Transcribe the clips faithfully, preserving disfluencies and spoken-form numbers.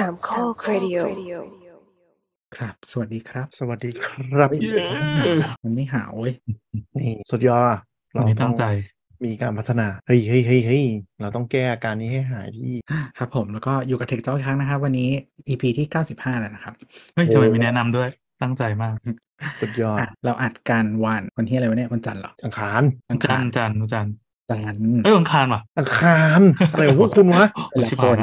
สามข้อครีดิโอครับสวัสดีครับสวัสดีครับมันไม่หาวเว้ยนี่สุดยอดอ่ะเราตั้งใจมีการพัฒนาเฮ้ยเฮ้ยเฮ้ยเฮ้ยเราต้องแก้อาการนี้ให้หายที่ครับผมแล้วก็อยู่กับเทคเจ้าอีกครั้งนะครับวันนี้ อี พี ที่เก้าสิบห้าแล้วนะครับเฮ้ยทำไมไม่แนะนำด้วยตั้งใจมากสุดยอดเราอัดกันวันวันที่อะไรวะเนี่ยวันจันทร์เหรออังคารอังคารจันทร์จันทร์จันทร์เอ้ยอังคารว่ะอังคารอะไรของพวกคุณวะหลายคน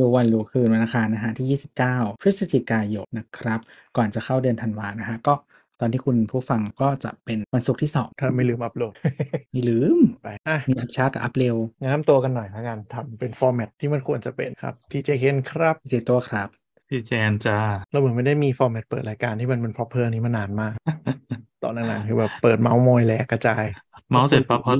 รู้วันรู้คืนวันอังคารนะฮะที่ยี่สิบเก้าพฤศจิกายนนะครับก่อนจะเข้าเดือนธันวานะฮะก็ตอนที่คุณผู้ฟังก็จะเป็นวันศุกร์ที่สองถ้าไม่ลืมอัพโหลดไม่ลืมไปมีอัพช้ากับอัพเร็วงั้นทำตัวกันหน่อยละกันทำเป็นฟอร์แมตที่มันควรจะเป็นครับพี่เจเคนครับพี่เจตัวครับพี่แจนจ้าเราเหมือนไม่ได้มีฟอร์แมตเปิดรายการที่มันเป็น proper นี้มานานมากตอนหลังๆคือแบบเปิดเมาส์มอยแหลกกระจายเมาส์เสร็จปั๊บพอ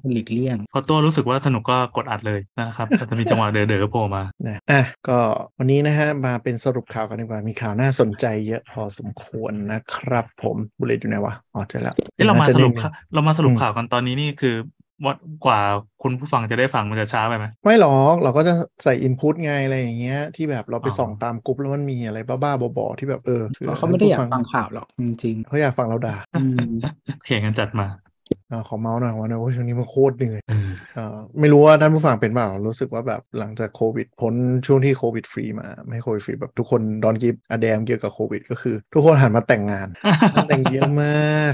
พอหลีกเลี่ยงพอตัวรู้สึกว่าสนุกก็กดอัดเลยนะครับจะมีจังหวะเดือดๆโผล่มาอ่ะก็วันนี้นะฮะมาเป็นสรุปข่าวกันดีกว่ามีข่าวน่าสนใจเยอะพอสมควรนะครับผมบุรีอยู่ไหนวะอ๋อเจอแล้วเรามาสรุปเรามาสรุปข่าวกันตอนนี้นี่คือว่ากว่าคุณผู้ฟังจะได้ฟังมันจะช้าไปไหมไม่หรอกเราก็จะใส่อินพุตไงอะไรอย่างเงี้ยที่แบบเราไปส่องตามกลุ่มแล้วมันมีอะไรบ้าๆบอๆที่แบบเออเขาไม่ได้อยากฟังข่าวหรอกจริงๆเขาอยากฟังเราด่าเขียนกันจัดมาขอเมาส์หน่อยว่าเนี่ยช่วงนี้มันโคตรเหนื่อยไม่รู้ว่าท่านผู้ฟังเป็นเปล่ารู้สึกว่าแบบหลังจากโควิดพ้นช่วงที่โควิดฟรีมาไม่โควิดฟรีแบบทุกคนดอนกิฟต์อแดมเกี่ยวกับโควิดก็คือทุกคนหันมาแต่งงานงานแต่งเยอะมาก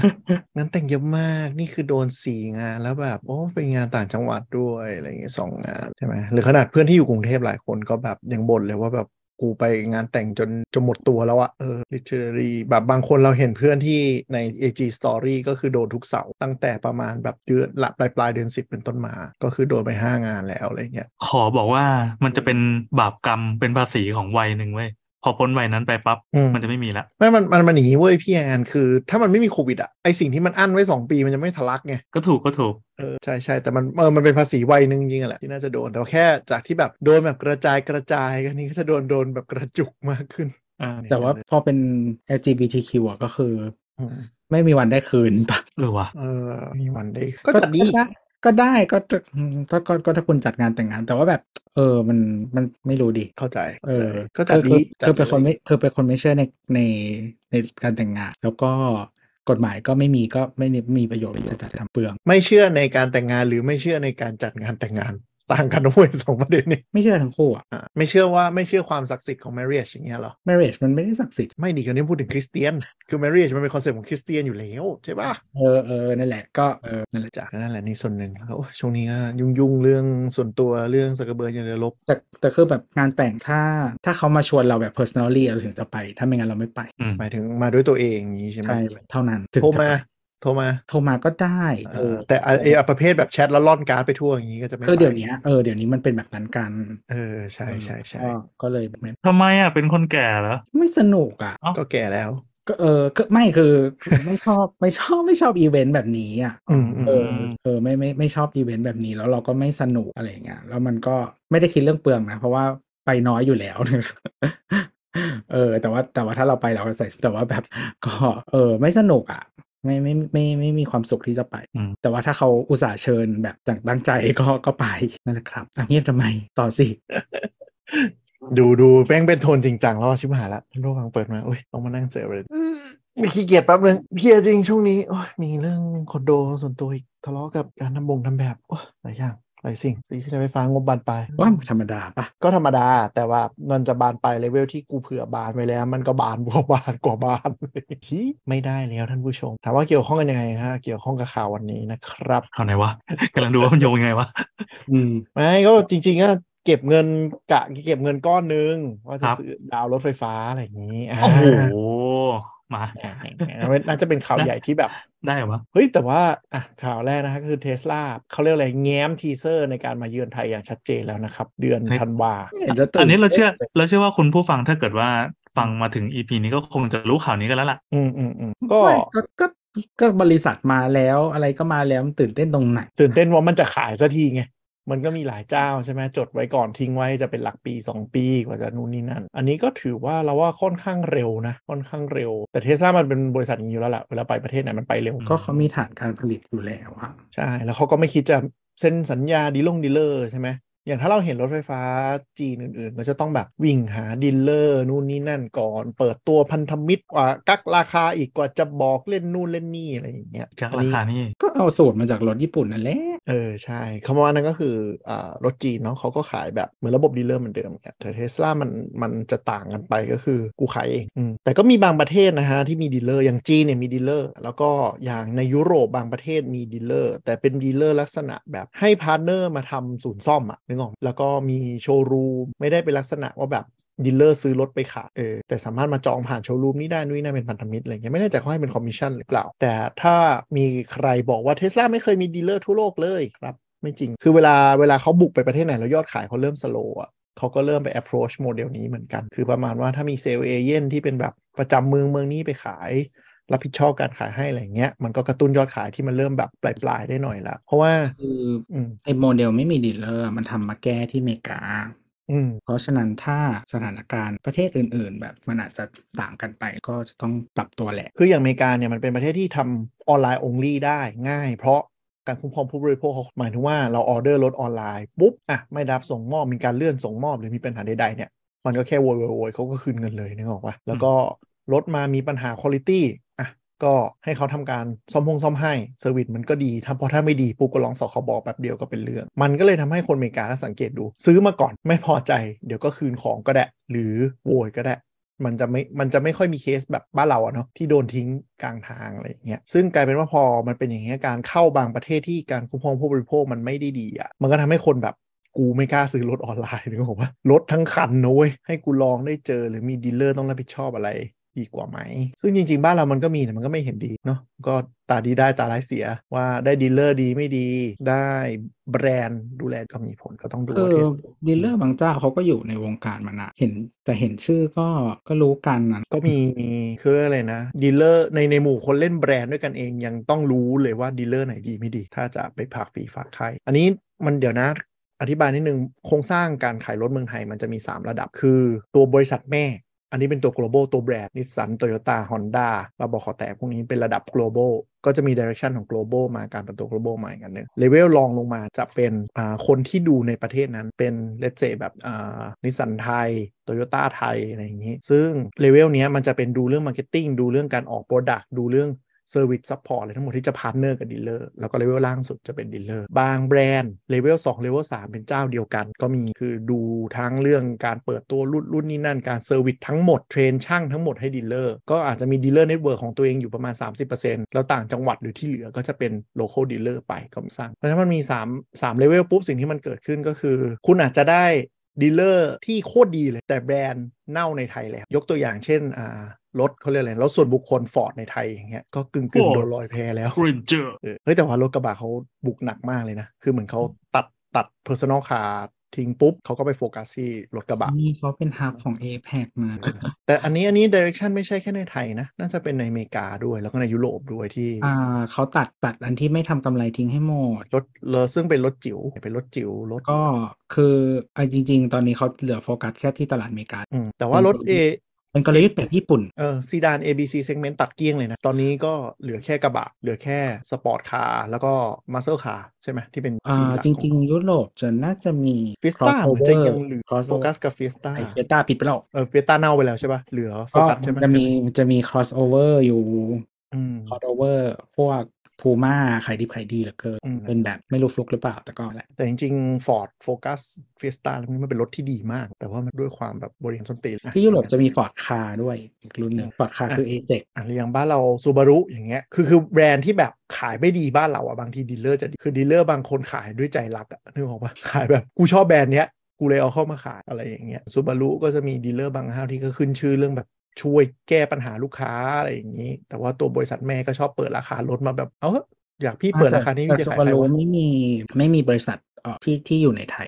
งานแต่งเยอะมากนี่คือโดนสี่งานแล้วแบบโอ้เป็นงานต่างจังหวัดด้วยอะไรอย่างเงี้ยสองงานใช่ไหมหรือขนาดเพื่อนที่อยู่กรุงเทพหลายคนก็แบบยังบ่นเลยว่าแบบกูไปงานแต่งจนจนหมดตัวแล้วอะเออ literally แบบบางคนเราเห็นเพื่อนที่ใน เอ จี Story ก็คือโดนทุกเสาตั้งแต่ประมาณแบบเดือนละปลายปลายเดือนสิบเป็นต้นมาก็คือโดนไปห้างานแล้วอะไรเงี้ยขอบอกว่ามันจะเป็นบาปกรรมเป็นภาษีของวัยหนึ่งเว้ยพอพ้นวัยนั้นไปปั๊บมันจะไม่มีละไม่มันมันมันอย่างนี้เว้ยพี่แอนคือถ้ามันไม่มีโควิดอะไอสิ่งที่มันอั้นไว้สองปีมันจะไม่ทะลักไงก็ถูกก็ถูกเออใช่ใช่แต่มันเออมันเป็นภาษีวัยหนึ่งจริงๆแหละที่น่าจะโดนแต่ว่าแค่จากที่แบบโดนแบบกระจายกระจายกันนี้ก็จะโดนโดนแบบกระจุกมากขึ้นแต่ว่าพอเป็น แอล จี บี ที คิว อะก็คือไม่มีวันได้คืนปะหรือวะเออมีวันได้ก็จัดดีก็ได้ก็ถ้าก็ถ้าคุณจัดงานแต่งงานแต่ว่าแบบเออมันมันไม่รู้ดิเข้าใจเออก็จัดดีคือเป็นคนไม่คือเป็นคนไม่เชื่อในในในการแต่งงานแล้วก็กฎหมายก็ไม่มีก็ไม่มีประโยชน์จะจัดทำเปลืองไม่เชื่อในการแต่งงานหรือไม่เชื่อในการจัดงานแต่งงานต่างกันด้วยสองประเด็นนี้ไม่เชื่อทั้งคู่อ่ะไม่เชื่อว่าไม่เชื่อความศักดิ์สิทธิ์ของ marriage อย่างเงี้ยหรอ marriage มันไม่ได้ศักดิ์สิทธิ์ไม่ดีกันนี่พูดถึงคริสเตียนคือ marriage มันเป็นคอนเซ็ปต์ของคริสเตียนอยู่แล้วใช่ป่ะเออเออนั่นแหละก็เออนั่นแหละจากนั่นแหละนี่ส่วนหนึ่งแล้วช่วงนี้ก็ยุ่งๆเรื่องส่วนตัวเรื่องสักกระเบือยังเรือรบแต่แต่คือแบบงานแต่งถ้าถ้าเขามาชวนเราแบบ personally เราถึงจะไปถ้าไม่งั้นเราไม่ไปหมายถึงมาด้วยตัวเองนี้ใช่ไหมเท่านั้นโทรมาโทรมาโทรมาก็ได้เออแต่ไอ้ประเภทแบบแชทแล้วล่อนการ์ดไปทั่วอย่างนี้ก็จะไม่เออเดี๋ยวนี้เออเดี๋ยวนี้มันเป็นแบบนั้นกันเออใช่ใช่ใช่ก็เลยทำไมอ่ะเป็นคนแก่เหรอไม่สนุกอ่ะก็แก่แล้วก็เออก็ไม่คือไม่ชอบไม่ชอบไม่ชอบอีเวนต์แบบนี้อ่ะเออเออไม่ไม่ไม่ชอบอีเวนต์แบบนี้แล้วเราก็ไม่สนุกอะไรอย่างเงี้ยแล้วมันก็ไม่ได้คิดเรื่องเปลืองนะเพราะว่าไปน้อยอยู่แล้วเออแต่ว่าแต่ว่าถ้าเราไปเราใส่แต่ว่าแบบก็เออไม่สนุกอ่ะไม่ไม่ไม่ไม่มีความสุขที่จะไปแต่ว่าถ้าเขาอุตส่าห์เชิญแบบตั้งใจก็ก็ไปนั่นแหละครับเงียบทำไมต่อสิดูดูแป้งเป็นโทนจริงจังแล้วชิบหายละท่านผู้ฟังเปิดมาอุ้ยต้องมานั่งเจอเลยมีขี้เกียจแป๊บนึงเพียจริงช่วงนี้โอ้ยมีเรื่องคอนโดส่วนตัวอีกทะเลาะกับการทำบงทำแบบโอ้ยหลายอย่างหลายสิ่งสิ่งที่ใช้ไฟฟ้างบบานไปว่าธรรมดาปะก็ธรรมดาแต่ว่ามันจะบานไปเลเวลที่กูเผื่อบานไว้แล้วมันก็บานบวกบานกว่าบานที่ไม่ได้แล้วท่านผู้ชมถามว่าเกี่ยวข้องกันยังไงนะเกี่ยวข้องกับข่าววันนี้นะครับข่าวไหนวะกำลังดูว่ามันโยงยังไงวะอืมไม่ก็จริงๆก็เก็บเงินกะเก็บเงินก้อนนึงว่าจะซื้อดาวรถไฟฟ้าอะไรอย่างนี้โอ้โหมาน่าจะเป็นข่าวใหญ่ที่แบบได้เหรอเฮ้ยแต่ว่าอ่ะข่าวแรกนะคะคือ Tesla เขาเรียกอะไรแง้มทีเซอร์ในการมาเยือนไทยอย่างชัดเจนแล้วนะครับเดือนธันวาคมอันนี้เราเชื่อเราเชื่อว่าคุณผู้ฟังถ้าเกิดว่าฟังมาถึง อี พี นี้ก็คงจะรู้ข่าวนี้กันแล้วล่ะอืมๆๆก็ก็ก็บริษัทมาแล้วอะไรก็มาแล้วตื่นเต้นตรงไหนตื่นเต้นว่ามันจะขายซะทีไงมันก็มีหลายเจ้าใช่ไหมจดไว้ก่อนทิ้งไว้จะเป็นหลักปีสองปีกว่าจะนู่นนี่นั่นอันนี้ก็ถือว่าเราว่าค่อนข้างเร็วนะค่อนข้างเร็วแต่ Tesla มันเป็นบริษัทอย่างนี้แล้วล่ะเวลาไปประเทศไหนมันไปเร็วก็เขามีฐานการผลิตอยู่แล้วอ่ะใช่แล้วเขาก็ไม่คิดจะเซ็นสัญญาดีลงดีลเลอร์ใช่ไหม อย่างถ้าเราเห็นรถไฟฟ้าจีนอื่นๆมันจะต้องแบบวิ่งหาดีลเลอร์นู่นนี่นั่นก่อนเปิดตัวพันธมิตรกว่ากักราคาอีกกว่าจะบอกเล่นนู่นเล่นนี่อะไรอย่างเงี้ยกักราคานี่ก็เอาสูตรมาจากรถญี่ปุ่นนั่นแหละเออใช่คำว่านั้นก็คืออ่ารถจีนเนาะเขาก็ขายแบบเหมือนระบบดีลเลอร์เหมือนเดิมเนี่ยแต่เทสลามันมันจะต่างกันไปก็คือกูขายเองแต่ก็มีบางประเทศนะฮะที่มีดีลเลอร์อย่างจีนเนี่ยมีดีลเลอร์แล้วก็อย่างในยุโรปบางประเทศมีดีลเลอร์แต่เป็นดีลเลอร์ลักษณะแบบให้พาร์ทเนอร์มาทำศูนย์ซ่อมอ่ะนึกออกแล้วก็มีโชว์รูมไม่ได้เป็นลักษณะว่าแบบดีลเลอร์ซื้อรถไปขายเออแต่สามารถมาจองผ่านโชว์รูมนี้ได้นู่นนี่นั่นเป็นพันธมิตรอะไรเงี้ยไม่แน่ใจเขาให้เป็นคอมมิชชั่นหรือเปล่าแต่ถ้ามีใครบอกว่า Tesla ไม่เคยมีดีลเลอร์ทั่วโลกเลยครับไม่จริงคือเวลาเวลาเขาบุกไปประเทศไหนแล้วยอดขายเขาเริ่มสโลว์อ่ะเขาก็เริ่มไป approach โมเดลนี้เหมือนกันคือประมาณว่าถ้ามีเซลล์เอเจนต์ที่เป็นแบบประจำเมืองเมืองนี้ไปขายรับผิดชอบการขายให้อะไรเงี้ยมันก็กระตุ้นยอดขายที่มันเริ่มแบบปลายๆได้หน่อยละเพราะว่าคือไอ้โมเดลไม่มีดีลเลอร์มันทำมาแก้ที่อเมริกาเพราะฉะนั้นถ้าสถานการณ์ประเทศอื่นๆแบบมันอาจจะต่างกันไปก็จะต้องปรับตัวแหละคืออย่างอเมริกาเนี่ยมันเป็นประเทศที่ทำออนไลน์ only ได้ง่ายเพราะการคุ้มครองผู้บริโภคหมายถึงว่าเราออเดอร์รถออนไลน์ปุ๊บอ่ะไม่รับส่งมอบมีการเลื่อนส่งมอบหรือมีปัญหาใดๆเนี่ยมันก็แค่โวยๆเขาก็คืนเงินเลยนึกออกปะแล้วก็รถมามีปัญหาคุณภาพอ่ะก็ให้เขาทำการซ่อมพงซ่อมให้เซอร์วิสมันก็ดีถ้าพอถ้าไม่ดีปุ๊บก็ร้องสคบแป๊บเดียวก็เป็นเรื่องมันก็เลยทำให้คนอเมริกาถ้าสังเกตดูซื้อมาก่อนไม่พอใจเดี๋ยวก็คืนของก็ได้หรือโวยก็ได้มันจะไม่มันจะไม่ค่อยมีเคสแบบบ้านเราอะเนาะที่โดนทิ้งกลางทางอะไรอย่างเงี้ยซึ่งกลายเป็นว่าพอมันเป็นอย่างเงี้ยการเข้าบางประเทศที่การคุ้มครองผู้บริโภคมันไม่ได้ดีอะมันก็ทำให้คนแบบกูไม่กล้าซื้อรถออนไลน์นึกออกปะรถทั้งคันนะเว้ยให้กูลองได้เจอหรือมีดีลเลอร์ต้องรับผิดชอบอะไรดีกว่าไหมซึ่งจริงๆบ้านเรามันก็มีแต่มันก็ไม่เห็นดีเนาะก็ตาดีได้ตาร้ายเสียว่าได้ดีลเลอร์ดีไม่ดีได้แบรนด์ดูแลก็มีผลก็ต้องดูว่าเทสดีลเลอร์บางเจ้าเขาก็อยู่ในวงการมานานเห็นแต่เห็นชื่อก็ก็รู้กันนะก็มีคือเรื่องอะไรนะดีลเลอร์ในในหมู่คนเล่นแบรนด์ด้วยกันเองยังต้องรู้เลยว่าดีลเลอร์ไหนดีไม่ดีถ้าจะไปฝากฝีฝากใครอันนี้มันเดี๋ยวนะอธิบายนิดนึงโครงสร้างการขายรถเมืองไทยมันจะมีสามระดับคือตัวบริษัทแม่อันนี้เป็นตัว global ตัวแบรนด์ Nissan Toyota Honda บาบอขอแตกพวกนี้เป็นระดับ global ก็จะมี direction ของ global มาการเป็นตัว global มาอีกอันนึง level รองลงมาจะเป็นคนที่ดูในประเทศนั้นเป็น let's say แบบ Nissan ไทย Toyota ไทยอะไรอย่างนี้ซึ่ง level เนี้ยมันจะเป็นดูเรื่อง marketing ดูเรื่องการออก product ดูเรื่อง service support อะไรทั้งหมดที่จะ partner กับ dealer แล้วก็ level ล่างสุดจะเป็น dealer บางแบรนด์ level สอง level สามเป็นเจ้าเดียวกันก็มีคือดูทั้งเรื่องการเปิดตัวรุ่นรุ่นนี้นั่นการ service ทั้งหมดเทรนช่างทั้งหมดให้ dealer ก็อาจจะมี dealer network ของตัวเองอยู่ประมาณ สามสิบเปอร์เซ็นต์ แล้วต่างจังหวัดหรือที่เหลือก็จะเป็น local dealer ไปก็สร้างเพราะฉะนั้นมันมี3 3 level ปุ๊บสิ่งที่มันเกิดขึ้นก็คือคุณอาจจะได้ดีลเลอร์ที่โคตรดีเลยแต่แบรนด์เน่าในไทยแล้วยกตัวอย่างเช่นอ่ารถเขาเรียกอะไรรถส่วนบุคคลฟอร์ดในไทยอย่างเงี้ยก็กึ่งกึ่งโดนลอยแพแล้วเฮ้ยแต่ว่ารถกระบะเขาบุกหนักมากเลยนะคือเหมือนเขาตัดตัด personal car ทิ้งปุ๊บเขาก็ไปโฟกัสที่รถกระบะนี่เขาเป็นฮับของ เอแพ็ค มาแต่อันนี้อันนี้ direction ไม่ใช่แค่ในไทยนะน่าจะเป็นในอเมริกาด้วยแล้วก็ในยุโรปด้วยที่อ่าเขาตัดตัดอันที่ไม่ทำกำไรทิ้งให้หมดรถเลอซึ่งเป็นรถจิ๋วเป็นรถจิ๋วรถก็คือไอ้จริงๆตอนนี้เขาเหลือโฟกัสแค่ที่ตลาดอเมริกาแต่ว่ารถเอเป็นกลยุทธ์แบบญี่ปุ่นเออซีดาน เอ บี ซี segment ตัดเกลี้ยงเลยนะตอนนี้ก็เหลือแค่กระบะเหลือแค่สปอร์ตคาร์แล้วก็มัสเซอร์คาร์ใช่ไหมที่เป็นอ่าจริงๆยุโรปจะน่าจะมีฟิสต้าจะยังเหลือโฟกัสกับฟิสต้าฟิสต้าปิดไปแล้วเออฟิสต้าเน่าไปแล้วใช่ป่ะเหลือโฟกัสใช่ไหมจะมีจะมี crossover อยู่อืม crossover พวกพูม่าขายดิบขายดีเหลือเกินเป็นแบบไม่รู้ฟลุกหรือเปล่าแต่ก็แหละแต่จริงๆ Ford Focus Fiesta มันเป็นรถที่ดีมากแต่ว่าด้วยความแบบบริเวณส้นตีนที่ยุโรปจะมี Ford Car ด้วยอีกรุ่นหนึ่ง Ford Car คือ เอ เซค อ่ะอย่างบ้านเรา Subaru อย่างเงี้ยคือคือแบรนด์ที่แบบขายไม่ดีบ้านเราอ่ะบางทีดีลเลอร์จะคือดีลเลอร์บางคนขายด้วยใจรักอ่ะนึกออกป่ะขายแบบกูชอบแบรนด์เนี้ยกูเลยเอาเข้ามาขายอะไรอย่างเงี้ย Subaru ก็จะมีดีลเลอร์บางเจ้าที่ก็ขึ้นชื่อเรื่องแบบช่วยแก้ปัญหาลูกค้าอะไรอย่างนี้แต่ว่าตัวบริษัทแม่ก็ชอบเปิดราคารถมาแบบเอาอยากพี่เปิดราคานี้จะขายอะไรวะไม่มีไม่มีบริษัทที่ที่อยู่ในไทย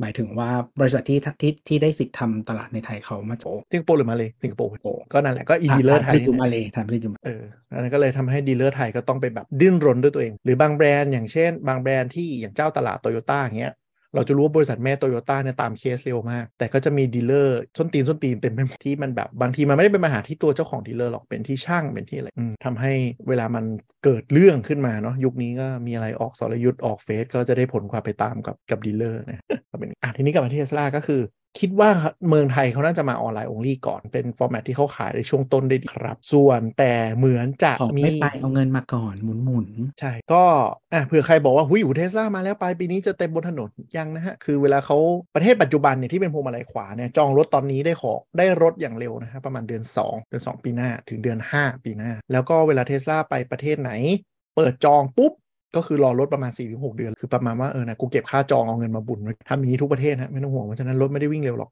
หมายถึงว่าบริษัทที่ที่ที่ได้สิทธิ์ทำตลาดในไทยเขามาโจสิงคโปร์หรือมาเลยสิงคโปร์ก็นั่นแหละก็อีดีลเลอร์ไทยอยู่มาเลยทำเลยอยู่เอออันนั้นก็เลยทำให้ดีลเลอร์ไทยก็ต้องไปแบบดิ้นรนด้วยตัวเองหรือบางแบรนด์อย่างเช่นบางแบรนด์ที่อย่างเจ้าตลาดโตโยต้าอย่างเงี้ย เราจะรู้ว่าบริษัทแม่โตโยต้าเนี่ยตามเคสเร็วมากแต่ก็จะมีดีลเลอร์ส้นตีนส้นตีนเต็มไปหมดที่มันแบบบางทีมันไม่ได้เป็นปัญหาที่ตัวเจ้าของดีลเลอร์หรอกเป็นที่ช่างเป็นที่อะไรทำให้เวลามันเกิดเรื่องขึ้นมาเนาะยุคนี้ก็มีอะไรออกสรยุทธ์ออกเฟสก็จะได้ผลกว่าไปตามกับกับดีลเลอร์นะก็เป็นอ่ะทีนี้กลับมาที่ Tesla ก็คือคิดว่าเมืองไทยเขาน่าจะมาออนไลน์ only ก่อนเป็นฟอร์แมตที่เขาขายในช่วงต้นได้ดีครับส่วนแต่เหมือนจะมีไม่ไปเอาเงินมาก่อนหมุนๆใช่ก็อ่ะเผื่อใครบอกว่าหุ้ยหู Tesla มาแล้วปลายปีนี้จะเต็มบนถนนยังนะฮะคือเวลาเขาประเทศปัจจุบันเนี่ยที่เป็นพวงมาลัยขวาเนี่ยจองรถตอนนี้ได้ของได้รถอย่างเร็วนะฮะประมาณเดือนสองเดือนสองปีหน้าถึงเดือนห้าปีหน้าแล้วก็เวลา Tesla ไปประเทศไหนเปิดจองปุ๊บก็คือรอรถประมาณ สี่ถึงหก เดือนคือประมาณว่าเออนะกูเก็บค่าจองเอาเงินมาบุญไว้ทำอย่างนี้ทุกประเทศฮะไม่ต้องห่วงเพราะฉะนั้นรถไม่ได้วิ่งเร็วหรอก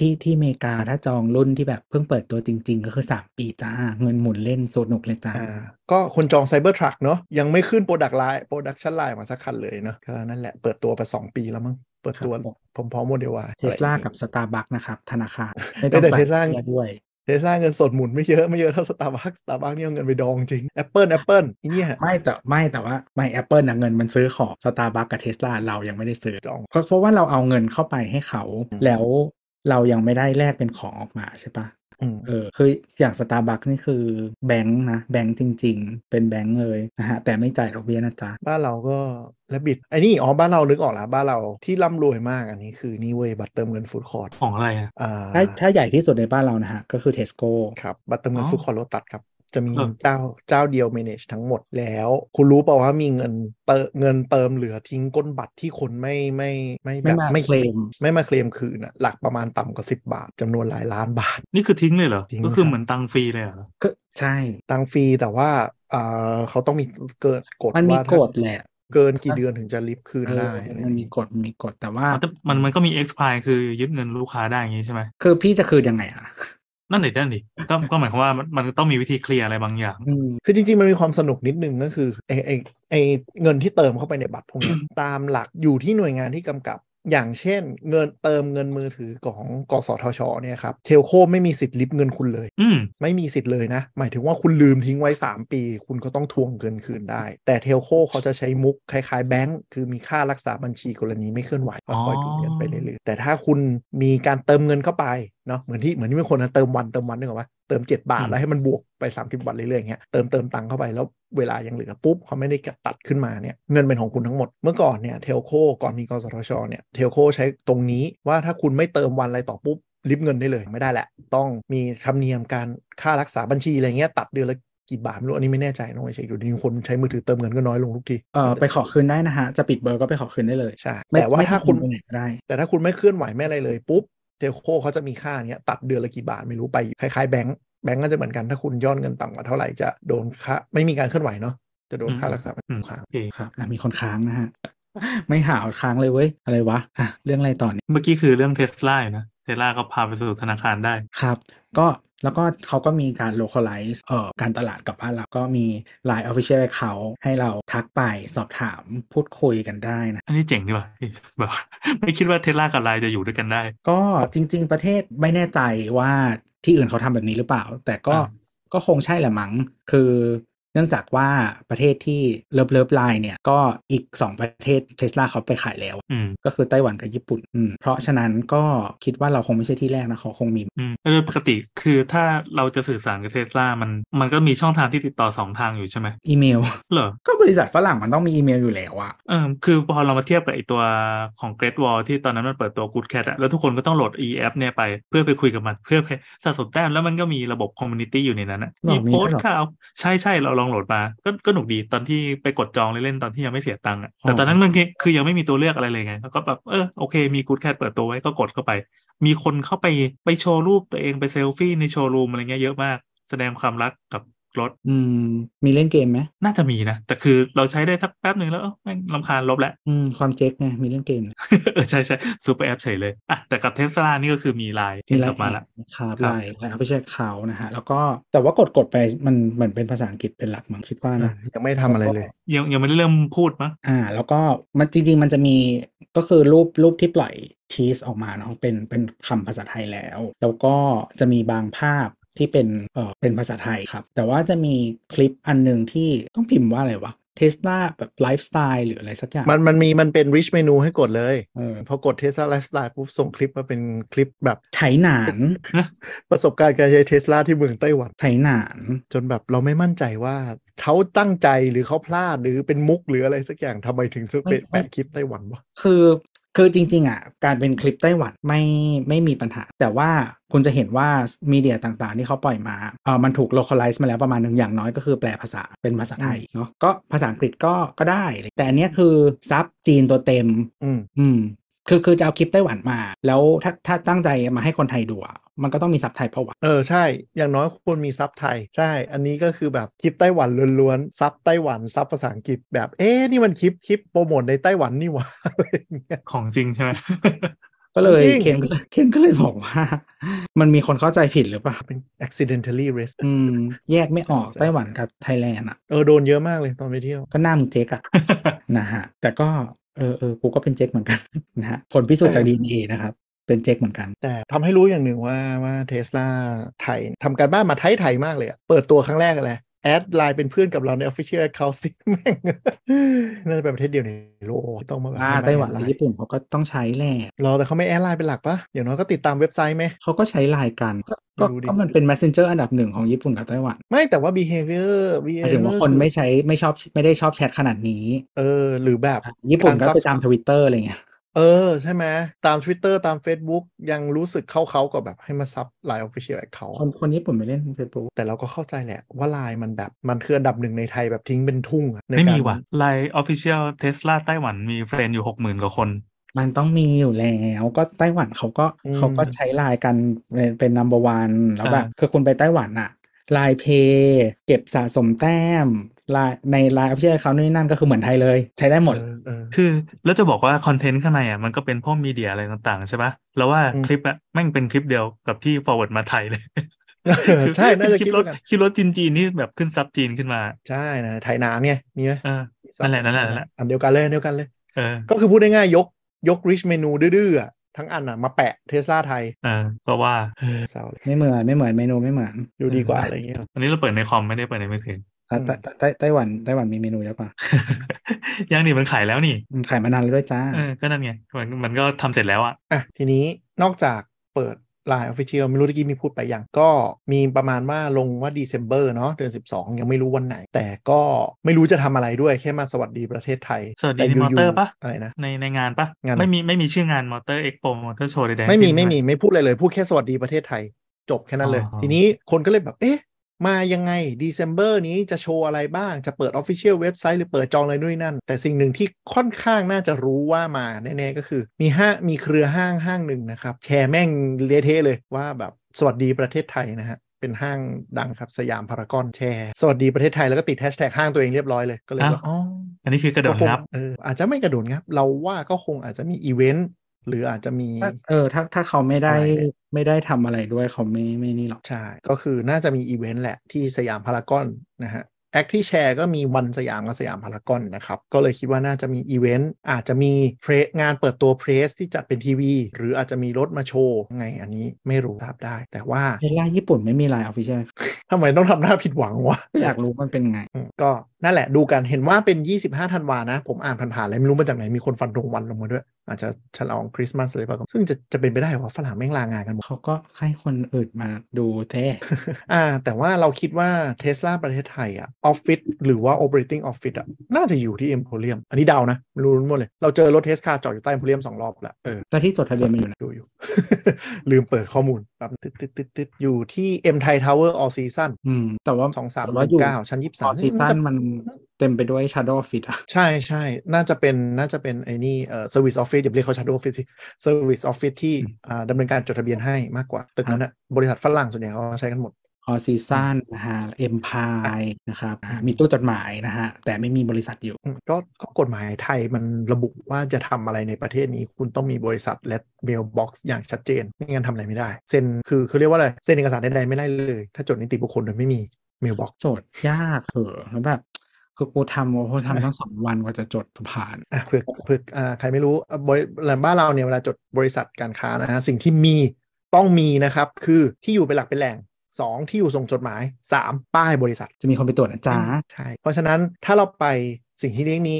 ที่ที่อเมริกาถ้าจองรุ่นที่แบบเพิ่งเปิดตัวจริงๆก็คือสามปีจ้าเงินหมุนเล่นสนุกเลยจ้าก็คนจอง Cybertruck เนาะยังไม่ขึ้น Product Line Production Line มาสักคันเลยเนาะก็นั่นแหละเปิดตัวไปสองปีแล้วมั้งเปิดตัวผมพร้อมโมเดลวาย Tesla กับ Starbucks นะครับธนาคารไม่ต้องไปด้วยTesla เงินสดหมุนไม่เยอะไม่เยอะเท่า Starbucks Starbucks นี่เอาเงินไปดองจริง Apple Apple อีเนี่ยไม่แต่ไม่แต่ว่าไม่ Apple น่ะเงินมันซื้อของ Starbucks กับ Tesla เรายังไม่ได้ซื้อเพราะเพราะว่าเราเอาเงินเข้าไปให้เขาแล้วเรายังไม่ได้แลกเป็นของออกมาใช่ปะเออคืออย่าง Starbucks นี่คือแบงค์นะแบงค์จริงๆเป็นแบงค์เลยนะฮะแต่ไม่จ่ายดอกเบี้ยนะจ๊ะบ้านเราก็และบิดไอ้นี่อ๋อบ้านเรานึกออกแล้วบ้านเราที่ร่ำรวยมากอันนี้คือนี่เว้ยบัตรเติมเงินฟู้ดคอร์ทของอะไรอ่ะถ้าถ้าใหญ่ที่สุดในบ้านเรานะฮะก็คือ Tesco ครับบัตรเติมเงินฟู้ดคอร์ทโลตัสครับจะมีเจ้าเจ้าเดียว manage ทั้งหมดแล้วคุณรู้เปล่าว่ามีเงินเติมเงินเติมเหลือทิ้งก้นบัตรที่คนไม่ไม่ไม่แบบไม่เคลมไม่มาเคลมคืนน่ะหลักประมาณต่ำกว่าสิบบาทจำนวนหลายล้านบาทนี่คือทิ้งเลยเหรอก็คือเหมือนตังฟรีเลยเหรอก็ใช่ตังฟรีแต่ว่าเอ่อเขาต้องมีเกิดกฎมันมีกฎแหละเกินกี่เดือนถึงจะลิฟต์คืนได้มันมีกฎมีกฎแต่ว่ามันมันก็มี expire คือยึดเงินลูกค้าได้อย่างงี้ใช่ไหมคือพี่จะคืนยังไงอะนั่นดินั่นดิก็ก็หมายความว่ามันต้องมีวิธีเคลียร์อะไรบางอย่างคือจริงๆมันมีความสนุกนิดนึงก็คือไอ้ไอ้ไอ้เงินที่เติมเข้าไปในบัตรพวกนี้ ตามหลักอยู่ที่หน่วยงานที่กำกับอย่างเช่นเงินเติมเงินมือถือของกสทช.เนี่ยครับเทลโคไม่มีสิทธิ์ลิฟต์เงินคุณเลยไม่มีสิทธิ์เลยนะหมายถึงว่าคุณลืมทิ้งไว้สามปีคุณก็ต้องทวงเงินคืนได้แต่เทลโคเขาจะใช้มุกคล้ายๆแบงก์คือมีค่ารักษาบัญชีกรณีไม่เคลื่อนไหวก็คอยดูเงินไปเรื่อยๆแต่ถ้าคุณมีการเติมเงินเข้าไปเนาะเหมือนที่เหมือนที่มีคนเติมวันเติมวันนึกออกป่ะเติมเจ็ดบาทแล้วให้มันบวกไปสามสิบวันเรื่อยๆอย่างเงี้ยเติมเติมตังค์เข้าไปแล้วเวลายังเหลือปุ๊บเขาไม่ได้ตัดขึ้นมาเนี่ยเงินเป็นของคุณทั้งหมดเมื่อก่อนเนี่ยเทลโคก่อนมีกสทช.เนี่ยเทลโคใช้ตรงนี้ว่าถ้าคุณไม่เติมวันอะไรต่อปุ๊บลิฟต์เงินได้เลยไม่ได้แหละต้องมีธรรมเนียมการค่ารักษาบัญชีอะไรเงี้ยตัดเดือนละกี่บาทไม่รู้อันนี้ไม่แน่ใจน้องไอ้เช็คดูดิคนใช้มือถือเติมเงินก็น้อยลงทุกทีเออไปขอคืนได้นะฮะจะปิดเบอร์ก็ไปขอคืนได้เลยใช่แต่ว่าถ้าคุณแต่ถ้าคุณไม่เคลื่อนไหวไม่อะไรเลยปุ๊บเทลโคเขาจะมีค่าเนี้ยตัดเดือนละกี่บาทไม่รู้ไปคล้ายๆแบงก์แบงก์ก็จะเหมือนกันถ้าคุณยอดเงินต่ำกว่าเท่าไหร่จะโดนค่าไม่มีการเคลื่อนไหวเนาะจะโดนค่ารักษาบัญชีค้างครับมีคนค้างนะฮะไม่หาค้างเลยเว้ยอะไรวะอ่ะเรื่องอะไรต่อเนี่ยเมื่อกี้คือเรื่อง Tesla นะ Tesla ก็พาไปสู่ธนาคารได้ครับก็แล้วก็เขาก็มีการ localize เอ่อการตลาดกับบ้านเราก็มี ไลน์ Official Account ให้เราทักไปสอบถามพูดคุยกันได้นะอันนี้เจ๋งดีว่ะแบบไม่คิดว่า Tesla กับ ไลน์ จะอยู่ด้วยกันได้ก็จริงๆประเทศไม่แน่ใจว่าที่อื่นเขาทำแบบนี้หรือเปล่าแต่ก็ก็คงใช่แหละมั้งคือเนื่องจากว่าประเทศที่เลิฟเลิฟไลน์เนี่ยก็อีกสองประเทศ Tesla เขาไปขายแล้วก็คือไต้หวันกับญี่ปุ่นเพราะฉะนั้นก็คิดว่าเราคงไม่ใช่ที่แรกนะเขาคงมีโดยปกติคือถ้าเราจะสื่อสารกับ Tesla มันมันก็มีช่องทางที่ติดต่อสองทางอยู่ใช่ไหมอีเมลเหรอก็บริษัทฝรั่งมันต้องมีอีเมลอยู่แล้วอะเออคือพอเรามาเทียบกับไอตัวของ Great Wall ที่ตอนนั้นมันเปิดตัว Good Cat อะแล้วทุกคนก็ต้องโหลด อี เอฟ เนี่ยไปเพื่อไปคุยกับมันเพื่อสะสมแต้มแล้วมันก็มีระบบ community อยู่ในนั้นนะมีโพสต์ข่าวใช่ๆเราโหลดมาก็ก็หนุกดีตอนที่ไปกดจองเล่นๆตอนที่ยังไม่เสียตังค์อ่ะแต่ตอนนั้นมันคือยังไม่มีตัวเลือกอะไรเลยไงแล้วก็แบบเออโอเคมี Good Cat เปิดตัวไว้ก็กดเข้าไปมีคนเข้าไปไปโชว์รูปตัวเองไปเซลฟี่ในโชว์รูมอะไรเงี้ยเยอะมากแสดงความรักกับรถอืมมีเล่นเกมไหมน่าจะมีนะแต่คือเราใช้ได้สักแป๊บนึงแล้วแม่งรำคาญลบแล้วอืมความเจ๊กไงมีเล่นเกม เออใช่ใช่ซูเปอร์แอปเฉยเลยอ่ะแต่กับ Tesla นี่ก็คือมี ไลน์ ที่กลับมาละครับไลน์ ไลน์ Official Account นะฮะแล้วก็แต่ว่ากดๆไปมันเหมือนเป็นภาษาอังกฤษเป็นหลักมั้งคิดว่านะยังไม่ทำอะไรเลยยังยังไม่ได้เริ่มพูดมั้งอ่าแล้วก็มันจริงๆมันจะมีก็คือรูปรูปที่ปล่อยทีสออกมาเนาะเป็นเป็นคำภาษาไทยแล้วแล้วก็จะมีบางภาพที่เป็นเอ่อเป็นภาษาไทยครับแต่ว่าจะมีคลิปอันนึงที่ต้องพิมพ์ว่าอะไรวะ Tesla แบบไลฟ์สไตล์หรืออะไรสักอย่างมันมันมีมันเป็น rich menu ให้กดเลยเออพอกด Tesla Lifestyle ปุ๊บส่งคลิปมาเป็นคลิปแบบไถหนานประสบการณ์การใช้ Tesla ที่เมืองไต้หวันไถหนานจนแบบเราไม่มั่นใจว่าเขาตั้งใจหรือเขาพลาดหรือเป็นมุกหรืออะไรสักอย่างทำไมถึงซึ่งเป็นแบบคลิปไต้หวันวะคือคือจริงๆอ่ะการเป็นคลิปไต้หวันไม่ไม่มีปัญหาแต่ว่าคุณจะเห็นว่ามีเดียต่างๆที่เขาปล่อยมาเออมันถูก localize มาแล้วประมาณหนึ่งอย่างน้อยก็คือแปลภาษาเป็นภาษาไทยเนาะก็ภาษาอังกฤษก็ก็ได้แต่อันนี้คือซับจีนตัวเต็มอืมอืมคือคือจะเอาคลิปไต้หวันมาแล้วถ้าถ้าตั้งใจมาให้คนไทยดูมันก็ต้องมีซับไทยเพราะว่าเออใช่อย่างน้อยควรมีซับไทยใช่อันนี้ก็คือแบบคลิปไต้หวันล้วนๆซับไต้หวันซับภาษาอังกฤษแบบเอ๊ะนี่มันคลิปคลิปโปรโมทในไต้หวันนี่หว่าอะไรเงี้ยของจริงใช่ไหมก็เลยเคนเคนก็เลยบอกว่ามันมีคนเข้าใจผิดหรือเปล่าเป็น accidentally raised อืมแยกไม่ออกไต้หวันกับไทยแลนด์อ่ะเออโดนเยอะมากเลยตอนไปเที่ยวก็หน้ามึงเจ๊กอ่ะนะฮะแต่ก็เออเออกูก็เป็นเจ๊กเหมือนกันนะฮะผลพิสูจน์จาก ดี เอ็น เอ นะครับเป็นเจ๊กเหมือนกันแต่ทำให้รู้อย่างหนึ่งว่าว่า Tesla ไทยทำการบ้านมาไทยไทยมากเลยเปิดตัวครั้งแรกอะไรแอดไลน์เป็นเพื่อนกับเราใน Official Account ซิแม่งน่าจะเป็นประเทศเดียวในโลกต้องมาแบบอ่าไต้หวันญี่ปุ่นเขาก็ต้องใช้แหละรอแต่เขาไม่แอดไลน์เป็นหลักปะอย่างน้อยก็ติดตามเว็บไซต์ไหมเขาก็ใช้ไลน์กันก็มันเป็น Messenger อันดับหนึ่งของญี่ปุ่นกับไต้หวันไม่แต่ว่า behavior หมายถึงว่าคนไม่ใช้ไม่ชอบไม่ได้ชอบแชทขนาดนี้เออหรือแบบญี่ปุ่นก็ไปตาม Twitter อะไรเงี้ยเออใช่ไหมตาม Twitter ตาม Facebook ยังรู้สึกเข้าเขากับแบบให้มาซับ ไลน์ Official Account คนคนญี่ปุ่นไม่เล่น Facebook แต่เราก็เข้าใจแหละว่า ไลน์ มันแบบมันคืออันดับหนึ่งในไทยแบบทิ้งเป็นทุ่งไม่มีว่ะ ไลน์ Official Tesla ไต้หวันมีเฟรนด์อยู่ หกหมื่น กว่าคนมันต้องมีอยู่แล้วก็ไต้หวันเขาก็เขาก็ใช้ ไลน์ กันเป็น Number หนึ่งแล้วแบบคือคุณไปไต้หวันน่ะ ไลน์ Pay เก็บสะสมแต้มใน ไลน์ Official Account นี่นั่นก็คือเหมือนไทยเลยใช้ได้หมดคือแล้วจะบอกว่าคอนเทนต์ข้างในอ่ะมันก็เป็นพวกมีเดียอะไรต่างๆใช่ปะแล้วว่าคลิปอ่ะแม่งเป็นคลิปเดียวกับที่ forward มาไทยเลยใช่น่าจะคลิปรถคลิปรถจีนๆนี่แบบขึ้นซับจีนขึ้นมาใช่นะไทยน้ำไงมีไหมนั่นแหละนั่นแหละอันเดียวกันเลยเดียวกันเลยก็คือพูดง่ายๆยกยก rich menu ดื้อๆทั้งอันอ่ะมาแปะ Tesla ไทยอ่าก็ว่าไม่เหมือนไม่เหมือนเมนูไม่เหมือนดูดีกว่าอะไรอย่างเงี้ยอันนี้เราเปิดในคอมไม่ได้เปิดในมือถือไต้ไต้ไต้หวันไต้หวันมีเมนูเยอะกว่ายังนี่มันขายแล้วนี่ขายมานานแล้วด้วยจ้าเออก็นั่นไงมันมันก็ทำเสร็จแล้วอ่ะอ่ะทีนี้นอกจากเปิด ไลน์ Official ไม่รู้ตะกี้มีพูดไปยังก็มีประมาณว่าลงว่า December เนาะเดือนสิบสองยังไม่รู้วันไหนแต่ก็ไม่รู้จะทำอะไรด้วยแค่มาสวัสดีประเทศไทยสวัสดีมอเตอร์ปะอะไรนะในในงานปะไม่มีไม่มีชื่องานมอเตอร์ Expo มอเตอร์โชว์ใดๆไม่มีไม่มีไม่พูดอะไรเลยพูดแค่สวัสดีประเทศไทยจบแค่นั้นเลยทีนี้คนก็เลยแบบเอ๊ะมายังไง December นี้จะโชว์อะไรบ้างจะเปิด Official Website หรือเปิดจองอะไรด้วยนั่นแต่สิ่งหนึ่งที่ค่อนข้างน่าจะรู้ว่ามาแน่ๆก็คือมีห้างมีเครือห้างห้างหนึ่งนะครับแชร์แม่งเละเทะเลยว่าแบบสวัสดีประเทศไทยนะฮะเป็นห้างดังครับสยามพารากอนแชร์สวัสดีประเทศไทยแล้วก็ติดแฮชแท็กห้างตัวเองเรียบร้อยเลยก็เลยว่าอ๋ออันนี้คือกระโดดงับเอออาจจะไม่กระโดดงับเราว่าก็คงอาจจะมีอีเวนต์หรืออาจจะมีเออถ้าถ้าเขาไม่ได้ไม่ได้ทำอะไรด้วยเขาไม่ไม่นี่หรอกใช่ก็คือน่าจะมีอีเวนต์แหละที่สยามพารากอนนะฮะแอคที่แชร์ก็มีวันสยามกับสยามพารากอนนะครับก็เลยคิดว่าน่าจะมีอีเวนต์อาจจะมีเพรสงานเปิดตัวเพรสที่จัดเป็นทีวีหรืออาจจะมีรถมาโชว์ไงอันนี้ไม่รู้ทราบได้แต่ว่าในไลน์ญี่ปุ่นไม่มีไลน์ออฟฟิเชียลทำไมต้องทำหน้าผิดหวังวะอยากรู้มันเป็นไงก็นั่นแหละดูกันเห็นว่าเป็นยี่สิบห้าธันวานะผมอ่านผ่านๆเลยไม่รู้มาจากไหนมีคนฟันธงวันลงมาด้วยอาจจะฉลองคริสต์มาสอะไรป่ะซึ่งจะจะเป็นไปได้ว่าฝรั่งแม่งลางานกันเขาก็ให้คนอื่นมาดูแท้อ่าแต่ว่าเราคิดว่า Tesla ประเทศไทยอ่ะออฟฟิศหรือว่า Operating Office อ่ะน่าจะอยู่ที่ Emporium อันนี้เดานะไม่รู้หมดเลยเราเจอรถ Tesla จอดอยู่ใต้ Emporium สองรอบแล้วเออแต่ที่จดทะเบียนมันอยู่นะดูอยู่ ลืมเปิดข้อมูลแบบตึ๊ดๆๆอยู่ที่ M Thai Tower All Season อืมแต่ว่าสองพันสามร้อยเก้าชั้นยี่สิบสาม All Season มันเต็มไปด้วย Shadow Office อ่ะใช่ๆน่าจะเป็นน่าจะเป็นไอ้นี่เอ่อ Service Office อย่าเรียกเขา Shadow Office Service Office ที่อ่าดำเนินการจดทะเบียนให้มากกว่าตึกนั้นน่ะบริษัทฝรั่งส่วนใหญ่เขาใช้กันหมดออซีซั่นนะฮะเอ็มพายนะครับมีตู้จดหมายนะฮะแต่ไม่มีบริษัทอยู่ก็กฎหมายไทยมันระบุว่าจะทำอะไรในประเทศนี้คุณต้องมีบริษัทและเมลบ็อกซ์อย่างชัดเจนไม่งั้นทำอะไรไม่ได้เซ็นคือเขาเรียกว่าอะไรเซ็นเอกสารใดๆไม่ได้เลยถ้าจดนิติบุคคลโดยไม่มีเมลบ็อกซ์จดยากเหรอแล้วแบบคือกูทำกูทำทั้งสองวันกว่าจะจดผ่านอ่ะเพื่อเพื่อใครไม่รู้บ้านเราเนี่ยเวลาจดบริษัทการค้านะฮะสิ่งที่มีต้องมีนะครับคือที่อยู่เป็นหลักเป็นแหล่งสองที่อยู่ส่งจดหมายสามป้ายบริษัทจะมีคนไปตรวจนะจ๊ะใช่เพราะฉะนั้นถ้าเราไป สิ่งที่เรียกนี้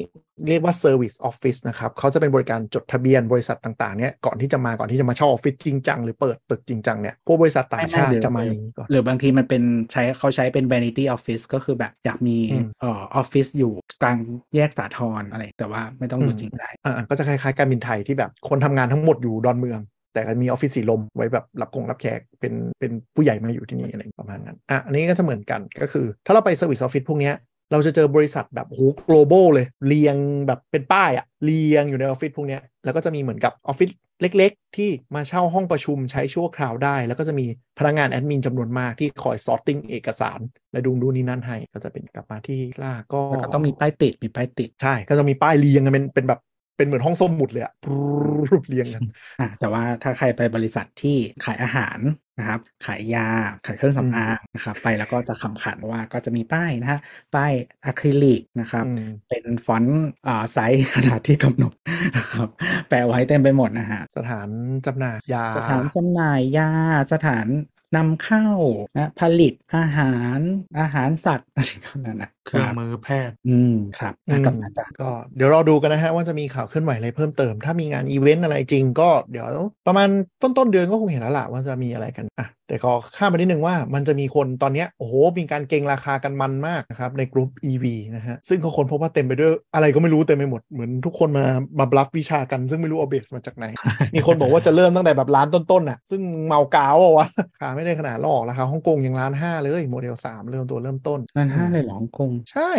เรียกว่า Service Office นะครับเขาจะเป็นบริการจดทะเบียนบริษัทต่างๆเนี่ยก่อนที่จะมาก่อนที่จะมาเช่าออฟฟิศจริงจังหรือเปิดตึกจริงจังเนี่ยพวกบริษัทต่างชาติจะมาอย่างนี้ก่อนหรือบางทีมันเป็นใช้เขาใช้เป็น Vanity Office ก็คือแบบอยากมีเอ่อออฟฟิศอยู่กลางแยกสาทรอะไรแต่ว่าไม่ต้องอยู่จริงได้อ่าก็จะคล้ายๆการบินไทยที่แบบคนทำงานทั้งหมดอยู่ดอนเมืองแต่ก็มีออฟฟิศสีลมไว้แบบรับกงรับแขกเป็นเป็นผู้ใหญ่มาอยู่ที่นี่อะไรประมาณนั้นอ่ะอันนี้ก็จะเหมือนกันก็คือถ้าเราไป Service Office พวกเนี้ยเราจะเจอบริษัทแบบโห global เลยเรียงแบบเป็นป้ายอะเรียงอยู่ในออฟฟิศพวกเนี้ยแล้วก็จะมีเหมือนกับออฟฟิศเล็กๆที่มาเช่าห้องประชุมใช้ชั่วคราวได้แล้วก็จะมีพนักงานแอดมินจำนวนมากที่คอย sorting เอกสารและดูดูนี่นั่นให้ก็จะเป็นกลับมาที่ล่าก็ต้องมีป้ายติดมีป้ายติดใช่ก็จะมีป้ายเรียงกันเป็นเป็นแบบเป็นเหมือนห้องสมุดเลยอะรูปเรียงกันอ่ะแต่ว่าถ้าใครไปบริษัทที่ขายอาหารนะครับขายยาขายเครื่องสำอางนะครับไปแล้วก็จะขำขันว่าก็จะมีป้ายนะฮะป้ายอะคริลิกนะครับเป็นฟอนต์อ่าไซส์ขนาดที่กำหนดนะครับแปะไว้เต็มไปหมดนะฮะสถานจำหน่ายยาสถานจำหน่ายยาสถานนำเข้านะผลิตอาหารอาหารสัตว์อะไรก็นั่นนะเครื่องมือแพทย์อืมครับกับอาจารย์ก็เดี๋ยวรอดูกันนะฮะว่าจะมีข่าวเคลื่อนไหวอะไรเพิ่มเติมถ้ามีงานอีเวนต์อะไรจริงก็เดี๋ยวประมาณต้นต้นเดือนก็คงเห็นแล้วล่ะว่าจะมีอะไรกันอ่ะแต่ก็ข้ามไปนิดนึงว่ามันจะมีคนตอนนี้โอ้โหมีการเก็งราคากันมันมากนะครับในกลุ่ม อี วี นะฮะซึ่งคนพบว่าเต็มไปด้วยอะไรก็ไม่รู้เต็มไปหมดเหมือนทุกคนมามาบลัฟวิชากันซึ่งไม่รู้เอาเบสมาจากไหน มีคนบอกว่าจะเริ่มตั้งแต่แบบล้านต้นๆน่ะซึ่งเมากาวอ่ะวะค่ะไม่ได้ขนาดหรอกราคาฮ่องกงยังล้านห้าเลยโมเดลสามเริ่มตัวเริ่มต้นล้านห้าเลยเหรอฮ่องกงใช่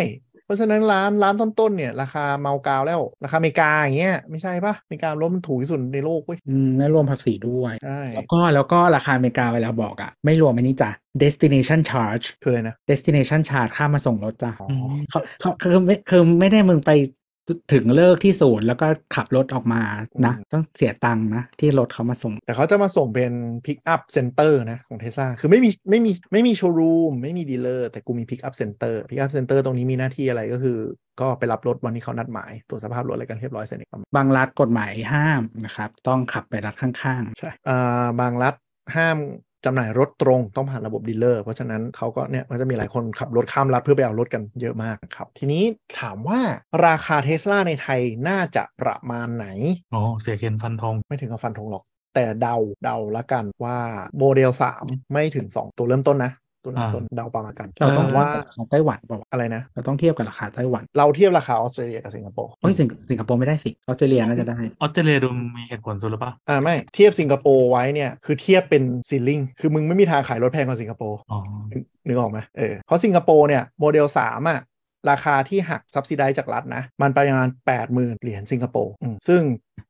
เพราะฉะนั้นร้านร้านต้นๆเนี่ยราคาเมากาวแล้วราคาอเมริกาอย่างเงี้ยไม่ใช่ปะอเมริกาล้มถูกที่สุดในโลกเว้ยอืมแล้วรวมภาษีด้วยใช่แล้วก็แล้วก็ราคาอเมริกาเวลาบอกอ่ะไม่รวมอันนี้จ้ะ destination charge คืออะไรนะ destination charge ค่ามาส่งรถจ้ะอ๋อเขาเขาคือไม่คือไม่ได้มึงไปถึงเลิกที่ศูนย์แล้วก็ขับรถออกมานะต้องเสียตังค์นะที่รถเขามาส่งแต่เขาจะมาส่งเป็น pick up center นะของ Tesla คือไม่มีไม่มีไม่มีโชว์รูมไม่มีดีลเลอร์แต่กูมี pick up center pick up center ตรงนี้มีหน้าที่อะไรก็คือก็ไปรับรถวันที่เขานัดหมายตรวจสภาพรถอะไรกันเรียบร้อยเสร็จบางรัฐกฎหมายห้ามนะครับต้องขับไปรัฐข้างๆใช่เอ่อบางรัฐห้ามจำหน่ายรถตรงต้องผ่านระบบดีลเลอร์เพราะฉะนั้นเขาก็เนี่ยมันจะมีหลายคนขับรถข้ามรัฐเพื่อไปเอารถกันเยอะมากครับทีนี้ถามว่าราคา Tesla ในไทยน่าจะประมาณไหนอ๋อเสียเคนฟันธงไม่ถึงกับฟันธงหรอกแต่เดาเดาละกันว่าโมเดลสามไม่ถึงสองตัวเริ่มต้นนะตัวเริ่มต้นเดาประมาณกันเราต้องว่าไต้หวันบอกอะไรนะเราต้องเทียบกับราคาไต้หวันเราเทียบราคาออสเตรเลียกับสิงคโปร์เอ้ยสิงสิงคโปร์ไม่ได้สิออสเตรเลียน่าจะได้ออสเตรเลียดูมีเหตุผลสุดหรือเปล่าอ่าไม่เทียบสิงคโปร์ไว้เนี่ยคือเทียบเป็นซีลิ่งคือมึงไม่มีทางขายรถแพงกว่าสิงคโปร์อ๋อนึกออกไหมเออเพราะสิงคโปร์เนี่ยโมเดลสามอ่ะราคาที่หักซับซิไดจากรัฐนะมันประมาณ แปดหมื่น เหรียญสิงคโปร์ซึ่ง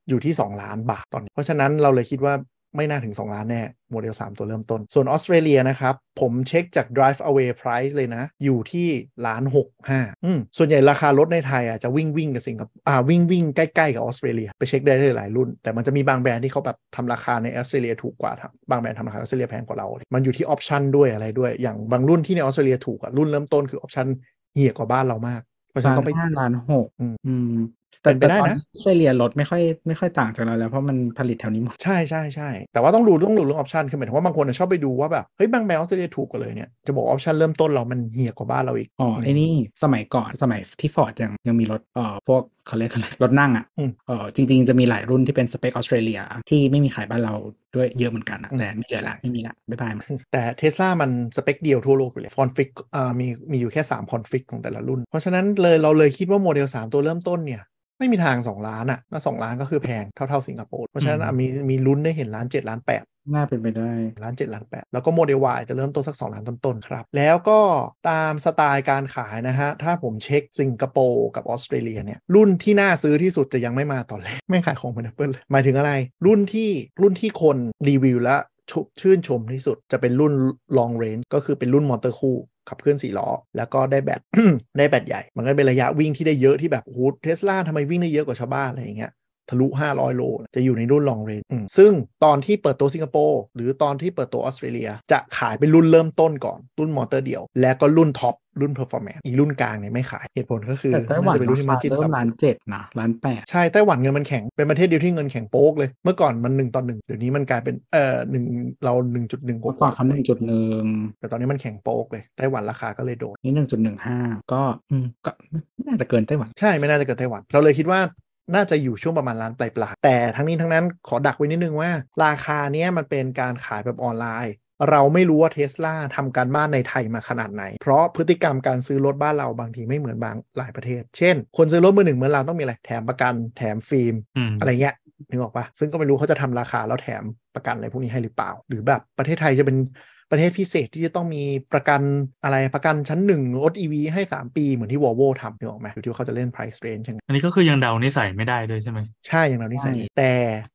อยู่ที่สองล้านบาทตอนนี้เพราะฉะนั้นเราเลยคิดว่าไม่น่าถึงสองล้านแน่โมเดลสามตัวเริ่มต้นส่วนออสเตรเลียนะครับผมเช็คจาก Drive Away Price เลยนะอยู่ที่ล้านหกห้าอืมส่วนใหญ่ราคารถในไทยอ่ะจะวิ่งวิ่งกับสิงคโปร์อ่าวิ่งวิ่งใกล้ๆกับออสเตรเลียไปเช็คได้หลายรุ่นแต่มันจะมีบางแบรนด์ที่เขาแบบทำราคาในออสเตรเลียถูกกว่าครับบางแบรนด์ทำราคาออสเตรเลียแพงกว่าเรามันอยู่ที่ออปชั่นด้วยอะไรด้วยอย่างบางรุ่นที่ในออสเตรเลียถูกอ่ะรุ่นเริ่มต้นคือออปชั่นเหี้ยกว่าบ้านเรามากเพราะฉะนั้นต้องไปล้านหกอืมแต่เป็นไปได้นะออสเตรเลียรถไม่ค่อยไม่ค่อยต่างจากเราแล้วเพราะมันผลิตแถวนี้หมดใช่ใช่ใช่แต่ว่าต้องดูต้องดูเรื่องออปชันคือหมายถึงว่าบางคนชอบไปดูว่าแบบเฮ้ยบางแบรนด์ออสเตรเลียถูกกว่าเลยเนี่ยจะบอกออปชันเริ่มต้นเรามันเหี้ยกว่าบ้านเราอีกอ๋อไอ้นี่สมัยก่อนสมัยที่ฟอร์ดยังยังมีรถเอ่อพวกเขาเรียกอะไรรถนั่งอ่ะเอ่อจริงๆจะมีหลายรุ่นที่เป็นสเปคออสเตรเลียที่ไม่มีขายบ้านเราด้วยเยอะเหมือนกันนะแต่ไม่เหลือละไม่มีละบ๊ายบายแต่ Tesla มันสเปคเดียวทั่วโลกอยู่แล้วคอนฟิกเอ่อมีมีอยู่แค่สามคอนฟิกของแต่ละรุ่นเพราะฉะนั้นเลยเราเลยคิดว่าโมเดลสามตัวเริ่มต้นเนี่ยไม่มีทางสองล้านอ่ะแล้วสองล้านก็คือแพงเท่าๆสิงคโปร์เพราะฉะนั้นมีมีลุ้นได้เห็นล้านเจ็ดล้านแปดน่าเป็นไปได้ล้านเจ็ดล้านแปดแล้วก็โมเดล Y จะเริ่มต้นสักสองล้านต้นๆครับแล้วก็ตามสไตล์การขายนะฮะถ้าผมเช็คสิงคโปร์กับออสเตรเลียเนี่ยรุ่นที่น่าซื้อที่สุดจะยังไม่มาตอนแรกไม่ขายของเหมือน Apple เลยหมายถึงอะไรรุ่นที่รุ่นที่คนรีวิวและชื่นชมที่สุดจะเป็นรุ่น long range ก็คือเป็นรุ่นมอเตอร์คู่ขับเคลื่อนสี่ล้อแล้วก็ได้แบต ได้แบตใหญ่มันก็เป็นระยะวิ่งที่ได้เยอะที่แบบโอ้โห Tesla ทำไมวิ่งได้เยอะกว่าชาวบ้านอะไรอย่างเงี้ย ทะลุห้าร้อยโลจะอยู่ในรุ่น long range ซึ่งตอนที่เปิดตัวสิงคโปร์หรือตอนที่เปิดตัวออสเตรเลียจะขายเป็นรุ่นเริ่มต้นก่อนรุ่นมอเตอร์เดียวแล้วก็รุ่นท็อปรุ่น performance อีกรุ่นกลางเนี่ยไม่ขายเหตุผลก็คือไต้หวันเป็นรุ่นที่มาจิ้นต่ำล้านเจ็ดนะล้านแปดใช่ไต้หวันเงินมันแข็งเป็นประเทศเดียวที่เงินแข็งโป๊กเลยเมื่อก่อนมันหนึ่งต่อหนึ่งเดี๋ยวนี้มันกลายเป็นเอ่อหนึ่งเรา หนึ่งจุดหนึ่ง กว่าความหนึ่งจุดหนึ่งแต่ตอนนี้มันแข็งโป๊กเลยไต้หวันราคาก็เลยโดดนี่หนึ่งจุดหนึ่งห้าก็อืมก็ไม่น่าจะเกินไต้หวันใช่ไม่น่าจะเกินไต้หวันเราเลยคิดว่าน่าจะอยู่ช่วงประมาณล้านปลายๆแต่ทั้งนี้ทั้งนั้นขอดักไว้นิดนึงว่าราคาเนี้ยมันเป็นการขายแบบออนไลน์เราไม่รู้ว่า Tesla ทำการบ้านในไทยมาขนาดไหนเพราะพฤติกรรมการซื้อรถบ้านเราบางทีไม่เหมือนบางหลายประเทศเช่นคนซื้อรถมือหนึ่งเมื่อเราต้องมีอะไรแถมประกันแถมฟิล์มอะไรเงี้ยนึกออกปะซึ่งก็ไม่รู้เขาจะทำราคาแล้วแถมประกันอะไรพวกนี้ให้หรือเปล่าหรือแบบประเทศไทยจะเป็นประเทศพิเศษที่จะต้องมีประกันอะไรประกันชั้นหนึ่งรถ อี วี ให้สามปีเหมือนที่ Volvo ทำถูกไหมอยู่ที่เขาจะเล่น price range ใช่ไหมอันนี้ก็คือยังเดานิสัยไม่ได้ด้วยใช่ไหมใช่ยังเดานิสัยแต่แ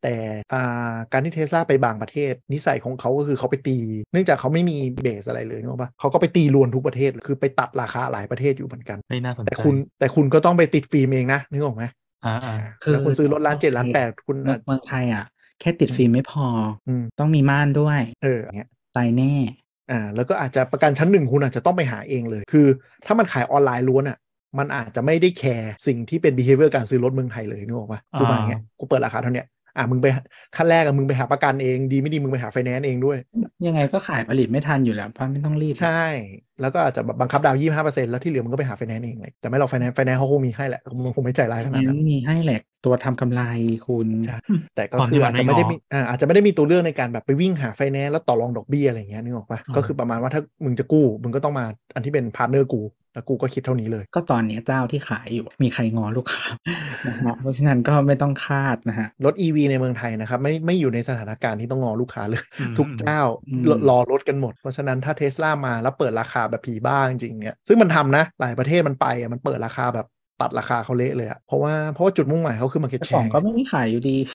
ต่การที่ Tesla ไปบางประเทศนิสัยของเขาก็คือเขาไปตีเนื่องจากเขาไม่มีเบสอะไรเลยนึกออกปะเขาก็ไปตีรวนทุกประเทศคือไปตัดราคาหลายประเทศอยู่เหมือนกันแต่คุณแต่คุณก็ต้องไปติดฟิล์มเองนะนึกออกไหมอ่าคือคุณซื้อรถล้านเจ็ดล้านแปดคุณเมืองไทยอ่ะแค่ติดฟิล์มไม่พอต้องมีม่านด้วยเอออย่างเงี้ยตายแน่อ่าแล้วก็อาจจะประกันชั้นหนึ่งคุณอาจจะต้องไปหาเองเลยคือถ้ามันขายออนไลน์ล้วนอ่ะมันอาจจะไม่ได้แคร์สิ่งที่เป็น behavior การซื้อรถเมืองไทยเลยนึกออกปะกูมาอย่างเงี้ยกูเปิดราคาเท่าเนี้ยอ่ะมึงไปขั้นแรกอ่ะมึงไปหาประกันเองดีไม่ดีมึงไปหาไฟแนนซ์เองด้วยยังไงก็ขายผลิตไม่ทันอยู่แล้วเพราะไม่ต้องรีบใช่แล้วก็อาจจะบังคับดาวน์ ยี่สิบห้าเปอร์เซ็นต์ แล้วที่เหลือมึงก็ไปหาไฟแนนซ์เองเลยแต่ไม่หรอกไฟแนนซ์ไฟแนนซ์เขาคงมีให้แหละมึงคงไม่ใจร้ายขนาดนั้นมีให้แหละตัวทำกำไรคุณแต่ก็คืออาจจะไม่ได้มีอ่าอาจจะไม่ได้มีตัวเลือกในการแบบไปวิ่งหาไฟแนนซ์แล้วต่อรองดอกเบี้ยอะไรอย่างเงี้ยนึกออกปะก็คือประมาณว่าถ้ามึงจะกู้มึงก็ต้องมาอันที่เป็นพาร์ทเนอร์กูแล้วกูก็คิดเท่านี้เลยก็ตอนนี้เจ้าที่ขายอยู่มีใครงอลูกค้านะฮะเพราะฉะนั้นก็ไม่ต้องคาดนะฮะรถ อี วี ในเมืองไทยนะครับไม่ไม่อยู่ในสถานการณ์ที่ต้องงอลูกค้าเลยทุกเจ้ารอรถกันหมดเพราะฉะนั้นถ้า Tesla มาแล้วเปิดราคาแบบผีบ้าจริงๆเนี่ยซึ่งมันทำนะหลายประเทศมันไปอ่ะมันเปิดราคาแบบตัดราคาเขาเละเลยอ่ะเพราะว่าเพราะว่าจุดมุ่งหมายเขาคือ market share ก็ไม่ขายอยู่ดี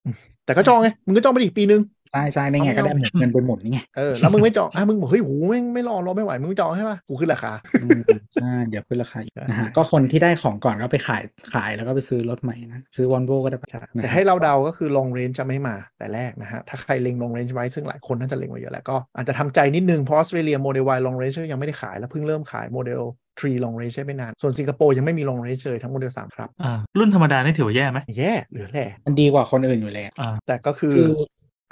แต่ก็จองไงมึงก็จองไปอีกปีนึงใช่ใช่ในไงก็ได้หมดเงินไปหมดนี่ไงเออแล้วมึงไม่จองอ่ะมึงบอกเฮ้ยโหไม่ไม่รอรอไม่ไหวมึงจองใช่ป่ะกูขึ้นราคาอ่าเดี๋ยวขึ้นราคาอีกนะฮะก็คนที่ได้ของก่อนก็ไปขายขายแล้วก็ไปซื้อรถใหม่นะซื้อ Volvo ก็ได้แต่ให้เราเดาก็คือ long range จะไม่มาแต่แรกนะฮะถ้าใครเล็ง long range ไว้ซึ่งหลายคนน่าจะเล็งไว้เยอะแล้วก็อาจจะทำใจนิดนึงเพราะออสเตรเลีย Model Y long range ยังไม่ได้ขายแล้วเพิ่งเริ่มขาย Model สาม long range ใช้ไม่นานส่วนสิงคโปร์ยังไม่มี long range เลยทั้ง Model สามครับอ่ารุ่นธรรมดานี่ถือว่าแย่มั้ยแย่เหลือแหละมันดีกว่าคนอื่นอยู่แล้วแต่ก็คืออ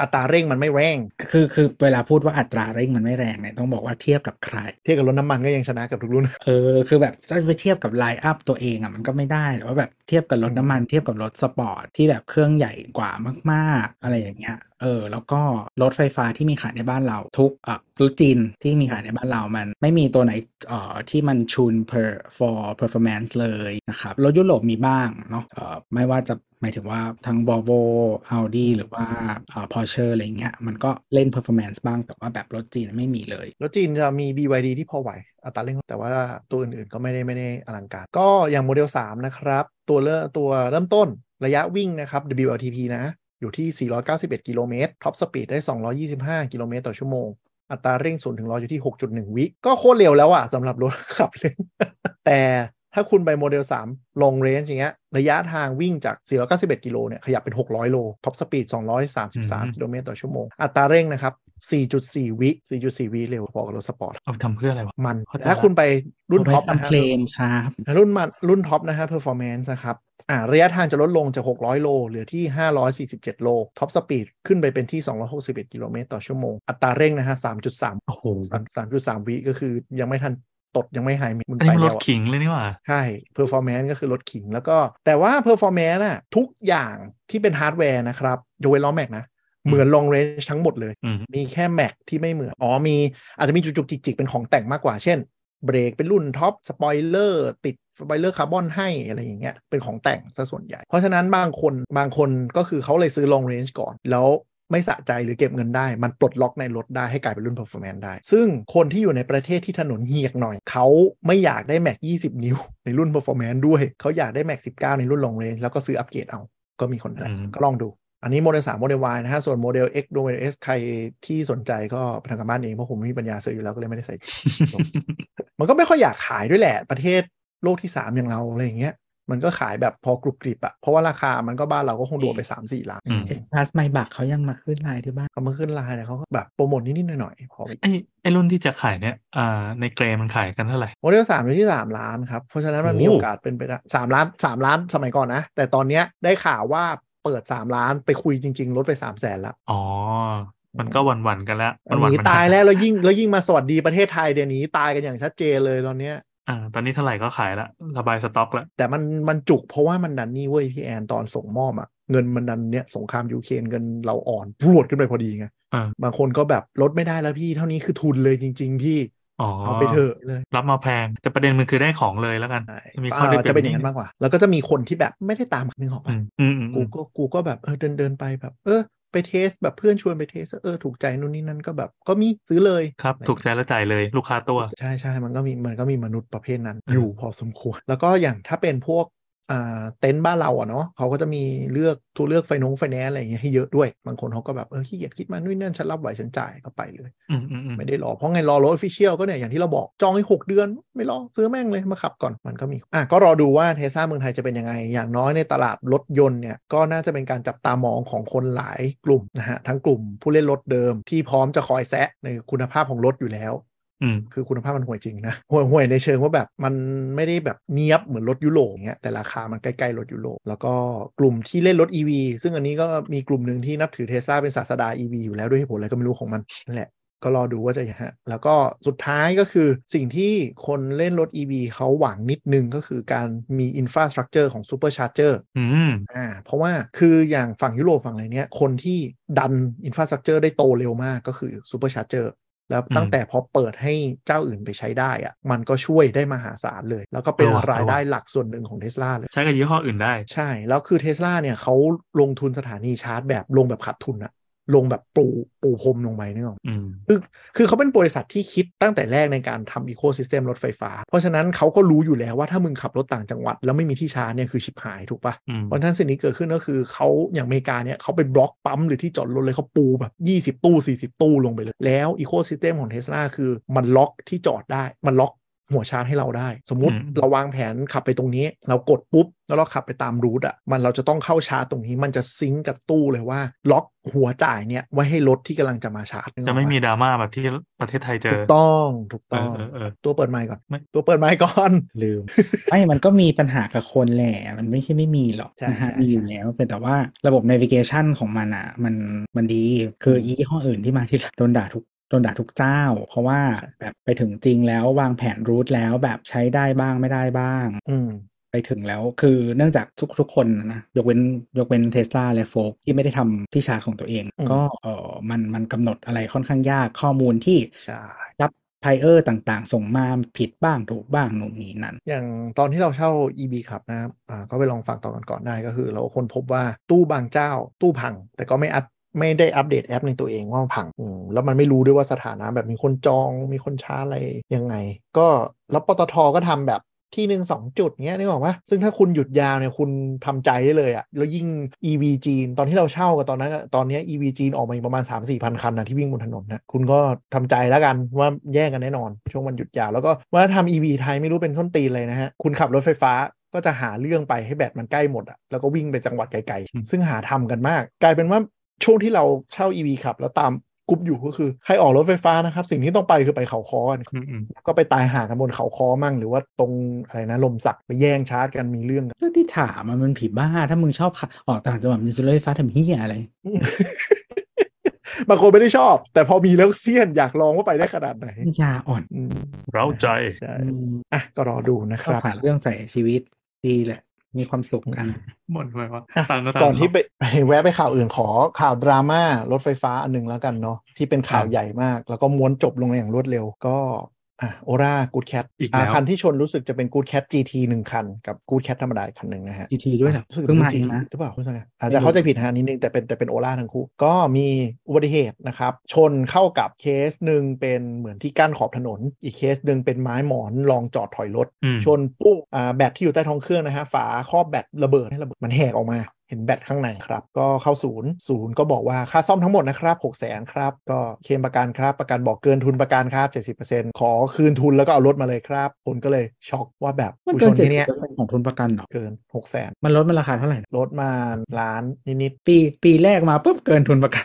ัตราเร่งมันไม่แรงคือคือเวลาพูดว่าอัตราเร่งมันไม่แรงเนี่ยต้องบอกว่าเทียบกับใครเทียบกับรถน้ำมันก็ยังชนะกับทุกรุ่นเออคือแบบถ้าไปเทียบกับไลน์อัพตัวเองอ่ะมันก็ไม่ได้แต่ว่าแบบเทียบกับรถน้ำมันเทียบกับรถสปอร์ตที่แบบเครื่องใหญ่กว่ามากๆอะไรอย่างเงี้ยเออแล้วก็รถไฟฟ้าที่มีขายในบ้านเราทุกอ่ะรถจีนที่มีขายในบ้านเรามันไม่มีตัวไหนเอ่อที่มันชูน per for performance เลยนะครับรถยุโรปมีบ้างเนาะเอ่อไม่ว่าจะหมายถึงว่าทั้ง Volvo Audi หรือว่าเอ่อ Porsche อะไรเงี้ยมันก็เล่น performance บ้างแต่ว่าแบบรถจีนไม่มีเลยรถจีนจะมี บี วาย ดี ที่พอไหวอัตราเร่งแต่ว่าตัวอื่นๆก็ไม่ได้ไม่ได้อลังการก็อย่าง Model สามนะครับตัวเริ่มตัวเริ่มต้นระยะวิ่งนะครับ ดับเบิลยู แอล ที พี นะอยู่ที่สี่ร้อยเก้าสิบเอ็ดกิโลเมตรท็อปสปีดได้สองร้อยยี่สิบห้ากิโลเมตรต่อชั่วโมงอัตราเร่งศูนย์ถึงร้อยอยู่ที่ หกจุดหนึ่ง วิก็โคตรเร็วแล้วอ่ะสำหรับรถขับเล่นแต่ถ้าคุณไปโมเดลสาม long range อย่างเงี้ยระยะทางวิ่งจากสี่ร้อยเก้าสิบเอ็ดกิโลเนี่ยขยับเป็นหกร้อยโลท็อปสปีดสองร้อยสามสิบสามกิโลเมตรต่อชั่วโมงอัตราเร่งนะครับ สี่จุดสี่ วิ สี่จุดสี่ วิเร็วพอกับรถสปอร์ตเอาทำเพื่ออะไรวะมันถ้าคุณไปรุ่นท็อปนะครับรุ่นมันรุ่นท็อปนะฮะ performance นะครับอ่าระยะทางจะลดลงจากหกร้อยโลเหลือที่ห้าร้อยสี่สิบเจ็ดโลท็อปสปีดขึ้นไปเป็นที่สองร้อยหกสิบเอ็ดกิโลเมตรต่อชั่วโมงอัตราเร่งนะฮะ สามจุดสาม โอ้โห สามจุดสาม วิก็คือยังไม่ทันตดยังไม่หายมึงไปแล้วอันนี้รถขิงเลยนี่หว่าใช่ performance ก็คือรถขิงแล้วก็แต่ว่า performance น่ะทุกอย่างที่เป็นฮาร์ดแวร์นะครับยกเว้นล้อแม็กนะเหมือน long range ทั้งหมดเลยมีแค่แม็กที่ไม่เหมือนอ๋อมีอาจจะมีจุกๆจิกๆเป็นของแต่งมากกว่าเช่นเบรกเป็นรุ่นท็อปสปอยเลอร์ติดไฟเบอร์คาร์บอนให้อะไรอย่างเงี้ยเป็นของแต่งซะส่วนใหญ่เพราะฉะนั้นบางคนบางคนก็คือเขาเลยซื้อ long range ก่อนแล้วไม่สะใจหรือเก็บเงินได้มันปลดล็อกในรถได้ให้กลายเป็นรุ่น performance ได้ซึ่งคนที่อยู่ในประเทศที่ถนนเหียกหน่อยเขาไม่อยากได้แม็กยี่สิบนิ้วในรุ่น performance ด้วยเขาอยากได้แม็กสิบเก้าในรุ่น long range แล้วก็ซื้ออัปเกรดเอาก็มีคนได้ก็ลองดูอันนี้โมเดลสามโมเดล Y นะฮะส่วนโมเดล X โมเดล S ใครที่สนใจก็ไปทำกันบ้านเองเพราะผมไม่มีปัญญาซื้ออยู่แล้วก็เลยไม่ได้ใส่ มันก็ไม่ค่อยอยากขายด้วยแหละประเทศโลกที่สามอย่างเราอะไรอย่างเงี้ย มันก็ขายแบบพอกรุบกริบอะเพราะว่าราคามันก็บ้านเราก็คงโดดไป สามสี่ ล้านเอสพลาสไมบักเขายังมาขึ้นไลน์ที่บ้านเขามาขึ้นไลน์นะเขาก็แบบโปรโมทนิดๆหน่อยๆพอไอ้ไอ้รุ่นที่จะขายเนี่ยอ่าในเกรมันขายกันเท่าไหร่โมเดลสามอยู่ที่สามล้านครับเพราะฉะนั้นมันมีโอกาสเป็นไปได้สามล้านสามล้านสมัยก่อนนะแต่ตอนเนี้ยได้ข่าวว่าเปิดสามล้านไปคุยจริงๆลดไป สามแสน แล้วอ๋อมันก็หวั่นๆกันแล้วมันหวั่นๆตายแล้วแล้วยิ่งแล้วยิ่งมาสวัสดีประเทศไทยเดี๋ยวนี้ตายกันอย่างชัดเจนเลยตอนเนี้ยอ่าตอนนี้เท่าไหร่ก็ขายละระบายสต็อกละแต่มันมันจุกเพราะว่ามันดันนี่เว้ยพี่แอนตอนส่งมอบอะเงินมันดันเนี้ยสงครามยูเครนเงินเราอ่อนพรวดขึ้นไปพอดีไงบางคนก็แบบลดไม่ได้แล้วพี่เท่านี้คือทุนเลยจริงๆพี่อ๋อเอาไปเถอะเลยรับมาแพงแต่ประเด็นมันคือได้ของเลยแล้วกันมีข้อได้เปรียบจะเป็นอย่างนั้นมากกว่าแล้วก็จะมีคนที่แบบไม่ได้ตามนึงออกไปกูก็กูก็แบบเออเดินเดินไปแบบเออไปเทสแบบเพื่อนชวนไปเทสเออถูกใจนู่นนี่นั่นก็แบบก็มีซื้อเลยครับถูกใจแล้วจ่ายเลยลูกค้าตัวใช่ใช่มันก็มีมันก็มีมนุษย์ประเภทนั้นอยู่พอสมควรแล้วก็อย่างถ้าเป็นพวกอ่าเต็นท์บ้านเราอ่ะเนาะเขาก็จะมีเลือกทุเลือกไฟน้องไฟแนนซ์อะไรอย่างเงี้ยให้เยอะด้วยบางคนเขาก็แบบเออขี้เกียจคิดมานู่นนั่นฉันรับไหวฉันจ่ายก็ไปเลยไม่ได้รอเพราะไงรอรถออฟฟิเชียลก็เนี่ยอย่างที่เราบอกจองอีกหกเดือนไม่รอซื้อแม่งเลยมาขับก่อนมันก็มีอ่ะก็รอดูว่าเทสลาเมืองไทยจะเป็นยังไงอย่างน้อยในตลาดรถยนต์เนี่ยก็น่าจะเป็นการจับตามองของคนหลายกลุ่มนะฮะทั้งกลุ่มผู้เล่นรถเดิมที่พร้อมจะคอยแซะในคุณภาพของรถอยู่แล้วคือคุณภาพมันห่วยจริงนะห่วยห่วยในเชิงว่าแบบมันไม่ได้แบบเนียบเหมือนรถยุโรปเงี้ยแต่ราคามันใกล้ๆรถยุโรปแล้วก็กลุ่มที่เล่นรถ อี วี ซึ่งอันนี้ก็มีกลุ่มหนึ่งที่นับถือ Tesla เป็นศาสดา อี วี อยู่แล้วด้วยเหตุผลอะไรก็ไม่รู้ของมันนั่นแหละก็รอดูว่าจะยังไงแล้วก็สุดท้ายก็คือสิ่งที่คนเล่นรถ อี วี เขาหวังนิดนึงก็คือการมีอินฟราสตรัคเจอร์ของซูเปอร์ชาร์เจอร์อ่าเพราะว่าคืออย่างฝั่งยุโรปฝั่งอะไรเนี้ยคนที่ดันอินฟราสตรัคเจอร์ได้โตเร็วมากก็คือซูเปอร์ชาร์เจอร์แล้วตั้งแต่พอเปิดให้เจ้าอื่นไปใช้ได้อะมันก็ช่วยได้มหาศาลเลยแล้วก็เป็นรายได้หลักส่วนหนึ่งของ Tesla เลยใช้กับยี่ห้ออื่นได้ใช่แล้วคือ Tesla เนี่ยเขาลงทุนสถานีชาร์จแบบลงแบบขาดทุนอะลงแบบปูปูพรมลงไปนึกออกคือคือเขาเป็นบริษัทที่คิดตั้งแต่แรกในการทำอีโคซิสเต็มรถไฟฟ้าเพราะฉะนั้นเขาก็รู้อยู่แล้วว่าถ้ามึงขับรถต่างจังหวัดแล้วไม่มีที่ชาร์จเนี่ยคือชิบหายถูกปะเพราะฉะนั้นสิ่งนี้เกิดขึ้นก็คือเขาอย่างอเมริกาเนี่ยเขาไปบล็อกปั๊มหรือที่จอดรถเลยเขาปูแบบยี่สิบตู้สี่สิบตู้ลงไปเลยแล้วอีโคซิสเต็มของ Tesla คือมันล็อกที่จอดได้มันล็อกหัวชาร์จให้เราได้สมมุติเราวางแผนขับไปตรงนี้เรากดปุ๊บแล้วเราขับไปตามรูทอ่ะมันเราจะต้องเข้าชาร์จตรงนี้มันจะซิงก์กับตู้เลยว่าล็อกหัวจ่ายเนี่ยไว้ให้รถที่กำลังจะมาชาร์จจะไม่มีดราม่าแบบที่ประเทศไทยเจอถูกต้องถูกต้องตัวเปิดไมค์ก่อนตัวเปิดไมค์ก่อนลืมไม่มันก็มีปัญหากับคนแหละมันไม่ใช่ไม่มีหรอกนะฮะมีอยู่แล้วเป็นแต่ว่าระบบ navigation ของมันอ่ะมันมันดีคืออีห้ออื่นที่มาที่โดนด่าทุกโดนด่าทุกเจ้าเพราะว่าแบบไปถึงจริงแล้ววางแผนรูทแล้วแบบใช้ได้บ้างไม่ได้บ้างไปถึงแล้วคือเนื่องจากทุกทุกคนนะยกเว้นยกเว้น Tesla และ Folk ที่ไม่ได้ทำที่ชาร์จของตัวเองก็เออมันมันกำหนดอะไรค่อนข้างยากข้อมูลที่รับไพเออร์ต่างๆส่งมาผิดบ้างถูกบ้างนู่นนี่นั่นอย่างตอนที่เราเช่า อี บี ขับนะครับอ่าก็ไปลองฟังตอนก่อนๆได้ก็คือเราค้นพบว่าตู้บางเจ้าตู้พังแต่ก็ไม่อัพไม่ได้อัปเดตแอปในตัวเองว่าพังแล้วมันไม่รู้ด้วยว่าสถานะแบบมีคนจองมีคนช้าอะไรยังไงก็แล้วปตท.ก็ทำแบบที่หนึ่งสองจุดเงี้ยนึกออกปะซึ่งถ้าคุณหยุดยาวเนี่ยคุณทำใจได้เลยอะแล้วยิ่ง อี วี จีนตอนที่เราเช่ากันตอนนั้นตอนนี้ อี วี จีนออกมาประมาณ สามสี่ พันคันนะที่วิ่งบนถนนนะคุณก็ทำใจแล้วกันว่าแย่กันแน่นอนช่วงวันหยุดยาวแล้วก็ว่าทำ อี วี ไทยไม่รู้เป็นต้นตีนเลยนะฮะคุณขับรถไฟฟ้าก็จะหาเรื่องไปให้แบตมันใกล้หมดอะแล้วก็วิ่งไปจังหวัดไกลๆซึ่งหาทำกันมากกลายเป็นว่าช่วงที่เราเช่า อี วี ขับแล้วตามกรุ๊ปอยู่ก็คือใครออกรถไฟฟ้านะครับสิ่งที่ต้องไปคือไปเขาค้อกันก็ไปตายห่างกันบนเขาค้อมั่งหรือว่าตรงอะไรนะลมสักไปแย่งชาร์จกันมีเรื่องกันที่ถามมันมันผีบ้าถ้ามึงชอบออกต่างจังหวัดมีรถไฟฟ้าทำเหี้ยอะไร บางคนไม่ได้ชอบแต่พอมีแล้วเสี้ยนอยากลองว่าไปได้ขนาดไหนยาอ่อนเร้าใจอ่ะก็รอดูนะครับผ่านเรื่องใส่ชีวิตดีแหละมีความสุขกันหมดเลยวะก่อนที่ไปแวะไปข่าวอื่นขอข่าวดราม่ารถไฟฟ้าอันหนึ่งแล้วกันเนาะที่เป็นข่าวใหญ่มากแล้วก็ม้วนจบลงอย่างรวดเร็วก็อ่ะโอร่ากู๊ดแคทอีกแล้วคันที่ชนรู้สึกจะเป็นกู๊ดแคท จี ที หนึ่งคันกับกู๊ดแคทธรรมดาคันหนึ่งนะฮะ จี ที ด้วยเหรอเพิ่งมาเองนะหรือเปล่าคุณสังเกตอาจจะเข้าใจผิดฮะนิดนึงแต่เป็นแต่เป็นโอร่าทั้งคู่ก็มีอุบัติเหตุนะครับชนเข้ากับเคสหนึ่งเป็นเหมือนที่กั้นขอบถนนอีกเคสหนึ่งเป็นไม้หมอนรองจอดถอยรถชนปุ๊บอ่าแบตที่อยู่ใต้ท้องเครื่องนะฮะฝาครอบแบตระเบิดให้ระเบิดมันแหกออกมา เห็นแบตข้างในครับก็เข้าศูนย์ศูนย์ก็บอกว่าค่าซ่อมทั้งหมดนะครับหกแสนครับก็เคลมประกันครับประกันบอกเกินทุนประกันครับเจ็ดสิบเปอร์เซ็นต์ขอคืนทุนแล้วก็เอารถมาเลยครับคนก็เลยช็อกว่าแบบมันเกินเจ็ดสิบเปอร์เซ็นต์ของทุนประกันเหรอเกินหกแสนมันลดมาราคาเท่าไหร่ลดมาล้านนิดๆปีปีแรกมาปุ๊บเกินทุนประกัน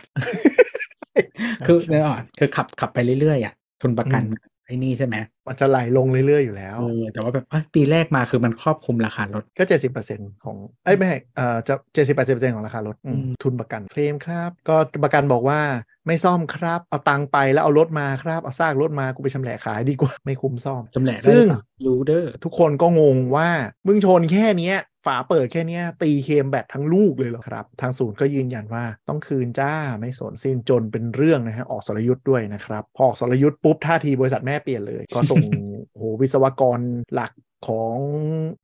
คือเนี่ยอ่ะคือขับขับไปเรื่อยๆอ่ะทุนประกันไอ้นี่ใช่ไหมมันจะไหลลงเรื่อยๆอยู่แล้วเออแต่ว่าแบบปีแรกมาคือมันครอบคลุมราคารถก็ เจ็ดสิบเปอร์เซ็นต์ ของเอ้ยไม่เอ่อจะ เจ็ดสิบถึงแปดสิบเปอร์เซ็นต์ ของราคารถทุนประกันเคลมครับก็ประกันบอกว่าไม่ซ่อมครับเอาตังไปแล้วเอารถมาครับเอาซากรถมากูไปชำแหละขายดีกว่าไม่คุ้มซ่อมชำแหละได้ซึ่งรู้เด้อทุกคนก็งงว่ามึงชนแค่เนี้ยฝาเปิดแค่นี้ตีเคมแบตทั้งลูกเลยเหรอครับทางศูนย์ก็ยืนยันว่าต้องคืนจ้าไม่สนสิ้นจนเป็นเรื่องนะฮะออกสรยุทธ์ด้วยนะครับพอออกสรยุทธ์ปุ๊บท่าทีบริษัทแม่เปลี่ยนเลย ก็ส่งโหวิศวกรหลักของ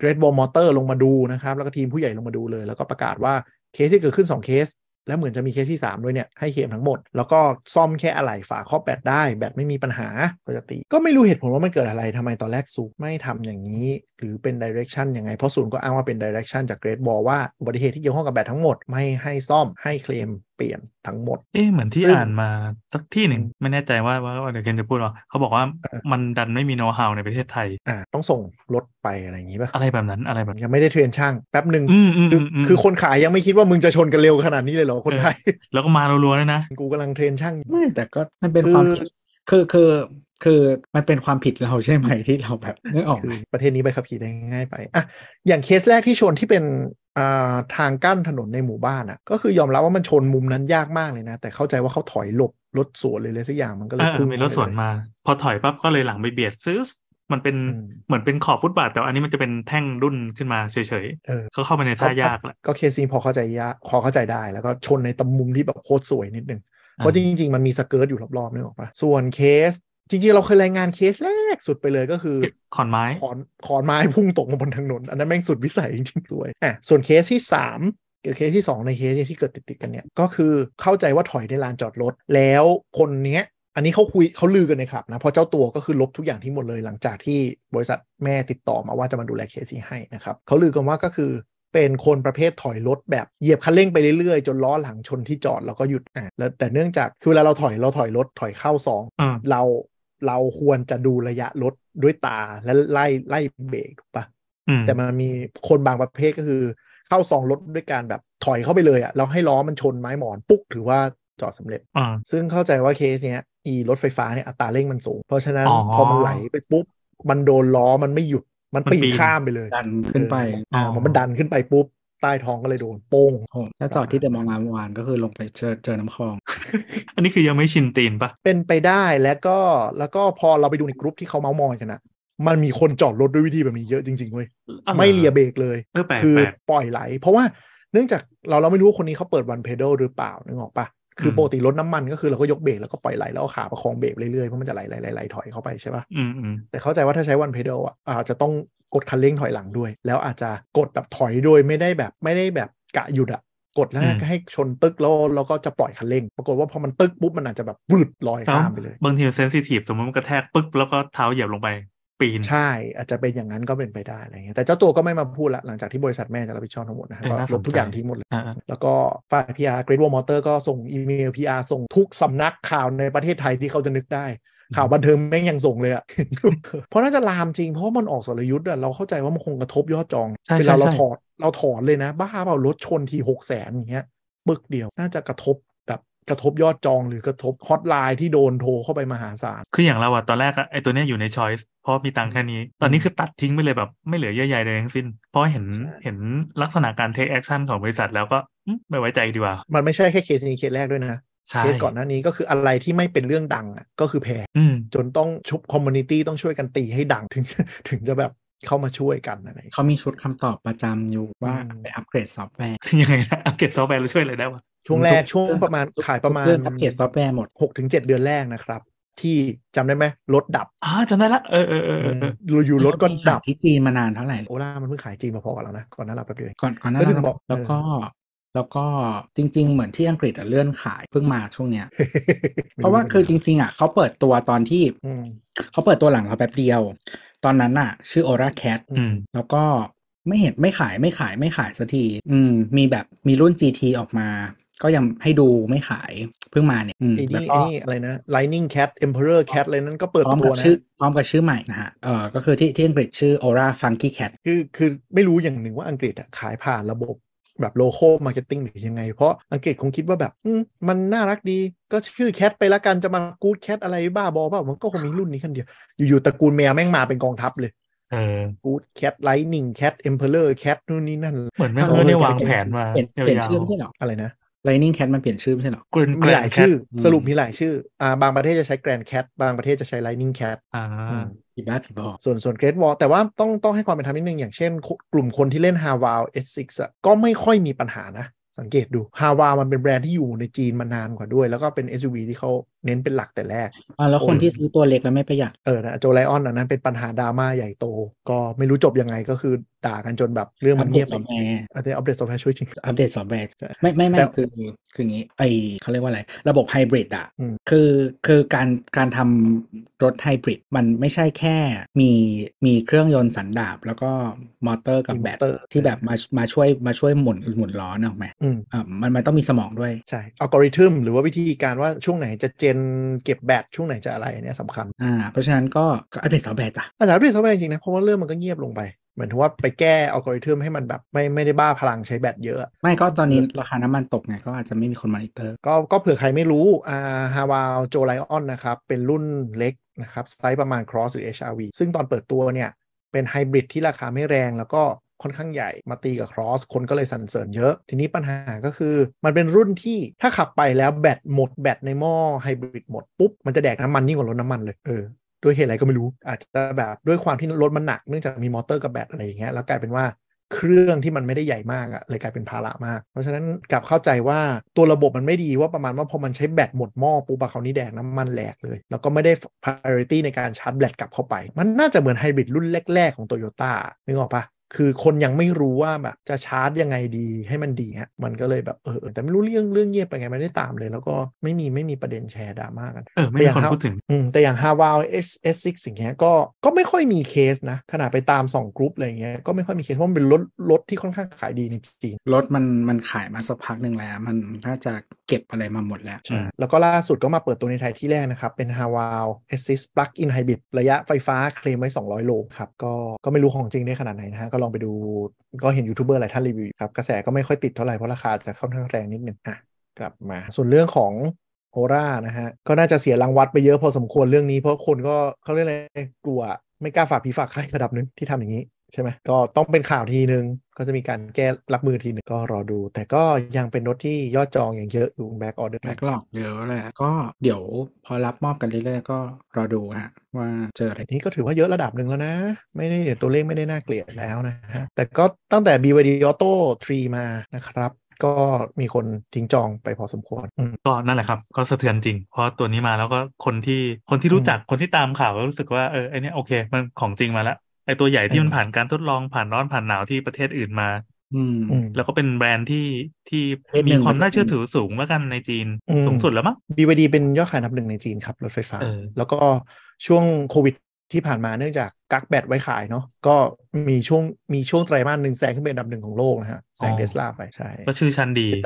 Great Wall Motor ลงมาดูนะครับแล้วก็ทีมผู้ใหญ่ลงมาดูเลยแล้วก็ประกาศว่าเคสที่เกิดขึ้นสองเคสแล้วเหมือนจะมีเคสที่สามด้วยเนี่ยให้เคลมทั้งหมดแล้วก็ซ่อมแค่อะไหล่ฝาครอบแบตได้แบตไม่มีปัญหาปกติก็ไม่รู้เหตุผลว่ามันเกิดอะไรทำไมตอนแรกสูบไม่ทำอย่างนี้หรือเป็น direction ยังไงเพราะศูนย์ก็อ้างว่าเป็น direction จาก Great Wall ว่าอุบัติเหตุที่เกี่ยวข้องกับแบตทั้งหมดไม่ให้ซ่อมให้เคลมเปลี่ยนทั้งหมดเอ๊ะเหมือนที่อ่านมาสักที่หนึ่งไม่แน่ใจว่าว่าเดี๋ยวเคนจะพูดว่าเขาบอกว่ามันดันไม่มีโนว์ฮาวในประเทศไทยอ่าต้องส่งรถไปอะไรอย่างงี้ป่ะอะไรแบบนั้นอะไรแบบยังไม่ได้เทรนช่างแป๊บนึงคือคือคนขายยังไม่คิดว่ามึงจะชนกันเร็วขนาดนี้เลยเหรอคนไทยแล้วก็มารัวๆเลยนะกูกำลังเทรนช่างไม่แต่ก็มันเป็นความคือคือคือมันเป็นความผิดเราใช่ไหมที่เราแบบนึกออกประเทศนี้ไปขับขี่ได้ง่ายไปอ่ะอย่างเคสแรกที่ชนที่เป็นทางกั้นถนนในหมู่บ้านอ่ะก็คือยอมรับว่ามันชนมุมนั้นยากมากเลยนะแต่เข้าใจว่าเขาถอยหลบรถสวนเลยเลยสักอย่างมันก็เลยพุ่งมีรถสวนมาพอถอยปั๊บก็เลยหลังไปเบียดซื้อมันเป็นเหมือนเป็นขอบฟุตบาทแต่อันนี้มันจะเป็นแท่งดุ้นขึ้นมาเฉยๆเขาเข้าไปในท่ายากแหละก็เคสนี้พอเข้าใจยากพอเข้าใจได้แล้วก็ชนในตำมุมที่แบบโคตรสวยนิดนึงเพราะจริงๆมันมีสเกิร์ตอยู่รอบๆนึกออกปะส่วนเคสจริงๆเราเคยรายงานเคสแรกสุดไปเลยก็คือขอนไม้ขอนขอนไม้พุ่งตกมาบนถนนอันนั้นแม่งสุดวิสัยจริงๆด้วยอ่ะส่วนเคสที่สามกับเคสที่สองในเคสที่เกิดติดๆกันเนี่ยก็คือเข้าใจว่าถอยในลานจอดรถแล้วคนเนี้ยอันนี้เขาคุยเขาลือกันในคลับนะพอเจ้าตัวก็คือลบทุกอย่างที่หมดเลยหลังจากที่บริษัทแม่ติดต่อมาว่าจะมาดูแลเคสนี้ให้นะครับเขาลือกันว่าก็คือเป็นคนประเภทถอยรถแบบเหยียบคันเร่งไปเรื่อยๆจนล้อหลังชนที่จอดแล้วก็หยุดอ่ะแล้วแต่เนื่องจากคือเวลาเราถอยเราถอยรถถอยเข้าสองเราเราควรจะดูระยะรถด้วยตาและไล่ไล่เบรกถูกปะแต่มันมีคนบางประเภทก็คือเข้าสองรถด้วยการแบบถอยเข้าไปเลยอ่ะแล้วให้ล้อมันชนไม้หมอนปุ๊กถือว่าจอดสำเร็จซึ่งเข้าใจว่าเคสเนี้ยอีรถไฟฟ้าเนี่ยอัตราเร่งมันสูงเพราะฉะนั้นพอมันไหลไปปุ๊บมันโดนล้อมันไม่หยุดมันปีนข้ามไปเลยดันขึ้นไปอ่ามันดันขึ้นไปปุ๊บใต้ท้องก็เลยโดนโป้งถ้าจอดที่เดอะมอลล์เมื่อวานก็คือลงไปเจอเจอน้ำคลอง อันนี้คือยังไม่ชินตีนปะเป็นไปได้แล้วก็แล้วก็พอเราไปดูในกรุ๊ปที่เขาเมามอยกันนะมันมีคนจอดรถด้วยวิธีแบบนี้เยอะจริงๆเว้ยไม่เลียเบรกเลยคือปล่อยไหลเพราะว่าเนื่องจากเราเราไม่รู้ว่าคนนี้เขาเปิดวันเพดอลหรือเปล่านึกออกปะคือปกติรถน้ำมันก็คือเราก็ยกเบรกแล้วก็ปล่อยไหลแล้วเอาขาประคองเบรกเรื่อยๆเพราะมันจะไหลไหลถอยเข้าไปใช่ป่ะแต่เข้าใจว่าถ้าใช้วันเพดอลอ่ะอาจจะต้องกดคันเร่งถอยหลังด้วยแล้วอาจจะกดแบบถอยโดยไม่ได้แบบไม่ได้แบบกะหยุดอ่ะกดแล้วก็ให้ชนตึกแล้วเราก็จะปล่อยคันเร่งปรากฏว่าพอมันตึกปุ๊บมันอาจจะแบบวืดลอยข้ามไปเลยบางทีมันเซนซิทีฟสมมติมันกระแทกปึ๊กแล้วก็เท้าเหยียบลงไปปีนใช่อาจจะเป็นอย่างนั้นก็เป็นไปได้อะไรเงี้ยแต่เจ้าตัวก็ไม่มาพูดละหลังจากที่บริษัทแม่จะรับผิดชอบทั้งหมดนะก็ลบทุกอย่างทิ้งหมดเลยแล้วก็ฝ่าย พี อาร์ Great Wall Motor ก็ส่งอีเมล พี อาร์ ส่งทุกสำนักข่าวในประเทศไทยที่เขาจะนึกได้ข่าวบันเทิงแม่งยังส่งเลยอ่ะ เพราะน่าจะลามจริงเพราะมันออกสรยุทธ์อ่ะเราเข้าใจว่ามันคงกระทบยอดจองเวลาเราถอดเราถอนเลยนะบ้าเปล่ารถชนทีหกแสนอย่างเงี้ยปึกเดียวน่าจะกระทบกระทบยอดจองหรือกระทบฮอตไลน์ที่โดนโทรเข้าไปมหาศาลคืออย่างเราอะตอนแรกไอตัวเนี้ยอยู่ใน choice เพราะมีตังค์แค่นี้ตอนนี้คือตัดทิ้งไปเลยแบบไม่เหลือเยอะใหญ่ใดทั้งสิ้นเพราะเห็นเห็นลักษณะการ take action ของบริษัทแล้วก็ไม่ไว้ใจดีกว่ามันไม่ใช่แค่เคสนี้เคสแรกด้วยนะเคสก่อนหน้านี้ก็คืออะไรที่ไม่เป็นเรื่องดังอะก็คือแพ้จนต้องชุบ community ต้องช่วยกันตีให้ดังถึงถึงจะแบบเข้ามาช่วยกันอะไรเขามีชุดคำตอบประจำอยู่ว่าไปอัปเกรดซอฟต์แวร์ยังไงนะอัปเกรดซอฟต์แวร์เราช่วยอะไรได้วะช่วงแรกช่วงประมาณขายประมาณอัปเกรดซอฟต์แวร์หมด หกถึงเจ็ด เดือนแรกนะครับที่จำได้ไหมรถดับอ๋อจำได้ละเออเออเอออยู่รถก็ดับที่จีนมานานเท่าไหร่โอล่ามันเพิ่งขายจีนมาพอกันแล้วนะก่อนหน้าเราแป๊บเดียวก่อนก่อนหน้าเราแล้วก็แล้วก็จริงๆเหมือนที่อังกฤษเลื่อนขายเพิ่งมาช่วงเนี้ยเพราะว่าคือจริงๆอ่ะเขาเปิดตัวตอนที่เขาเปิดตัวหลังเราแป๊บเดียวตอนนั้นน่ะชื่อ Aura Cat แล้วก็ ไม่เห็นไม่ขายไม่ขายไม่ขายสักทีอืมมีแบบมีรุ่น จี ที ออกมาก็ยังให้ดูไม่ขายเพิ่งมาเนี่ยอืมแล้วก็อะไรนะ Lightning Cat Emperor Cat อะไรนั้นก็เปิดตัวนะพร้อมกับชื่อใหม่นะฮะเออก็คือที่ที่อังกฤษชื่อ Aura Funky Cat คือคือไม่รู้อย่างหนึ่งว่าอังกฤษอ่ะขายผ่านระบบแบบโลคอลมาร์เก็ตติ้งหรือยังไงเพราะอังกฤษคงคิดว่าแบบมันน่ารักดีก็ชื่อแคทไปละกันจะมากู๊ดแคทอะไรบ้าบอเปล่ามันก็คงมีรุ่นนี้คันเดียวอยู่ๆตระกูลแมวแม่งมาเป็นกองทัพเลยกู๊ดแคทไลท์นิ่งแคทเอ็มเพลเลอร์แคทนู่นนี่นั่นเหมือนแม่งเออได้วางแผนมาเปลี่ยนชื่อไม่ใช่หรออะไรนะไลนิ่งแคทมันเปลี่ยนชื่อไม่ใช่หรอมีหลายชื่อสรุปมีหลายชื่อบางประเทศจะใช้แกรนแคทบางประเทศจะใช้ไลนิ่งแคทอีบ้าผีบอกส่วนส่วนเกรดวอลแต่ว่าต้องต้องให้ความเป็นธรรมนิดนึงอย่างเช่นกลุ่มคนที่เล่นฮาวาว เอส ซิกซ์ อ่ะก็ไม่ค่อยมีปัญหานะสังเกตดูฮาวาวมันเป็นแบรนด์ที่อยู่ในจีนมานานกว่าด้วยแล้วก็เป็น เอส ยู วี ที่เขาเน้นเป็นหลักแต่แรกอ่าแล้วคนที่ซื้อตัวเล็กแล้วไม่ประหยัดเออนะโจไลออนอันนั้นเป็นปัญหาดราม่าใหญ่โตก็ไม่รู้จบยังไงก็คือด่ากันจนแบบเรื่องมันเงียบแบบอัปเดตอัปเดตซอฟต์แวร์ช่วยจริงอัปเดตซอฟต์แวร์ไม่ไม่ไม่คือคืออย่างงี้ไอเขาเรียกว่าอะไรระบบไฮบริดอ่ะคือคือการการทำรถไฮบริดมันไม่ใช่แค่มีมีเครื่องยนต์สันดาปแล้วก็มอเตอร์กับแบตที่แบบมามาช่วยมาช่วยหมุนหมุนล้อนะถูกไหมอ่ามันมันต้องมีสมองด้วยใช่อัลกอริทึมหรือว่าวิธีการว่าช่วงไหนจะเจนเก็บแบตช่วงไหนจะอะไรเนี่ยสำคัญอ่าเพราะฉะนั้นก็อัปเดตซอฟต์แวร์จ้ะอัปเดตซอฟต์แวร์จริงนะเพราะว่าเรื่องมันก็เงียบลงไปเหมือนถือว่าไปแก้อัลกอริทึมให้มันแบบไม่ไม่ได้บ้าพลังใช้แบตเยอะไม่ก็ตอนนี้ราคาน้ำมันตกไงก็อาจจะไม่มีคนมอนิเตอร์ก็ก็เผื่อใครไม่รู้อ่าฮาวาวโจไลออนนะครับเป็นรุ่นเล็กนะครับไซส์ประมาณ Cross หรือ เอช อาร์ วี ซึ่งตอนเปิดตัวเนี่ยเป็นไฮบริดที่ราคาไม่แรงแล้วก็ค่อนข้างใหญ่มาตีกับ Cross คนก็เลยสรรเสริญเยอะทีนี้ปัญหาก็คือมันเป็นรุ่นที่ถ้าขับไปแล้วแบตหมดแบตในหม้อไฮบริดหมดปุ๊บมันจะแดกน้ำมันยิ่งกว่ารถน้ำมันเลยเออด้วยเหตุอะไรก็ไม่รู้อาจจะแบบด้วยความที่รถมันหนักเนื่องจากมีมอเตอร์กับแบตอะไรอย่างเงี้ยแล้วกลายเป็นว่าเครื่องที่มันไม่ได้ใหญ่มากอะเลยกลายเป็นภาระมากเพราะฉะนั้นกลับเข้าใจว่าตัวระบบมันไม่ดีว่าประมาณว่าพอมันใช้แบตหมดหม้อปุ๊บเขานี่แดกน้ำมันแหลกเลยแล้วก็ไม่ได้ priority ในการชาร์จแบตกลับเข้าไปมันน่าจะเหมือนไฮบริดรุ่นแรกๆของ Toyota นึกออกปะคือคนยังไม่รู้ว่าแบบจะชาร์จยังไงดีให้มันดีฮะมันก็เลยแบบเออแต่ไม่รู้เรื่องเรื่องเงียบไปไงไม่ได้ตามเลยแล้วก็ไม่มีไม่มีประเด็นแชร์ดราม่ากันเออไม่มีคนพูดถึงอืมแต่อย่าง Havao เอส เอส ซิกซ์ สิ่งเงี้ยก็ก็ไม่ค่อยมีเคสนะขนาดไปตามสองกรุ๊ปอะไรเงี้ยก็ไม่ค่อยมีเคสเพราะมันเป็นรถรถที่ค่อนข้างขายดีในจีนรถมันมันขายมาสักพักนึงแล้วมันน่าจะเก็บอะไรมาหมดแล้วใช่แล้วก็ล่าสุดก็มาเปิดตัวในไทยที่แรกนะครับเป็น Havao เอส ซิกซ์ Plug-in Hybrid ระยะไฟฟ้าเคลมไว้สองร้อยโลครับก็ก็ไม่รู้ของจริงได้ขนาดไหนนะฮะลองไปดูก็เห็นยูทูบเบอร์หลายท่านรีวิวครับกระแสก็ไม่ค่อยติดเท่าไหร่เพราะราคาจะค่อนข้างแรงนิดนึงอ่ะกลับมาส่วนเรื่องของโอร่านะฮะก็น่าจะเสียรางวัลไปเยอะพอสมควรเรื่องนี้เพราะคนก็เขาเรียกอะไรกลัวไม่กล้าฝากผีฝากไข้ระดับนึงที่ทำอย่างนี้ใช่ไหมก็ต้องเป็นข่าวทีนึงก็จะมีการแก้รับมือทีนึงก็รอดูแต่ก็ยังเป็นรถที่ยอดจองอย่างเยอะอยู่แบ็คออเดอร์แบ็คหลอกเยอะแหละก็เดี๋ยวพอรับมอบกันเรื่อยๆก็รอดูฮะว่าเจออะไรนี้ก็ถือว่าเยอะระดับหนึ่งแล้วนะไม่ได้ตัวเลขไม่ได้น่าเกลียดแล้วนะฮะแต่ก็ตั้งแต่ บี วาย ดี Auto สามมานะครับก็มีคนทิ้งจองไปพอสมควรก็นั่นแหละครับก็สะเทือนจริงเพราะตัวนี้มาแล้วก็คนที่คนที่รู้จักคนที่ตามข่าวก็รู้สึกว่าเออไอเนี้ยโอเคมันของจริงมาแล้วไอตัวใหญ่ที่มันผ่านการทดลองผ่านร้อนผ่านหนาวที่ประเทศอื่นมาแล้วก็เป็นแบรนด์ที่ที่มีความน่าเชื่อถือสูงแล้วกันในจีนสูงสุดแล้วมั้ง บี วาย ดี เป็นยอดขายอันดับหนึ่งในจีนครับรถไฟฟ้าแล้วก็ช่วงโควิดที่ผ่านมาเนื่องจากกักแบตไว้ขายเนาะก็มีช่วงมีช่วงไตรมาสหนึ่งแซงขึ้นเป็นอันดับหนึ่งของโลกนะฮะแซงเทสลาไปใช่ก็ชื่อชั้นดี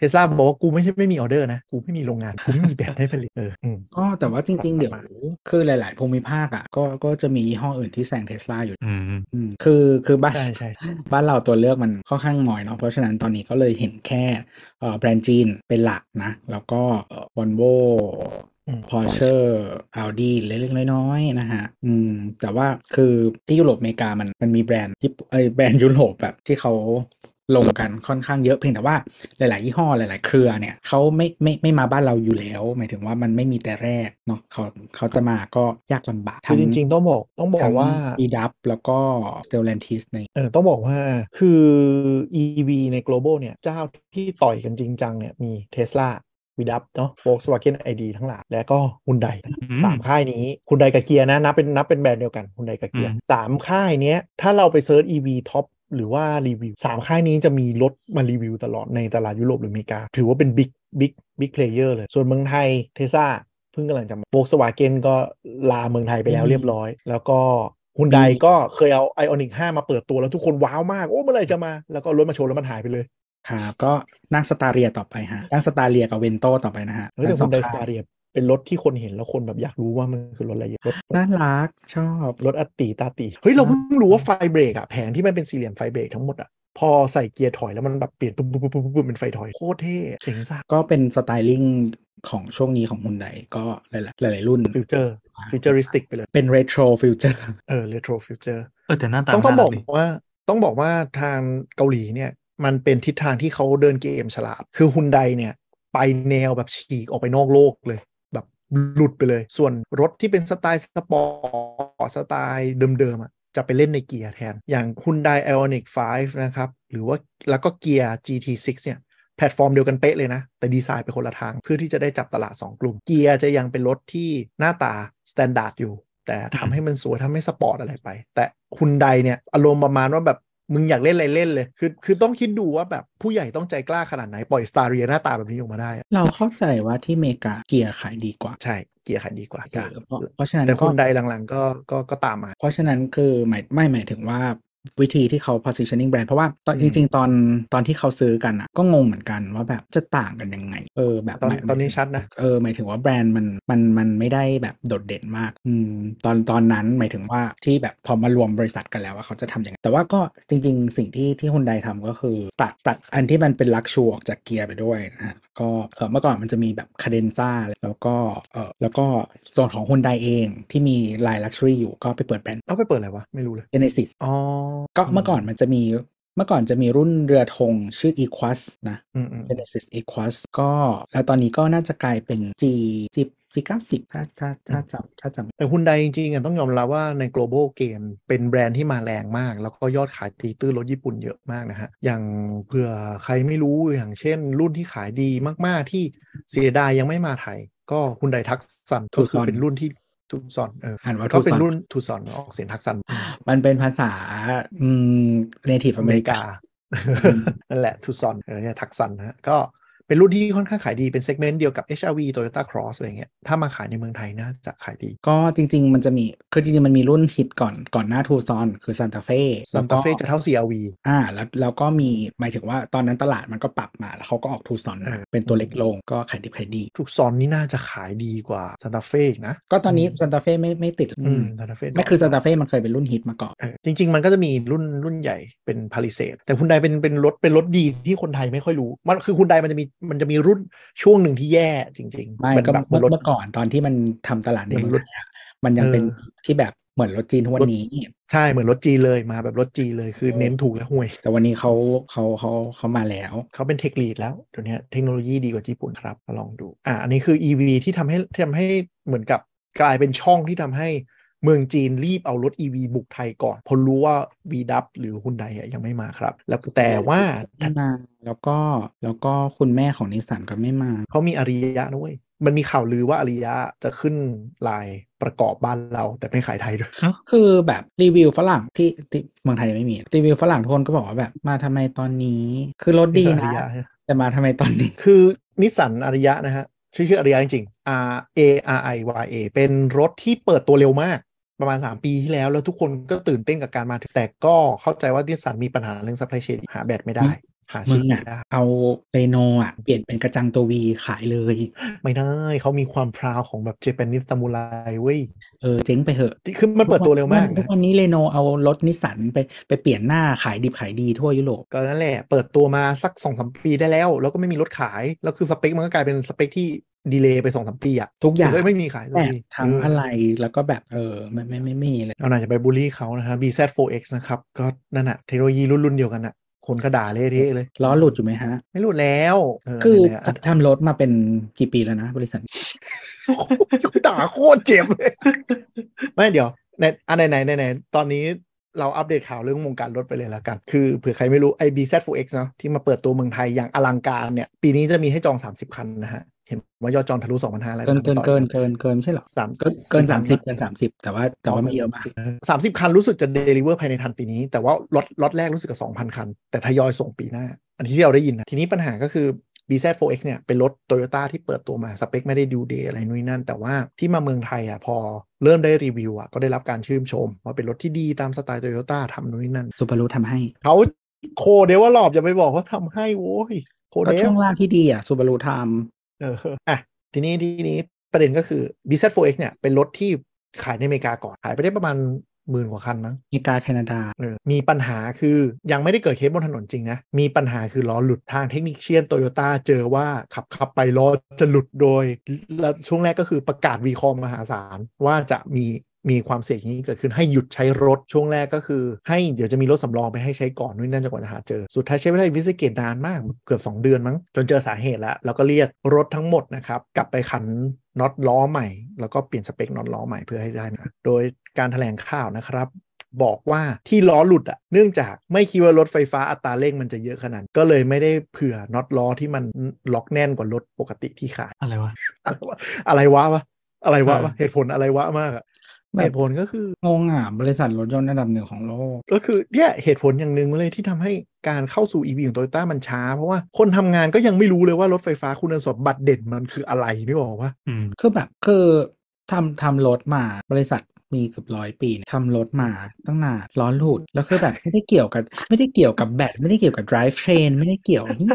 เทสลาบอกว่ากูไม่ใช่ไม่มีออเดอร์นะกูไม่มีโรงงานกูไม่มีแบตให้ผลิตเออก็แต่ว่าจริงๆเดี๋ยวคือหลายๆภูมิภาคอ่ะก็ก็จะมียี่ห้ออื่นที่แซงเทสลาอยู่อืมคือคือบ้านบ้านเราตัวเลือกมันค่อนข้างน้อยเนาะเพราะฉะนั้นตอนนี้ก็เลยเห็นแค่เอ่อแบรนด์จีนเป็นหลักนะแล้วก็ Volvo Porsche Audi เล็กๆน้อยๆนะฮะอืมแต่ว่าคือที่ยุโรปอเมริกามันมันมีแบรนด์ที่ไอ้แบรนด์ยุโรปแบบที่เขาลงกันค่อนข้างเยอะเพียงแต่ว่าหลายๆยี่ห้อหลายๆเครือเนี่ยเขาไม่ไม่ไม่มาบ้านเราอยู่แล้วหมายถึงว่ามันไม่มีแต่แรกเนาะเขาเขาจะมาก็ยากลำบากคือจริงๆต้องบอกต้องบอกว่า อี ดับ แล้วก็ Stellantis ในเออต้องบอกว่าคือ อี วี ใน global เนี่ยเจ้าที่ต่อยกันจริงจังเนี่ยมี Teslaวี ดับ เนาะ Volkswagen ไอ ดี ทั้งหลายแล้วก็ Hyundai สามค่ายนี้ Hyundai กับ Gear นะนับเป็นนับเป็นแบรนด์เดียวกัน Hyundai กับ Gear สามค่ายเนี้ยถ้าเราไปเซิร์ช อี วี Topหรือว่ารีวิวสามค่ายนี้จะมีรถมารีวิวตลอดในตลาดยุโรปหรืออเมริกาถือว่าเป็นบิ๊กบิ๊กบิ๊กเพลเยอร์เลยส่วนเมืองไทย Tesla เพิ่งกำลังจะมา Volkswagen ก็ลาเมืองไทยไปแล้วเรียบร้อยแล้วก็ ฮุนไดก็เคยเอา Ioniq ห้ามาเปิดตัวแล้วทุกคนว้าวมากโอ้เมื่อไหร่จะมาแล้วก็รถมาโชว์แล้วมันหายไปเลยครับก็นั่งสตาเรียต่อไปฮะนั่งสตาเรียกับเวนโต้ต่อไปนะฮะเรื่องฮุนไดสตาเรียเป็นรถที่คนเห็นแล้วคนแบบอยากรู้ว่ามันคือรถอะไรรถน่ารักชอบรถอัตติตาติเฮ้ยเราเพิ่งรู้ว่าไฟเบรกอะแผงที่มันเป็นสี่เหลี่ยมไฟเบรกทั้งหมดอะพอใส่เกียร์ถอยแล้วมันแบบเปลี่ยนปุ๊บปุ๊บปุ๊บปุ๊บเป็นไฟถอยโคตรเท่เจ๋งซะก็เป็นสไตลิ่งของช่วงนี้ของฮุนไดก็หลายๆหลายๆรุ่นฟิวเจอร์ฟิวเจอริสติกไปเลยเป็นเรโทรฟิวเจอร์เออเรโทรฟิวเจอร์เออแต่หน้าตาต้องต้องบอกว่าต้องบอกว่าทางเกาหลีเนี่ยมันเป็นทิศทางที่เขาเดินเกมฉลาดคือฮุนไดเนี่ยไปแนวแบบฉีกออกไปนอกโลกเลยแบบหลุดไปเลยส่วนรถที่เป็นสไตล์สปอร์ตสไตล์เดิมๆอ่ะจะไปเล่นในเกียร์แทนอย่าง Hyundai Ioniq ห้านะครับหรือว่าแล้วก็เกียร์ จี ที ซิกซ์ เนี่ยแพลตฟอร์มเดียวกันเป๊ะเลยนะแต่ดีไซน์ไปคนละทางเพื่อที่จะได้จับตลาดสองกลุ่มเกียร์จะยังเป็นรถที่หน้าตาสแตนดาร์ดอยู่แต่ทำให้มันสวยทำให้สปอร์ตอะไรไปแต่ Hyundai เนี่ยอารมณ์ประมาณว่าแบบมึงอยากเล่นอะไรเล่นเลยคือคือต้องคิดดูว่าแบบผู้ใหญ่ต้องใจกล้าขนาดไหนปล่อยสตาร์เรียหน้าตาแบบนี้ออกมาได้เราเข้าใจว่าที่อเมริกาเกียร์ขายดีกว่าใช่เกียร์ขายดีกว่าเพราะฉะนั้นแต่คนใดหลังๆก็ก็ก็ตามมาเพราะฉะนั้นคือหมายไม่หมายถึงว่าวิธีที่เขา positioning brand เพราะว่าจริงๆตอนตอนที่เขาซื้อกันอ่ะก็งงเหมือนกันว่าแบบจะต่างกันยังไงเออแบบตอนตอนนี้ชัดนะเออหมายถึงว่าแบรนด์มันมันมันไม่ได้แบบโดดเด่นมากอืมตอนตอนนั้นหมายถึงว่าที่แบบพอมารวมบริษัทกันแล้วว่าเขาจะทำยังไงแต่ว่าก็จริงๆสิ่งที่ที่ฮุนไดทำก็คือตัดตัดอันที่มันเป็นลักชูออกจากเกียร์ไปด้วยนะฮะก็เออเมื่อก่อนมันจะมีแบบคาเดนซ่าแล้วก็เออแล้วก็ส่วนของฮุนไดเองที่มีไลน์ลักชัวรี่อยู่ก็ไปเปิดแบรนด์เอาไปเปิดอะไรวะไม่รู้เลยเจเนซิสอ๋อก็เมื่อก่อนมันจะมีเมื่อก่อนจะมีรุ่นเรือธงชื่อ Equus นะ Genesis Equus ก็แล้วตอนนี้ก็น่าจะกลายเป็น G 10 G 90ถ้าถ้าถ้าจำถ้าจำแต่ Hyundai จริงๆต้องยอมรับว่าใน global game เป็นแบรนด์ที่มาแรงมากแล้วก็ยอดขายตีตื้นรถญี่ปุ่นเยอะมากนะฮะอย่างเผื่อใครไม่รู้อย่างเช่นรุ่นที่ขายดีมากๆที่เสียดายยังไม่มาไทยก็ Hyundai Tucson ก็คือเป็นรุ่นที่ทูซอนเอออ่านว่าก็เป็นรุ่นทูซอนออกเสียงทักซันมันเป็นภาษาอืมเนทีฟอเมริกานั่นแหละทูซอนเออเนี่ยทักซันฮะก็เป็นรุ่นที่ค่อนข้างขายดีเป็นเซกเมนต์เดียวกับ เอช อาร์ วี Toyota Cross อะไรเงี้ยถ้ามาขายในเมืองไทยน่าจะขายดีก็จริงๆมันจะมีคือจริงๆมันมีรุ่นฮิตก่อนก่อนหน้าทูซอนคือ Santa Fe Santa Fe จะเท่า ซี อาร์ วี อ่าแล้วแล้วก็มีหมายถึงว่าตอนนั้นตลาดมันก็ปรับมาแล้วเขาก็ออกทูซอนเป็นตัวเล็กลงก็ขายดิบขายดีทูซอนนี่น่าจะขายดีกว่า Santa Fe นะก็ตอนนี้ Santa Fe ไม่ไม่ติดอืม Santa Fe ไม่คือ Santa Fe มันเคยเป็นรุ่นฮิตมาก่อนจริงๆมันก็จะมีรุ่นรุ่นใหญ่เป็น Palisade แต่ Hyundai เป็นเป็นรถเป็นรถดีที่คนไทยไม่ค่อยรู้มันคือ Hyundai มันจะมีมันจะมีรุ่นช่วงหนึ่งที่แย่จริงๆไม่ก็เมื่อก่อนตอนที่มันทำตลาดในเมืองไทยมันยังเป็นที่แบบเหมือนรถจีนทุกวันนี้ใช่เหมือนรถจีนเลยมาแบบรถจีนเลยคือเน้นถูกและห่วยแต่วันนี้เขาเขาเขาเขามาแล้วเขาเป็นเทคลีดแล้วเดี๋ยวนี้เทคโนโลยีดีกว่าญี่ปุ่นครับลองดูอ่ะอันนี้คือ อี วี ที่ทำให้ทำให้เหมือนกับกลายเป็นช่องที่ทำให้เมืองจีนรีบเอารถ อี วี บุกไทยก่อนเพราะรู้ว่า วี ดับเบิลยู หรือ Hyundai ยังไม่มาครับแล้วแต่ว่ามาแล้วก็แล้วก็คุณแม่ของนิสสันก็ไม่มาเขามีอาริยะด้วยมันมีข่าวลือว่าอาริยะจะขึ้นลายประกอบบ้านเราแต่ไม่ขายไทยด้วยคือแบบรีวิวฝรั่งที่ที่เมืองไทยไม่มีรีวิวฝรั่งทุกคนก็บอกว่าแบบมาทำไมตอนนี้คือรถดีนะแต่มาทำไมตอนนี้คือนิสสันอาริยะนะฮะชื่อชื่ออาริยะจริงๆ R A R I Y A เป็นรถที่เปิดตัวเร็วมากประมาณสามปีที่แล้วแล้วทุกคนก็ตื่นเต้นกับการมาถึงแต่ก็เข้าใจว่านิสสันมีปัญหาเรื่องซัพพลายเชนหาแบตไม่ได้หาชิ้นไม่ได้เอาเรโนอ่ะเปลี่ยนเป็นกระจังตัว V ขายเลยไม่ได้เขามีความพราวของแบบ Japanese Samurai เว้ยเออเจ๊งไปเหอะคือมันเปิดตัวเร็วมากทุกวันนี้เรโนเอารถนิสสันไปไปเปลี่ยนหน้าขายดิบขายดีทั่วยุโรปก็นั่นแหละเปิดตัวมาสัก สองถึงสาม ปีได้แล้วแล้วก็ไม่มีรถขายแล้วคือสเปคมันก็กลายเป็นสเปคที่ดีเลย์ไป สองถึงสาม ปีอะทุกอย่างไม่มีขายเลยทั้งอะไรแล้วก็แบบเออไม่ไม่ไม่มีเลยเอาหน่าจะไปบูลลี่เขานะครับ บี แซด โฟร์ เอ็กซ์ นะครับก็นั่นอะเทคโนโลยีรุ่นรุ่นเดียวกันอะคนก็ด่าเละเทะเลยล้อหลุดอยู่ไหมฮะไม่หลุดแล้วคือทำรถมาเป็นกี่ปีแล้วนะบริษัทด่าโคตรเจ็บเลยไม่เดี๋ยวในอันไหนไหนไหนตอนนี้เราอัปเดตข่าวเรื่องวงการรถไปเลยแล้วกันคือเผื่อใครไม่รู้ไอ้ บี แซด โฟร์ เอ็กซ์ เนาะที่มาเปิดตัวเมืองไทยอย่างอลังการเนี่ยปีนี้จะมีให้จองสามสิบคันนะฮะเห็นว่ายอดจองทะลุ สองพันห้าร้อย แล้วเกินเกินเกินเกินเกินไม่ใช่หรอสามเกินเกินสามสิบเกินสามสิบแต่ว่าแต่ว่าไม่เยอะมากสามสิบคันรู้สึกจะเดลิเวอร์ภายในทันปีนี้แต่ว่าล็อตล็อตแรกรู้สึกกับ สองพัน คันแต่ทยอยส่งปีหน้าอันที่เราได้ยินนะทีนี้ปัญหาก็คือ ดี แซด โฟร์ เอ็กซ์ เนี่ยเป็นรถ Toyota ที่เปิดตัวมาสเปคไม่ได้ดิวเดย์อะไรนู่นนั่นแต่ว่าที่มาเมืองไทยอ่ะพอเริ่มได้รีวิวอ่ะก็ได้รับการชื่นชมว่าเป็นรถที่ดีตามสไตล์ Toyota ทำนู่นนั่น Subaru ทำให้เขาโคเดเวลลอปอย่าไปบอกเขาทำให้โว้ยโคเดช่วงล่างที่ดีอ่ะ Subaru ทำเอออ่ะทีนี้ทีนี้ประเด็นก็คือ ดี แซด โฟร์ เอ็กซ์ เนี่ยเป็นรถที่ขายในอเมริกาก่อนขายไปได้ประมาณหมื่นกว่าคันมั้งอเมริกาแคนาดาเออมีปัญหาคือยังไม่ได้เกิดเคสบนถนนจริงนะมีปัญหาคือล้อหลุดทางเทคนิคเชียนโตโยต้าเจอว่าขับขับไปล้อจะหลุดโดยแล้วช่วงแรกก็คือประกาศวีคอมมหาศาลว่าจะมีมีความเสี่ยงอย่างนี้เกิดขึ้นให้หยุดใช้รถช่วงแรกก็คือให้เดี๋ยวจะมีรถสำรองไปให้ใช้ก่อนนู่นนั่นจนกว่าจะหาเจอสุดท้ายใช้เวลาวิสเกตนานมากเกือบสองเดือนมั้งจนเจอสาเหตุแล้วแล้วก็เรียกรถทั้งหมดนะครับกลับไปขันน็อตล้อใหม่แล้วก็เปลี่ยนสเปคน็อตล้อใหม่เพื่อให้ได้นะโดยการแถลงข่าวนะครับบอกว่าที่ล้อหลุดอ่ะเนื่องจากไม่คิดว่ารถไฟฟ้าอัตราเร่งมันจะเยอะขนาดก็เลยไม่ได้เผื่อน็อตล้อที่มันล็อกแน่นกว่ารถปกติที่ขายอะไรวะอะไรวะวะอะไรวะวะเหตุผลอะไรวะมากเหตุผลก็คืองงอ่ะบริษัทรถยนต์ระดับหนึ่งของโลกก็คือเนี่ยเหตุผลอย่างหนึ่งเลยที่ทำให้การเข้าสู่ อี วี ของ Toyota มันช้าเพราะว่าคนทำงานก็ยังไม่รู้เลยว่ารถไฟฟ้าคุณสมบัติเด่นมันคืออะไรนึกออกปะคือแบบคือทำทำรถมาบริษัทมีเกือบร้อยปีทำรถมาตั้งนานล้อหลุดแล้วคือแบบไม่ได้เกี่ยวกับไม่ได้เกี่ยวกับแบตไม่ได้เกี่ยวกับ drive train ไม่ได้เกี่ยวไม่ไ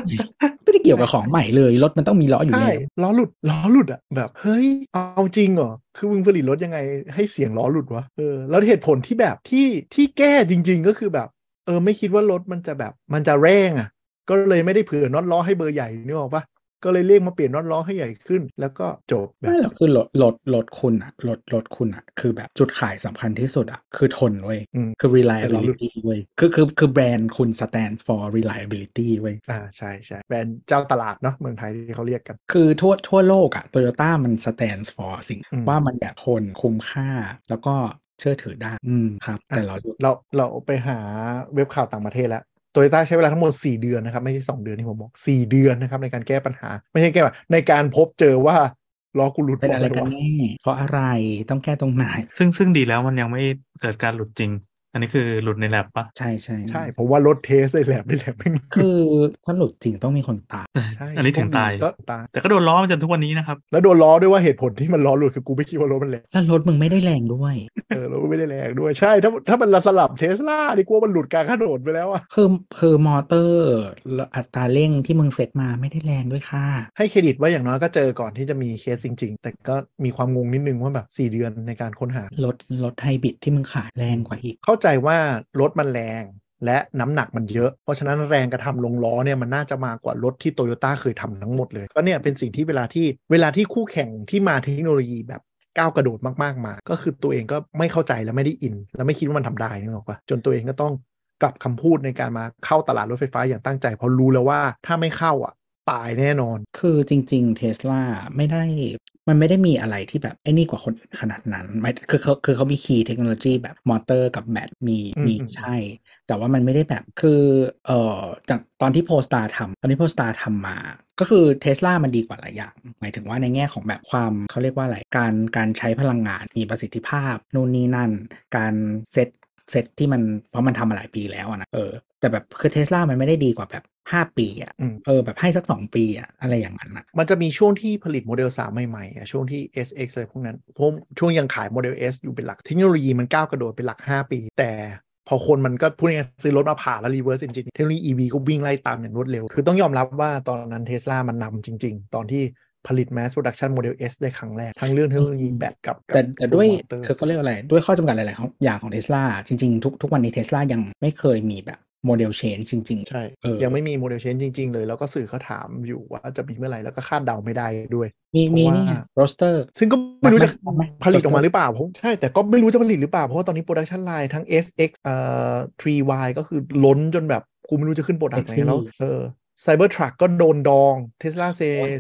ด้เกี่ยวกับของใหม่เลยรถมันต้องมีล้ออยู่แล้วล้อหลุดล้อหลุดอ่ะแบบเฮ้ยเอาจริงเหรอคือมึงผลิตรถยังไงให้เสียงล้อหลุดวะเออแล้วเหตุผลที่แบบที่ที่แก้จริงๆก็คือแบบเออไม่คิดว่ารถมันจะแบบมันจะแรงอ่ะก็เลยไม่ได้เผื่อน็อตล้อให้เบอร์ใหญ่นึกออกปะก็เลยเรียกมาเปลี่ยนน็อตล้อให้ใหญ่ขึ้นแล้วก็จบไม่หรอกคือรถรถรถคุณอ่ะรถรถคุณอ่ะคือแบบจุดขายสำคัญที่สุดอ่ะคือทนเว้ยคือ reliability เว้ยคือคือคือแบรนด์คุณ stands for reliability เว้ยอ่าใช่ใช่แบรนด์เจ้าตลาดเนาะเมืองไทยที่เขาเรียกกันคือทั่วทั่วโลกอ่ะ Toyota มัน stands for สิ่งว่ามันแบบทนคุ้มค่าแล้วก็เชื่อถือได้อืมครับแต่เราเราเราไปหาเว็บข่าวต่างประเทศแล้วToyota ใช้เวลาทั้งหมดสี่เดือนนะครับไม่ใช่สองเดือนที่ผมบอกสี่เดือนนะครับในการแก้ปัญหาไม่ใช่แก้ปัญหาในการพบเจอว่าล้อกูหลุดเป็นอะไรกันแน่เพราะอะไรต้องแก้ตรงไหนซึ่งซึ่งดีแล้วมันยังไม่เกิดการหลุดจริงอันนี้คือหลุดในแลบปะใช่ใช่ใช่ผมว่ารถเทสในแลบในแลบไม่คือถ้าหลุดจริงต้องมีคนตายใช่อันนี้ถึงตายก็ตายแต่ก็โดนล้อมาจนทุกวันนี้นะครับแล้วโดนล้อด้วยว่าเหตุผลที่มันล้อหลุดคือกูไม่คิดว่ารถมันแรงแล้วรถมึงไม่ได้แรงด้วยเออรถไม่ได้แรงด้วยใช่ถ้าถ้ามันสลับเทสลาดิกลัวมันหลุดกลางถนนไปแล้วอ่ะคือคือมอเตอร์อัตราเร่งที่มึงเซตมาไม่ได้แรงด้วยค่ะให้เครดิตว่าอย่างน้อยก็เจอก่อนที่จะมีเคสจริงๆแต่ก็มีความงงนิดนึงว่าแบบสี่เดือนในการค้นหารถรถไฮบริดที่มึงขายแรงกว่าอีกเข้าใจว่ารถมันแรงและน้ำหนักมันเยอะเพราะฉะนั้นแรงกระทำลงล้อเนี่ยมันน่าจะมากกว่ารถที่ Toyota เคยทำทั้งหมดเลยก็เนี่ยเป็นสิ่งที่เวลาที่เวลาที่คู่แข่งที่มาเทคโนโลยีแบบก้าวกระโดดมากๆมาก็คือตัวเองก็ไม่เข้าใจและไม่ได้อินและไม่คิดว่ามันทำได้นึกออกปะจนตัวเองก็ต้องกลับคำพูดในการมาเข้าตลาดรถไฟฟ้าอย่างตั้งใจเพราะรู้แล้วว่าถ้าไม่เข้าอ่ะตายแน่นอนคือจริงๆ Tesla ไม่ได้มันไม่ได้มีอะไรที่แบบไอ้นี่กว่าคนอื่นขนาดนั้นไม่คือเขาคือเขามีคีย์เทคโนโลยีแบบมอเตอร์กับแบตมีมีใช่แต่ว่ามันไม่ได้แบบคือเอ่อจากตอนที่โพลสตาร์ทำตอนที่โพลสตาร์ทำมาก็คือ Tesla มันดีกว่าหลายอย่างหมายถึงว่าในแง่ของแบบความเขาเรียกว่าอะไรการการใช้พลังงานมีประสิทธิภาพนู่นนี่นั่นการเซตเซตที่มันเพราะมันทำมาหลายปีแล้วนะเออแต่แบบคือ Tesla มันไม่ได้ดีกว่าแบบห้าปีอ่ะเออแบบให้สักสองปีอ่ะอะไรอย่างนั้นอ่ะมันจะมีช่วงที่ผลิตโมเดลสามใหม่ๆอ่ะช่วงที่ เอส เอ็กซ์ อะไรพวกนั้นพวกช่วงยังขายโมเดล S อยู่เป็นหลักเทคโนโลยีมันก้าวกระโดดเป็นหลักห้าปีแต่พอคนมันก็พูดง่ายๆซื้อรถมาผ่าแล้ว reverse engine เทคโนโลยี อี วี ก็วิ่งไล่ตามอย่างรวดเร็วคือต้องยอมรับว่าตอนนั้น Tesla มันนำจริงๆตอนที่ผลิต mass production model S ได้ครั้งแรกทั้งเรื่องเทคโนโลยีแบตกับแต่แต่ด้วยคือเขาเรียกอะไรด้วยข้อจำกัดหลายๆของอย่างของ Tesla จริงๆทุกทุกวันนี้ Tesla ยังไม่เคยมีแบบโมเดลเชนจริงๆใช่เออยังไม่มีโมเดลเชนจริงๆเลยแล้วก็สื่อเขาถามอยู่ว่าจะมีเมื่อไหร่แล้วก็คาดเดาไม่ได้ด้วยมีมีนี่โรสเตอร์ซึ่งก็ไม่รู้จะผลิตออกมาหรือเปล่าผมใช่แต่ก็ไม่รู้จะผลิตหรือเปล่าเพราะว่าตอนนี้โปรดักชันไลน์ทั้ง เอส เอ็กซ์ เอ่อ ทรี วาย ก็คือล้นจนแบบกูไม่รู้จะขึ้นโปรดักต์ไหนแล้วเออCybertruck ก็โดนดอง Tesla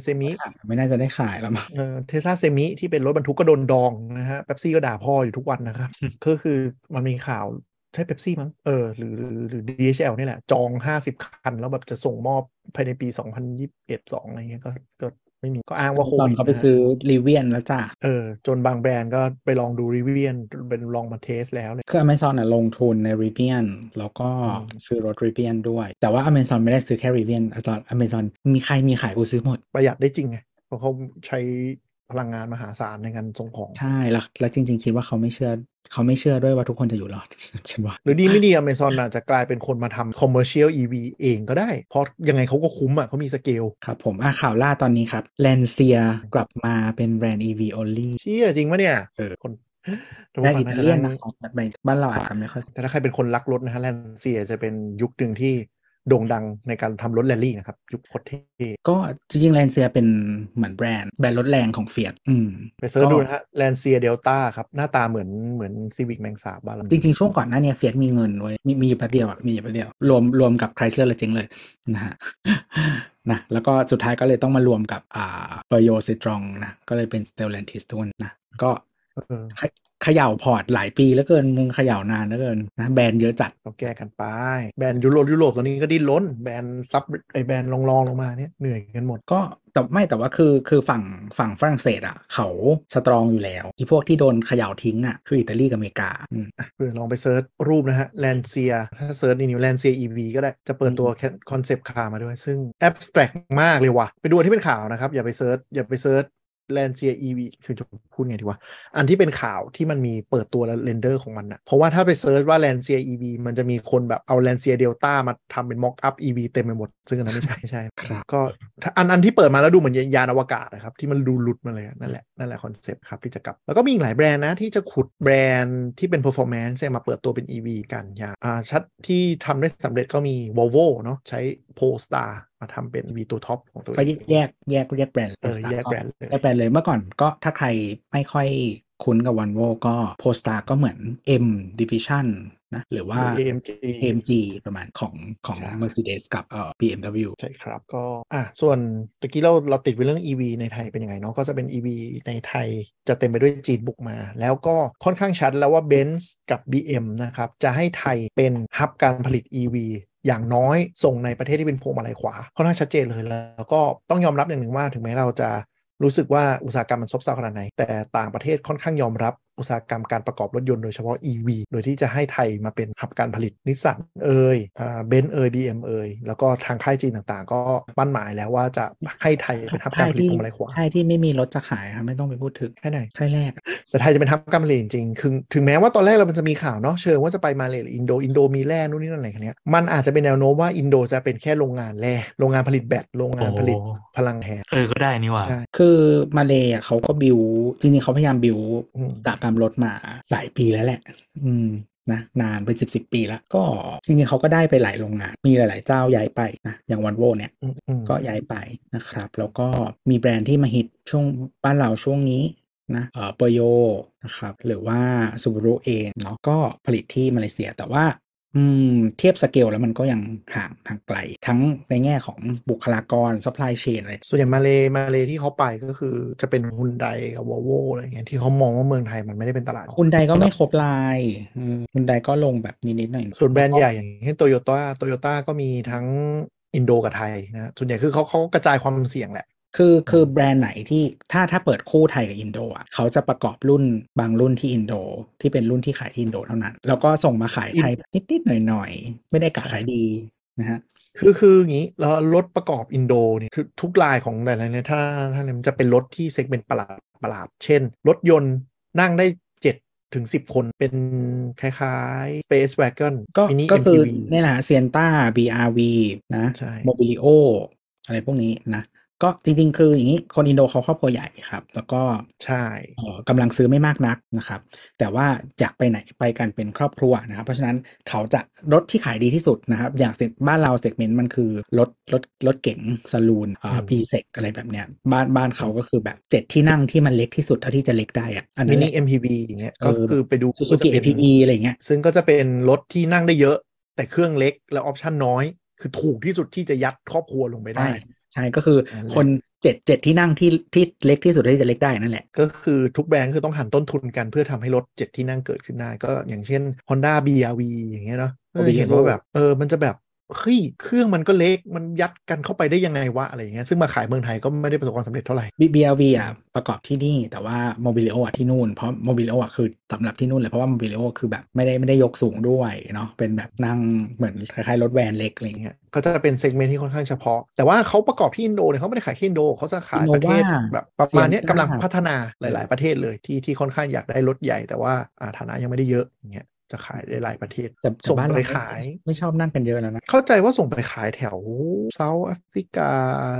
Semi ไม่น่าจะได้ขายแล้วมั้งเออ Tesla Semi ที่เป็นรถบรรทุกก็โดนดองนะฮะ Pepsi ก็ด่าพ่ออยู่ทุกวันนะครับก็คือมันมีข่าวใช่ Pepsi มั้งเออหรือหรือ ดี เอช แอล นี่แหละจองห้าสิบคันแล้วแบบจะส่งมอบภายในปีสองพันยี่สิบเอ็ด สองอะไรเงี้ยก็ก็ ไม่มีก็อ้างว่าโควิดเขาไปซื้อรีเวียนแล้วจ้ะเออจนบางแบรนด์ก็ไปลองดูรีเวียนเป็นลองมาเทสแล้วเลยคือ Amazon น่ะลงทุนในรีเวียนแล้วก็ซื้อรถรีเวียนด้วยแต่ว่า Amazon ไม่ได้ซื้อแค่รีเวียน Amazon มีใครมีขายกูซื้อหมดประหยัดได้จริงไงเพราะเขาใช้พลังงานมหาศาลในการส่งของใช่แล้วแล้วจริงๆคิดว่าเขาไม่เชื่อเขาไม่เชื่อด้วยว่าทุกคนจะอยู่รอดฉันว่าหรือดีไม่ดี Amazon อาจจะกลายเป็นคนมาทำ commercial อี วี เองก็ได้เพราะยังไงเขาก็คุ้มอ่ะเขามีสเกลครับผมอ่ะข่าวล่าตอนนี้ครับ Lancia กลับมาเป็นแบรนด์ อี วี only เชี่ยจริงป่ะเนี่ยเออคนแบรนด์อิตาเลียนของบ้านเราอาจจะไม่ค่อยแต่ถ้าใครเป็นคนรักรถนะฮะ Lancia จะเป็นยุคนึงที่โด่งดังในการทำรถแรลลี่นะครับยุคโคตรเท่ก็จริงๆ Lancia เป็นเหมือนแบรนด์แบรนด์รถแรงของ Fiat อืมไปเสิร์ชดูนะฮะ Lancia Delta ครับหน้าตาเหมือนเหมือน Civic แมงสาบบ้านเราจริงๆช่วงก่อนหน้าเนี่ย Fiat มีเงินไว้มีมีอยู่แป๊บเดียวอ่ะมีอยู่แป๊บเดียวรวมรวมกับ Chrysler ละเจ๊งเลยนะฮะนะแล้วก็สุดท้ายก็เลยต้องมารวมกับอ่า Peugeot Citroën นะก็เลยเป็น Stellantis ทุนนะก็เขย่าพอร์ตหลายปีแล้วเกินมึงเขย่านานแล้วเกินนะแบรนด์เยอะจัดต้องแก้กันไปแบรนด์ยุโรปยุโรปตอนนี้ก็ดิ้นล้นแบรนด์ซับไอแบรนด์ลองๆลงมาเนี่ยเหนื่อยกันหมดก็แต่ไม่แต่ว่าคือคือฝั่งฝั่งฝรั่งเศสอ่ะเขาสตรองอยู่แล้วอีพวกที่โดนเขย่าทิ้งอ่ะคืออิตาลีกับอเมริกาอืมเพื่อลองไปเซิร์ชรูปนะฮะ Lancia ถ้าเซิร์ชในนิว Lancia อี วี ก็ได้จะเปิดตัวคอนเซปต์คาร์มาด้วยซึ่งแอบสแตรกมากเลยว่ะไปดูที่เป็นข่าวนะครับอย่าไปเซิร์ชอย่าไปเซิร์ชLancia อี วี คือจะพูดไงดีวะอันที่เป็นข่าวที่มันมีเปิดตัวและเรนเดอร์ของมันนะเพราะว่าถ้าไปเซิร์ชว่า Lancia อี วี มันจะมีคนแบบเอา Lancia Delta มาทำเป็น mock up อี วี เต็มไปหมดซึ่งอันนั้นไม่ใช่ใช่ก็อันอันที่เปิดมาแล้วดูเหมือนยานอวกาศนะครับที่มันดูหลุดมาเลยนั่นแหละนั่นแหละคอนเซ็ปต์ครับที่จะกลับแล้วก็มีอีกหลายแบรนด์นะที่จะขุดแบรนด์ที่เป็น performance มาเปิดตัวเป็น อี วี กันอย่างอ่าชัดที่ทำได้สำเร็จก็มี Volvo เนาะใช้ Polestarมาทำเป็น V ตัวท็อปของตัวเองก็แยกแยกแยกแบรนด์เออแยกแบรนด์แยกแบรนด์เลยเมื่อก่อนก็ถ้าใครไม่ค่อยคุ้นกับ Volvo ก็ Polestar ก็เหมือน M Division นะหรือว่า เอ เอ็ม จี เอ เอ็ม จี ประมาณของของ Mercedes กับเอ่อ บี เอ็ม ดับเบิลยู ใช่ครับก็อ่ะส่วนตะกี้เราเราติดไปเรื่อง อี วี ในไทยเป็นยังไงเนาะก็จะเป็น อี วี ในไทยจะเต็มไปด้วยจีนบุกมาแล้วก็ค่อนข้างชัดแล้วว่า Benz กับ บี เอ็ม นะครับจะให้ไทยเป็นฮับการผลิต อี วีอย่างน้อยส่งในประเทศที่เป็นพวงมาลัยขวาค่อนข้างชัดเจนเลยแล้วก็ต้องยอมรับอย่างหนึ่งว่าถึงแม้เราจะรู้สึกว่าอุตสาหกรรมมันซบเซาขนาดไหนแต่ต่างประเทศค่อนข้างยอมรับอุตสาหกรรมการประกอบรถยนต์โดยเฉพาะ อี วี โดยที่จะให้ไทยมาเป็นฮับการผลิตนิสสันเอ่ยเบนซ์เอ่ย บี เอ็ม เอ่ยแล้วก็ทางค่ายจีนต่างๆก็มั่นหมายแล้วว่าจะให้ไทยเป็นฮับการผลิตพวงมาลัยขวาค่ายที่ไม่มีรถจะขายครับไม่ต้องไปพูดถึงแค่ไหนค่ายแรกแต่ไทยจะเป็นฮับการผลิตจริงถึงถึงแม้ว่าตอนแรกเราจะมีข่าวเนาะเชิงว่าจะไปมาเลหรืออินโดอินโดมีแร่นู่นนี่นั่นอะไรคันเนี้ยมันอาจจะเป็นแนวโน้มว่าอินโดจะเป็นแค่โรงงานแร่โรงงานผลิตแบตโรงงานผลิตพลังแหเออก็ได้นี่ว่ะคือมาเลอ่ะเขาก็บิวจริงๆเขาพยายามบิวจากตามรถมาหลายปีแล้วแหละอืมนะนานเป็นสิบสิบปีแล้วก็จริงๆเขาก็ได้ไปหลายโรงงานมีหลายๆเจ้าย้ายไปนะอย่างวันโวเนี่ยก็ย้ายไปนะครับแล้วก็มีแบรนด์ที่มาฮิตช่วงบ้านเราช่วงนี้นะเอ่อ Peugeot นะครับหรือว่า Subaru เองเนาะก็ผลิตที่มาเลเซียแต่ว่าอืมเทียบสเกลแล้วมันก็ยังห่างห่างไกลทั้งในแง่ของบุคลากรซัพพลายเชนอะไรส่วนใหญ่มาเลมาเลที่เขาไปก็คือจะเป็น Hyundai กับ Volvo อะไรเงี้ยที่เขามองว่าเมืองไทยมันไม่ได้เป็นตลาด Hyundai ก็ไม่ครบลาย Hyundai ก็ลงแบบนิดๆหน่อยๆส่วนแบรนด์ใหญ่อย่างเช่น Toyota Toyota ก็มีทั้งอินโดกับไทยนะส่วนใหญ่คือเขาเขากระจายความเสี่ยงแหละคือคือแบรนด์ไหนที่ถ้าถ้าเปิดคู่ไทยกับอินโดอ่ะเขาจะประกอบรุ่นบางรุ่นที่อินโดที่เป็นรุ่นที่ขายที่อินโดเท่านั้นแล้วก็ส่งมาขายไทยนิดๆหน่อยๆไม่ได้กะขายดีนะฮะคือคืออย่างนี้แล้วรถประกอบอินโดเนี่ยคือทุกลายของแต่ละเนี่ยถ้าถ้ามันจะเป็นรถที่เซกเมนต์ประหลาดประหลาดเช่นรถยนต์นั่งได้ถึงสิบคนเป็นคล้ายๆ Space Wagon ก็ก็คือนี่แหละเซียนต้า บี อาร์ วี นะโมบิลิโออะไรพวกนี้นะก็จริงๆคืออย่างนี้คนอินโดเขาครอบครัวใหญ่ครับแล้วก็ใช่กำลังซื้อไม่มากนักนะครับแต่ว่าอยากไปไหนไปกันเป็นครอบครัวนะครับเพราะฉะนั้นเขาจะรถที่ขายดีที่สุดนะครับอย่างบ้านเราเซกเมนต์มันคือรถรถรถเก๋งซาลูนอ่าพีเซกอะไรแบบเนี้ยบ้านบ้านเขาก็คือแบบเจ็ดที่นั่งที่มันเล็กที่สุดเท่าที่จะเล็กได้อ่ะอันนี้มินิ เอ็ม พี วี อย่างเงี้ยก็คือไปดู Suzuki เอ พี วี อะไรเงี้ยซึ่งก็จะเป็นรถที่นั่งได้เยอะแต่เครื่องเล็กและออปชั่นน้อยคือถูกที่สุดที่จะยัดครอบครัวลงไปได้ใช่ก็คือคนเจ็ดเจ็ดที่นั่งที่ที่เล็กที่สุดที่จะเล็กได้นั่นแหละก็คือทุกแบรนด์คือต้องหันต้นทุนกันเพื่อทำให้รถเจ็ดที่นั่งเกิดขึ้นได้ก็อย่างเช่น Honda บี อาร์ วี อย่างเงี้ยเนาะก็เห็นว่าแบบเออมันจะแบบ เฮ้ยเครื่องมันก็เล็กมันยัดกันเข้าไปได้ยังไงวะอะไรอย่างเงี้ยซึ่งมาขายเมืองไทยก็ไม่ได้ประสบความสำเร็จเท่าไหร่ บี แอล วี อ่ะประกอบที่นี่แต่ว่า Mobilio อ่ะที่นู่นเพราะ Mobilio อ่ะคือสำหรับที่นู่นเลยเพราะว่า Mobilio คือแบบไม่ได้ไม่ได้ยกสูงด้วยเนาะเป็นแบบนั่งเหมือนคล้ายๆรถแวนเล็กอะไรอย่างเงี้ยเขาจะเป็นเซกเมนต์ที่ค่อนข้างเฉพาะแต่ว่าเขาประกอบที่อินโดเนี่ยเขาไม่ได้ขายที่อินโดเขาจะขายประเทศแบบประมาณนี้กำลังพัฒนาหลายๆประเทศเลยที่ที่ค่อนข้างอยากได้รถใหญ่แต่ว่าฐานะยังไม่ได้เยอะอย่างเงี้ยจะขายได้หลายประเทศส่งไปขายไม่ชอบนั่งกันเยอะแล้วนะเข้าใจว่าส่งไปขายแถวเซาท์แอฟริกาม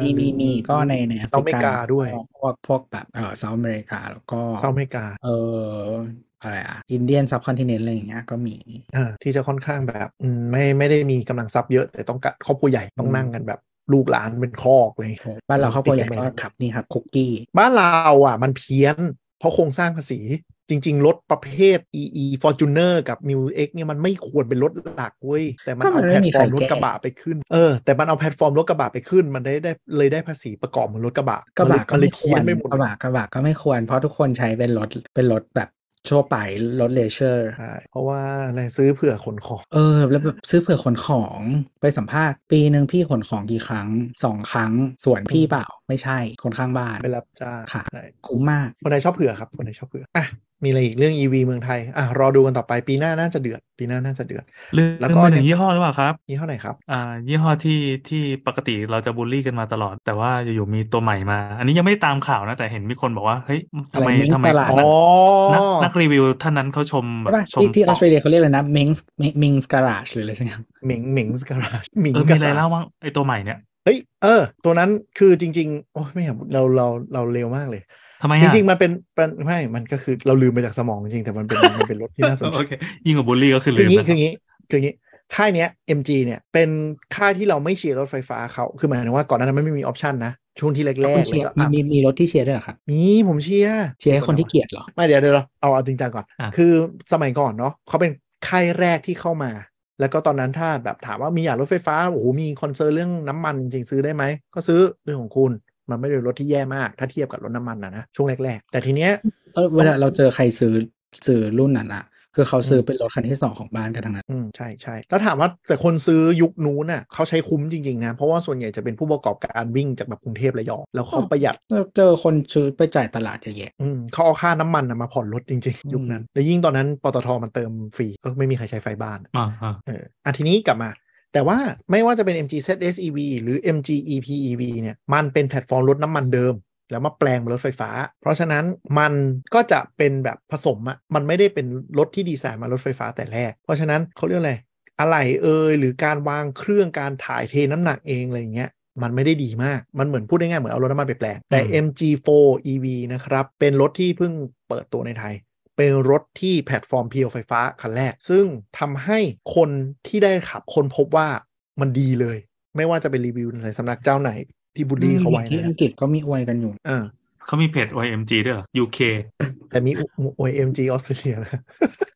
ีมีมีก็ในในอเมริกาด้วยพวกพวกแบบเออเซาท์อเมริกาแล้วก็เซาท์อเมริกาเอออะไรอ่ะอินเดียนซับคอนติเนนต์อะไรอย่างเงี้ยก็มีเออที่จะค่อนข้างแบบไม่ไม่ได้มีกำลังทรัพย์เยอะแต่ต้องการครอบครัวใหญ่ต้องนั่งกันแบบลูกหลานเป็นคอกเลยบ้านเราครอบครัวใหญ่ก็ขับนี่ครับคุกกี้บ้านเราอ่ะมันเพี้ยนเพราะโครงสร้างภาษีจริงๆรถประเภท อี อี Fortuner กับ Mil-X เนี่ยมันไม่ควรเป็นรถหลักเว้ยแต่มันเอาแพลตฟอร์มรถกระบะไปขึ้นเออแต่มันเอาแพลตฟอร์มรถกระบะไปขึ้นมันได้ได้เลยได้ภาษีประกอบเหมือนรถกระบะกระบะก็เลยเพี้ยนไม่หมดกระบะกระบะก็ไม่ควรเพราะทุกคนใช้เป็นรถเป็นรถแบบชั่วไปรถเลเชอร์เพราะว่าอะไรซื้อเผื่อขนของเออแล้วแบบซื้อเผื่อขนของไปสัมภาษณ์ปีนึงพี่ขนของกี่ครั้งสองครั้งส่วนพี่เปล่าไม่ใช่คนข้างบ้านไปรับจ้างค่ะคุ้มมากคนใดชอบเผื่อครับคนใดชอบเผื่ออ่ะมีอะไรอีกเรื่อง อี วี เมืองไทยอ่ะรอดูกันต่อไปปีหน้าน่าจะเดือดปีหน้าน่าจะเดือดแล้วก็ถึงยี่ห้อหรือเปล่าครับยี่ห้อไหนครับอ่ายี่ห้อที่ที่ปกติเราจะบูลลี่กันมาตลอดแต่ว่าอยู่ๆมีตัวใหม่มาอันนี้ยังไม่ตามข่าวนะแต่เห็นมีคนบอกว่าเฮ้ยทำไมทำไมนักรีวิวท่านนั้นเขาชมแบบชมที่ออสเตรเลียเขาเรียกอะไรนะมิงส์มิงส์การาจหรืออะไรสักอย่างมิงมิงส์การาจมิงมีอะไรเล่าบ้างไอตัวใหม่เนี่ยเฮ้ยเออตัวนั้นคือจริงๆโอ้ยไม่ครับเราเราเราเร็วมากเลยจริงๆมันเป็นไม่มันก็คือเราลืมไปจากสมองจริงแต่มันเป็นมันเป็นรถที่น่าสนใจยิ่งกว่าบูลลี่ก็คือลืมนะคืองี้คืองี้ค่ายเนี้ย เอ็ม จี เนี่ยเป็นค่ายที่เราไม่เชียร์รถไฟฟ้าเขาคือหมายถึงว่าก่อนหน้านั้นไม่มีออปชันนะช่วงที่แรกๆเลยมีมีมีรถที่เชียร์ด้วยเหรอครับมีผมเชียร์เชียร์ให้คนที่เกลียดเหรอไม่เดี๋ยวเดี๋ยวเอาเอาจริงจังก่อนคือสมัยก่อนเนาะเขาเป็นค่ายแรกที่เข้ามาแล้วก็ตอนนั้นถ้าแบบถามว่ามีอยากรถไฟฟ้าโอ้โหมีคอนเซิร์นเรื่องน้ำมันจริงๆซื้อได้ไหมก็ซื้อเรื่องของคุณมันไม่ได้รถที่แย่มากถ้าเทียบกับรถน้ำมันนะนะช่วงแรกๆแต่ทีเนี้ยเออเวลาเราเจอใครซื้อซื้อรุ่นนั้นอะคือเขาซื้อเป็นรถคันที่สองของบ้านกันทั้งนั้นอืมใช่ใช่แล้วถามว่าแต่คนซื้อยุคนู้นน่ะเขาใช้คุ้มจริงๆนะเพราะว่าส่วนใหญ่จะเป็นผู้ประกอบการวิ่งจากแบบกรุงเทพระยองแล้วเขาประหยัดเราเจอคนซื้อไปจ่ายตลาดเยอะแยะอืมเขาเอาค่าน้ำมันมาผ่อนรถจริงๆยุคนั้นแล้วยิ่งตอนนั้นปตท.มันเติมฟรีก็ไม่มีใครใช้ไฟบ้านอ่าเอออ่ะทีนี้กลับมาแต่ว่าไม่ว่าจะเป็น เอ็ม จี แซด เอส อี วี หรือ เอ็ม จี อี พี อี วี เนี่ยมันเป็นแพลตฟอร์มรถน้ำมันเดิมแล้วมาแปลงเป็นรถไฟฟ้าเพราะฉะนั้นมันก็จะเป็นแบบผสมอะมันไม่ได้เป็นรถที่ดีไซน์มารถไฟฟ้าแต่แรกเพราะฉะนั้นเขาเรียกอะไรอะไหล่เอ่ยหรือการวางเครื่องการถ่ายเทน้ำหนักเองอะไรอย่างเงี้ยมันไม่ได้ดีมากมันเหมือนพูดง่ายๆเหมือนเอารถน้ำมันไปแปลงแต่ เอ็ม จี โฟร์ อี วี นะครับเป็นรถที่เพิ่งเปิดตัวในไทยเป็นรถที่แพลตฟอร์มเพียวไฟฟ้าคันแรกซึ่งทำให้คนที่ได้ขับคนพบว่ามันดีเลยไม่ว่าจะเป็นรีวิวในสำนักเจ้าไหนที่บูลลี่เขาไว้นะที่อังกฤษก็มีอวยกันอยู่เออเขามีเพจ โอ เอ็ม จี ด้วยเหรอ ยู เค แต่มี โอ เอ็ม จี ออสเตรเลียนะ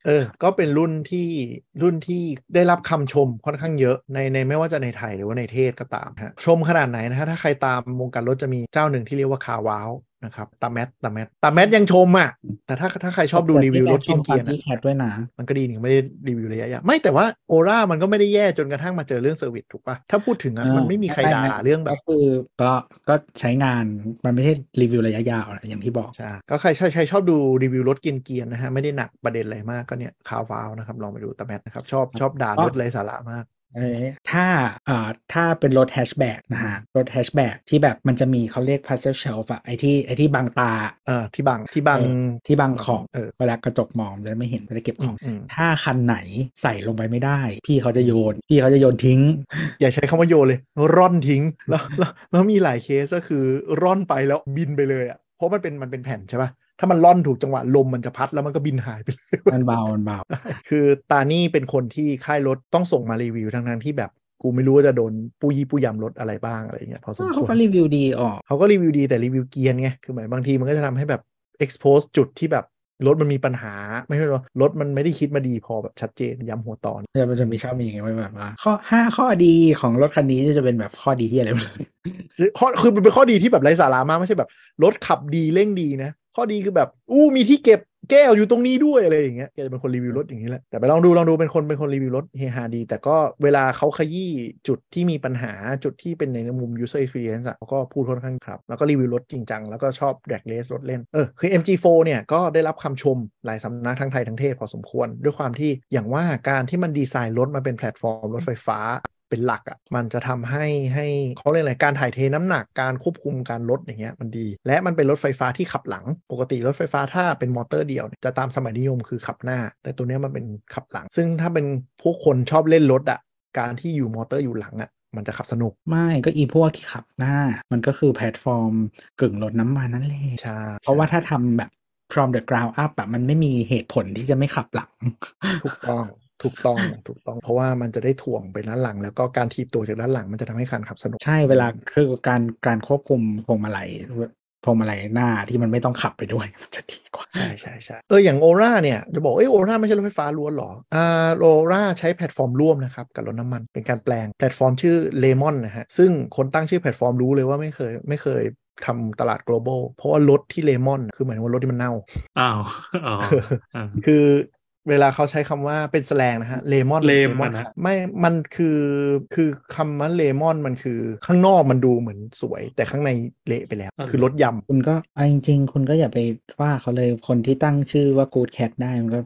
เออก็เป็นรุ่นที่รุ่นที่ได้รับคำชมค่อนข้างเยอะในในไม่ว่าจะในไทยหรือว่าในเทศก็ตามฮะชมขนาดไหนนะฮะถ้าใครตามวงการรถจะมีเจ้าหนึ่งที่เรียกว่าคาว้าวนะครับตาแมทตาแมทตาแมทยังชมอ่ะแต่ถ้าถ้าใครชอบดูรีวิวรถกินเกียร์นะมันก็ดีหนึ่งไม่ได้รีวิวระยะยาวไม่แต่ว่าโอร่ามันก็ไม่ได้แย่จนกระทั่งมาเจอเรื่องเซอร์วิสถูกป่ะถ้าพูดถึงอ่ะมันไม่มีใครด่าเรื่องแบบก็คือก็ก็ใช้งานมันไม่ใช่รีวิวระยะยาวอย่างที่บอกใช่ก็ใครใครชอบดูรีวิวรถกินเกียร์นะฮะไม่ได้หนักประเด็นอะไรมากก็เนี่ยข่าวว้าวนะครับลองไปดูตาแมทนะครับชอบชอบด่ารถไร้สาระมากถ้าเอ่อถ้าเป็นรถแฮชแบ็กนะฮะรถแฮชแบ็กที่แบบมันจะมีเขาเรียก pastel shelf อะไอที่ไอที่บังตาเอ่อที่บังที่บังที่บังของเออเวลากระจกมองจะไม่เห็นจะได้เก็บของถ้าคันไหนใส่ลงไปไม่ได้พี่เขาจะโยนพี่เขาจะโยนทิ้งอย่าใช้คำว่าโยนเลยร่อนทิ้งแล้วแล้วมีหลายเคสก็คือร่อนไปแล้วบินไปเลยอะเพราะมันเป็นมันเป็นแผ่นใช่ป่ะถ้ามันล่อนถูกจังหวะลมมันจะพัดแล้วมันก็บินหายไปเลยมันเบามันเบาคือตานี่เป็นคนที่ค่ายรถต้องส่งมารีวิวทั้งทั้งที่แบบกูไม่รู้ว่าจะโดนปูยี่ปูยำรถอะไรบ้างอะไรอย่างเงี้ยพอสมควรเขาก็รีวิวดีออกเขาก็รีวิวดีแต่รีวิวเกียร์ไงคือหมายบางทีมันก็จะทำให้แบบ expose จุดที่แบบรถมันมีปัญหาไม่ใช่หรอรถมันไม่ได้คิดมาดีพอแบบชัดเจนย้ำหัวตอนจะมันจะมีชอบมีอย่างเงี้ยแบบว่าข้อห้าข้อดีของรถคันนี้จะเป็นแบบข้อดีที่อะไรบ้างคือเป็นข้อดีที่แบบไร้สาระมากไม่ใช่แบบรถขับดีเร่งดีนะ ข้อดีคือแบบอู้มีที่เก็บแก้วอยู่ตรงนี้ด้วยอะไรอย่างเงี้ยแกจะเป็นคนรีวิวรถอย่างนี้แหละแต่ไปลองดูลองดูเป็นคนเป็นคนรีวิวรถเฮฮาดีแต่ก็เวลาเขาขยี้จุดที่มีปัญหาจุดที่เป็นในมุม user experience เขาก็พูดค่อนข้างครับแล้วก็รีวิวรถจริงจังแล้วก็ชอบdrag race รถเล่นเออคือ เอ็ม จี โฟร์ เนี่ยก็ได้รับคำชมหลายสำนักทั้งไทยทั้งเทศพอสมควรด้วยความที่อย่างว่าการที่มันดีไซน์รถมาเป็นแพลตฟอร์มรถไฟฟ้าเป็นหลักอ่ะมันจะทำให้ให้เขาเรียกอะไรการถ่ายเทน้ำหนักการควบคุมการลดอย่างเงี้ยมันดีและมันเป็นรถไฟฟ้าที่ขับหลังปกติรถไฟฟ้าถ้าเป็นมอเตอร์เดียวจะตามสมัยนิยมคือขับหน้าแต่ตัวเนี้ยมันเป็นขับหลังซึ่งถ้าเป็นพวกคนชอบเล่นรถอ่ะการที่อยู่มอเตอร์อยู่หลังอ่ะมันจะขับสนุกไม่ก็อีพวกที่ขับหน้ามันก็คือแพลตฟอร์มกึ่งรถน้ำมันนั่นแหละใช่เพราะว่าถ้าทำแบบ from the ground up แบบมันไม่มีเหตุผลที่จะไม่ขับหลังถูกต้องถูกต้องถูกต้องเพราะว่ามันจะได้ถ่วงไปด้านหลังแล้วก็การถีบตัวจากด้านหลังมันจะทำให้การขับสนุกใช่เวลาคือการการควบคุมพวงมาลัยพวงมาลัยหน้าที่มันไม่ต้องขับไปด้วยมันจะดีกว่าใช่ใช่ใช่เอออย่างโอร่าเนี่ยจะบอกเออโอร่าไม่ใช่รถไฟฟ้าล้วนหรออ่าโอร่าใช้แพลตฟอร์มร่วมนะครับกับรถน้ำมันเป็นการแปลงแพลตฟอร์มชื่อเลมอนนะฮะซึ่งคนตั้งชื่อแพลตฟอร์มรู้เลยว่าไม่เคยไม่เคยทำตลาด global เพราะว่ารถที่เลมอนคือหมายถึงว่ารถที่มันเน่าอ้าวอ๋อคือเวลาเขาใช้คำว่าเป็นแสแลงนะฮะเลมอนเลมอนนะไม่มันคือคือคำว่าเลมอนมันคือข้างนอกมันดูเหมือนสวยแต่ข้างในเละไปแล้วคือรสยำคุณก็เอาจริงๆคุณก็อย่าไปว่าเขาเลยคนที่ตั้งชื่อว่า Good Cat ได้มันก็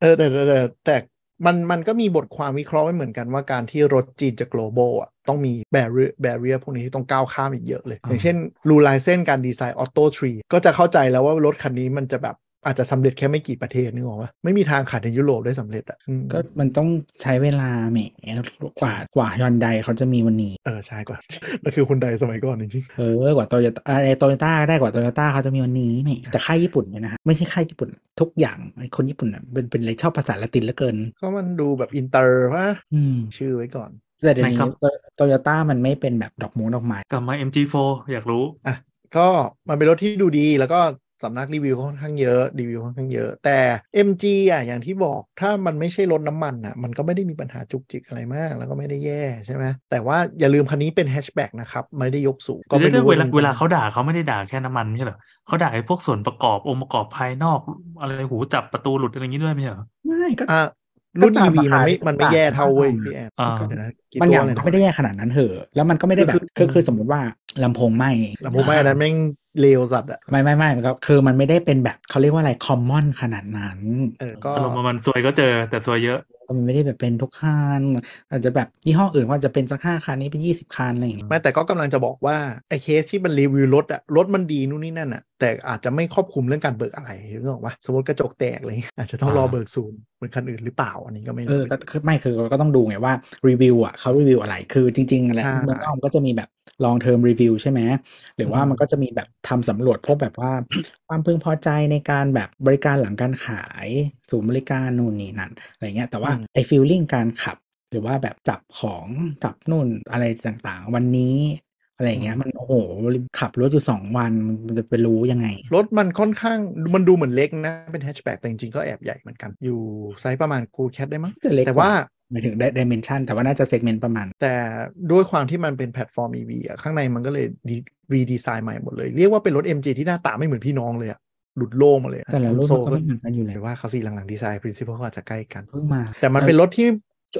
เออแต่แต่แต่มันมันก็มีบทความวิเคราะห์ไว้เหมือนกันว่าการที่รถจีนจะ global อ่ะต้องมี barrier barrier พวกนี้ที่ต้องก้าวข้ามอีกเยอะเลยอย่างเช่นรูไลเซนการดีไซน์ Auto Tree ก็จะเข้าใจแล้วว่ารถคันนี้มันจะแบบอาจจะสำเร็จแค่ไม่กี่ประเทศนึกออกว่าไม่มีทางขาดในยุโรปได้สำเร็จอ่ะก็มันต้องใช้เวลาแหมกว่ากว่าฮอนไดเขาจะมีวันนี้เออใช่กว่านั่นคือฮอนไดสมัยก่อนจริงๆเออกว่าโตโยต้าไอโตโยต้าได้กว่าโตโยต้าเขาจะมีวันนี้แหมแต่ค่ายญี่ปุ่นเนี่ยนะฮะไม่ใช่ค่ายญี่ปุ่นทุกอย่างคนญี่ปุ่นอ่ะเป็นเป็นอะไรชอบภาษาละตินเหลือเกินก็มันดูแบบอินเตอร์ป่ะชื่อไว้ก่อนแต่เดี๋ยวนี้โตโยต้ามันไม่เป็นแบบดอกม้งดอกไม้กลับมา เอ็ม จี โฟร์ อยากรู้อ่ะก็มันเป็นรถที่ดูดีแล้วก็สำนักรีวิวค่อนข้างเยอะรีวิวค่อนข้างเยอะแต่ เอ็ม จี อ่ะอย่างที่บอกถ้ามันไม่ใช่รถน้ำมันอ่ะมันก็ไม่ได้มีปัญหาจุกจิกอะไรมากแล้วก็ไม่ได้แย่ใช่ไหมแต่ว่าอย่าลืมคันนี้เป็นแฮชแบ็กนะครับไม่ได้ยกสูงก็ไม่รู้เวลาเวลาเขาด่าเขาไม่ได้ด่าแค่น้ำมันใช่หรอเขาด่าไอ้พวกส่วนประกอบองค์ประกอบภายนอกอะไรหูจับประตูหลุดอะไรอย่างงี้ด้วยไม่ใช่หรอไม่ก็รุ่น อี วี มันไม่มันไม่แย่เท่าเว้ยพี่แอนมันอย่างไม่ได้แย่ขนาดนั้นเหอะแล้วมันก็ไม่ได้แบบคือคือสมมติว่าลำโพงไหม้ลำโพงไหม้นั้นแม่งเลวสัตว์อ่ะไม่ไม่ไม่มันก็คือมันไม่ได้เป็นแบบเขาเรียกว่าอะไรคอมมอนขนาดนั้นเออก็ลงมามันซวยก็เจอแต่ซวยเยอะมันไม่ได้แบบเป็นทุกคันอาจจะแบบยี่ห้ออื่นว่าจะเป็นสักห้าคันนี้เป็นยี่สิบคันอะไรอย่างเงี้ยไม่แต่ก็กำลังจะบอกว่าไอ้เคสที่มันรีวิวรถอะรถมันดีนู่นนี่นั่นอะแต่อาจจะไม่ครอบคลุมเรื่องการเบิกอะไรนึกออกปะสมมติกระจกแตกเลยอาจจะต้องรอเบิกศูนย์เหมือนคันอื่นหรือเปล่าอันนี้ก็ไม่เออคือไม่คือก็ต้องดูไงว่ารีวิวอะเขารีวิวอะไรคือจริงๆอะไรเมืองนอกก็จะมีแบบลองเทอมรีวิวใช่ไหมหรือว่ามันก็จะมีแบบทำสำรวจพวกแบบว่าความพึงพอใจในการแบบบริการหลังการขายศูนย์บริการนู่นนี่นั่นอะไรเงี้ยแต่ว่าไอ้ฟีลลิ่งการขับหรือว่าแบบจับของจับนู่นอะไรต่างๆวันนี้อะไรเงี้ยมันโอ้โหขับรถอยู่สองวันมันจะไปรู้ยังไงรถมันค่อนข้างมันดูเหมือนเล็กนะเป็นแฮชแบ็กแต่จริงๆก็แอบใหญ่เหมือนกันอยู่ไซส์ประมาณคูแคทได้มั้งแต่ว่าหมายถึงได้ dimension แต่ว่าน่าจะ segment ประมาณแต่ด้วยความที่มันเป็นแพลตฟอร์ม อี วี อ่ะข้างในมันก็เลยรีดีไซน์ใหม่หมดเลยเรียกว่าเป็นรถ เอ็ม จี ที่หน้าตาไม่เหมือนพี่น้องเลยอ่ะหลุดโล่งมาเลยแต่ละรถก็ไม่เหมือนกันอยู่เลยว่าเขาสีหลังๆดีไซน์ principle ก็อาจจะใกล้กันเพิ่งมาแต่มันเป็นรถที่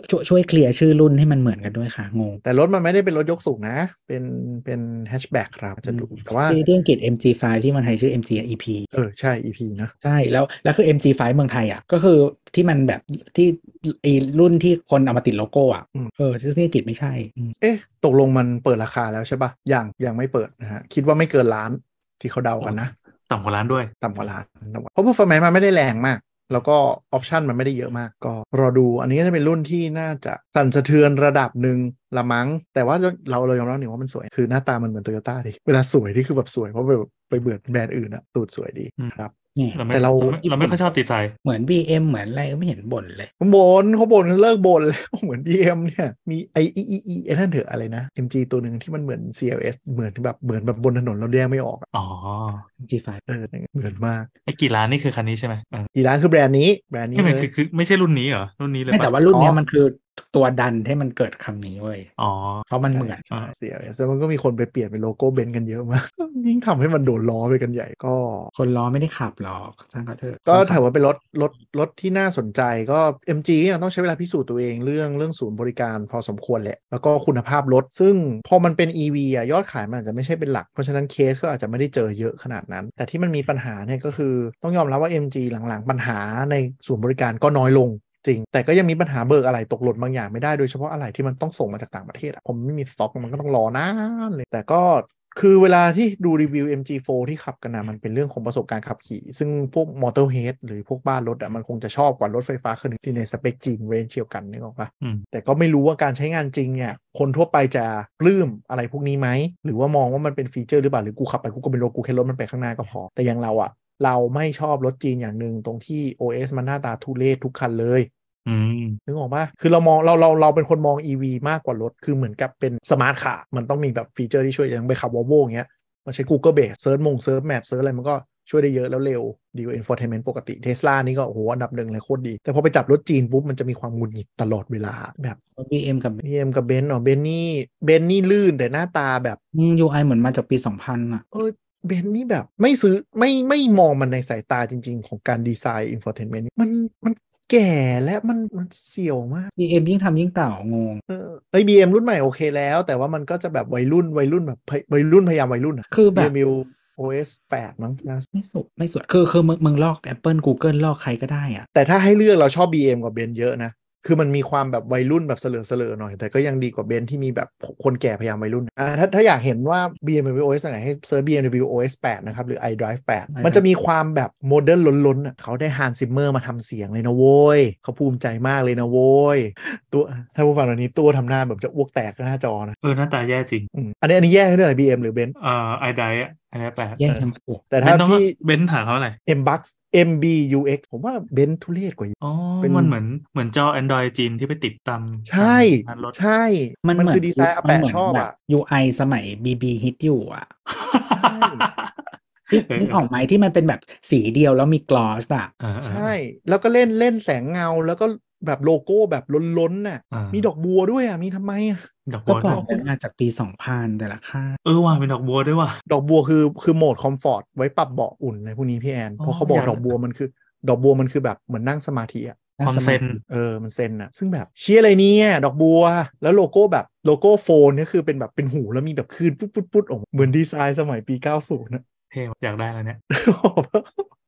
ช่วยเคลียร์ชื่อรุ่นให้มันเหมือนกันด้วยค่ะงงแต่รถมันไม่ได้เป็นรถยกสูงนะเป็นเป็นแฮชแบ็กครับจะดูแต่ว่าที่เรื่องกิจ เอ็ม จี ไฟว์ ที่มันไทยชื่อ เอ็ม จี อี พี เออใช่ อี พี นะใช่แล้วแล้วคือ เอ็ม จี ไฟว์ เมืองไทยอ่ะก็คือที่มันแบบที่ไอ้รุ่นที่คนเอามาติดโลโก้อ่ะเออชื่อนี่กิจไม่ใช่เอ๊ะตกลงมันเปิดราคาแล้วใช่ป่ะยังยังไม่เปิดนะฮะคิดว่าไม่เกินล้านที่เขาเดากันนะต่ำกว่าล้านด้วยต่ำกว่าล้านเพราะ performance มันไม่ได้แรงมากแล้วก็ออปชันมันไม่ได้เยอะมากก็รอดูอันนี้จะเป็นรุ่นที่น่าจะสั่นสะเทือนระดับหนึ่งละมั้งแต่ว่าเราเรายอมรับหนึ่งว่ามันสวยคือหน้าตามันเหมือนโตโยต้าดิเวลาสวยนี่คือแบบสวยเพราะแบบไปเบื่อแบรนด์อื่นอะตูดสวยดีครับแต่เราเราไม่ค่อยชอบติดใจเหมือน บี เอ็ม เหมือนอะไรไม่เห็นบ่นเลยบ่นเขาบ่นเลิกบ่นแล้วเหมือน บี เอ็ม เนี่ยมีไออีอีอีไอ้นั่นเถอะอะไรนะ เอ็ม จี ตัวหนึ่งที่มันเหมือน ซี แอล เอส เหมือนแบบเหมือนแบบบนถนนเราแยกไม่ออกอ๋อ เอ็ม จี ไฟว์ เออเหมือนมากไอ้กี่ล้านนี่คือคันนี้ใช่ไหมกี่ล้านคือแบรนด์นี้แบรนด์นี้ไม่คือไม่ใช่รุ่นนี้เหรอรุ่นนี้เลยแต่ว่ารุ่นนี้มันคือ ตัวดันให้มันเกิดคำนี้เว้ยอ๋อเพราะมันเหมือนเสียแล้วมันก็มีคนไปเปลี่ยนเป็นโลโก้เบนซ์กันเยอะมากยิ่งทำให้มันโดนล้อไปกันใหญ่ก็คนล้อไม่ได้ขับหรอกช่างเขาเถอะก็ถือว่าเป็นรถรถรถที่น่าสนใจก็ เอ็ม จี ยังต้องใช้เวลาพิสูจน์ตัวเองเรื่องเรื่องศูนย์บริการพอสมควรแหละแล้วก็คุณภาพรถซึ่งพอมันเป็น อี วี อ่ะยอดขายมันอาจจะไม่ใช่เป็นหลักเพราะฉะนั้นเคสก็อาจจะไม่ได้เจอเยอะขนาดนั้นแต่ที่มันมีปัญหาเนี่ยก็คือต้องยอมรับว่า เอ็ม จี หลังๆปัญหาในศูนย์บริการก็น้อยลงจริงแต่ก็ยังมีปัญหาเบิกอะไรตกหล่นบางอย่างไม่ได้โดยเฉพาะอะไรที่มันต้องส่งมาจากต่างประเทศผมไม่มีสต็อกมันก็ต้องรอนานเลยแต่ก็คือเวลาที่ดูรีวิว เอ็ม จี โฟร์ ที่ขับกันนะมันเป็นเรื่องของประสบการณ์ขับขี่ซึ่งพวกมอเตอร์เฮดหรือพวกบ้านรถอ่ะมันคงจะชอบกว่ารถไฟฟ้าคันนึงที่ในสเปคจีนเรนจ์เดียวกันนึกออกปะแต่ก็ไม่รู้ว่าการใช้งานจริงเนี่ยคนทั่วไปจะปลื้มอะไรพวกนี้ไหมหรือว่ามองว่ามันเป็นฟีเจอร์หรือเปล่าหรือกูขับไปกูก็เป็นรถกูแค่รถมันไปข้างหน้าก็พอแต่อย่างเราอ่ะเราไม่ชอบรถจีนอย่างหนึ่งตรงที่ โอ เอส มันหน้าตาทุเรศทุกคันเลยนึกออกป่ะคือเรามองเราเราเราเป็นคนมอง อี วี มากกว่ารถคือเหมือนกับเป็นสมาร์ทคาร์มันต้องมีแบบฟีเจอร์ที่ช่วยอย่างไปขับ Volvo อย่างเงี้ยมันใช้ Google Base เซิร์ชมงเซิร์ชแมปเซิร์ชอะไรมันก็ช่วยได้เยอะแล้วเร็วดีกว่า Infotainment ปกติ Tesla นี่ก็โอ้โหอันดับหนึ่งเลยโคตรดีแต่พอไปจับรถจีนปุ๊บมันจะมีความหงุดหงิดตลอดเวลาแบบ บี เอ็ม กับ บี เอ็ม กับ Benz อ๋อ Benz นี่ Benz นี่ลื่นแต่หน้าตาแบบ ยู ไอ เหมือนมาจากปี สองพัน อ่ะเบนนี่แบบไม่ซื้อไม่ไม่มองมันในสายตาจริงๆของการดีไซน์อินโฟเทนเมนต์มันมันแก่และมันมันเสี่ยวมาก บี เอ็ม ยิ่งทำยิ่งเต่างงเออไอ้ บี เอ็ม รุ่นใหม่โอเคแล้วแต่ว่ามันก็จะแบบวัยรุ่นวัยรุ่นแบบวัยรุ่นพยายามวัยรุ่นอ่ะคือแบบ โอ เอส แปด มั้งนะไม่สุดไม่สุดคือคือมึงมึงลอก Apple Google ลอกใครก็ได้อ่ะแต่ถ้าให้เลือกเราชอบ บี เอ็ม กับ Benz เยอะนะคือมันมีความแบบวัยรุ่นแบบเสลอเสลอหน่อยแต่ก็ยังดีกว่าเบนซ์ที่มีแบบคนแก่พยายามวัยรุ่นอ่าถ้าถ้าอยากเห็นว่า บี เอ็ม ดับเบิลยู โอ เอส ไหนให้เซิร์ช บี เอ็ม ดับเบิลยู โอ เอส แปดนะครับหรือ iDrive แปดมันจะมีความแบบโมเดิร์นล้นๆอ่ะเขาได้ Hans Zimmer มาทำเสียงเลยนะโว้ยเขาภูมิใจมากเลยนะโว้ยตัวถ้าผู้ฟังเหล่านี้ตัวทำหน้าแบบจะอ้วกแตกหน้าจอนะเออหน้าตาแย่จริงอันนี้อันนี้แย่เรื่องอะไร บี เอ็ม หรือ Benz อ่า iDrive อ่ะอันนี้แปลกแย่ทั้งคู่แต่ถ้าพี่เบนซ์หาเขาอะไร Mbuxเอ็ม บี ยู เอ็กซ์ ผมว่าเบนซ์ทุเรศกว่าอ๋อมันเหมือนเหมือนจอ Android จีนที่ไปติดตามใช่ใช่มันมันคือดีไซน์อาแปะชอบอ่ะ ยู ไอ สมัย บี บี ฮิตอยู่อ่ะนึกออกไหมที่มันเป็นแบบสีเดียวแล้วมีกลอสอ่ะใช่แล้วก็เล่นเล่นแสงเงาแล้วก็แบบโลโก้แบบล้นๆน่ะมีดอกบัวด้วยอ่ะมีทำไมอ่ะดอกบัวก็บอกมาจากปีสองพันแต่ละค่าเออว่ะเป็นดอกบัวด้วยว่ะดอกบัวคือคือโหมดคอมฟอร์ตไว้ปรับเบาะอุ่นอะไรพวกนี้พี่แอนเพราะเขาบอกดอกบัวมันคือดอกบัวมันคือแบบเหมือนนั่งสมาธิอ่ะความเซนเออมันเซนอ่ะซึ่งแบบเชี่ยอะไรเนี่ยดอกบัวแล้วโลโก้แบบโลโก้โฟนก็คือเป็นแบบเป็นหูแล้วมีแบบคลื่นปุ๊ดๆๆออกเหมือนดีไซน์สมัยปีเก้าสิบนะเท่อยากได้แล้วเนี่ย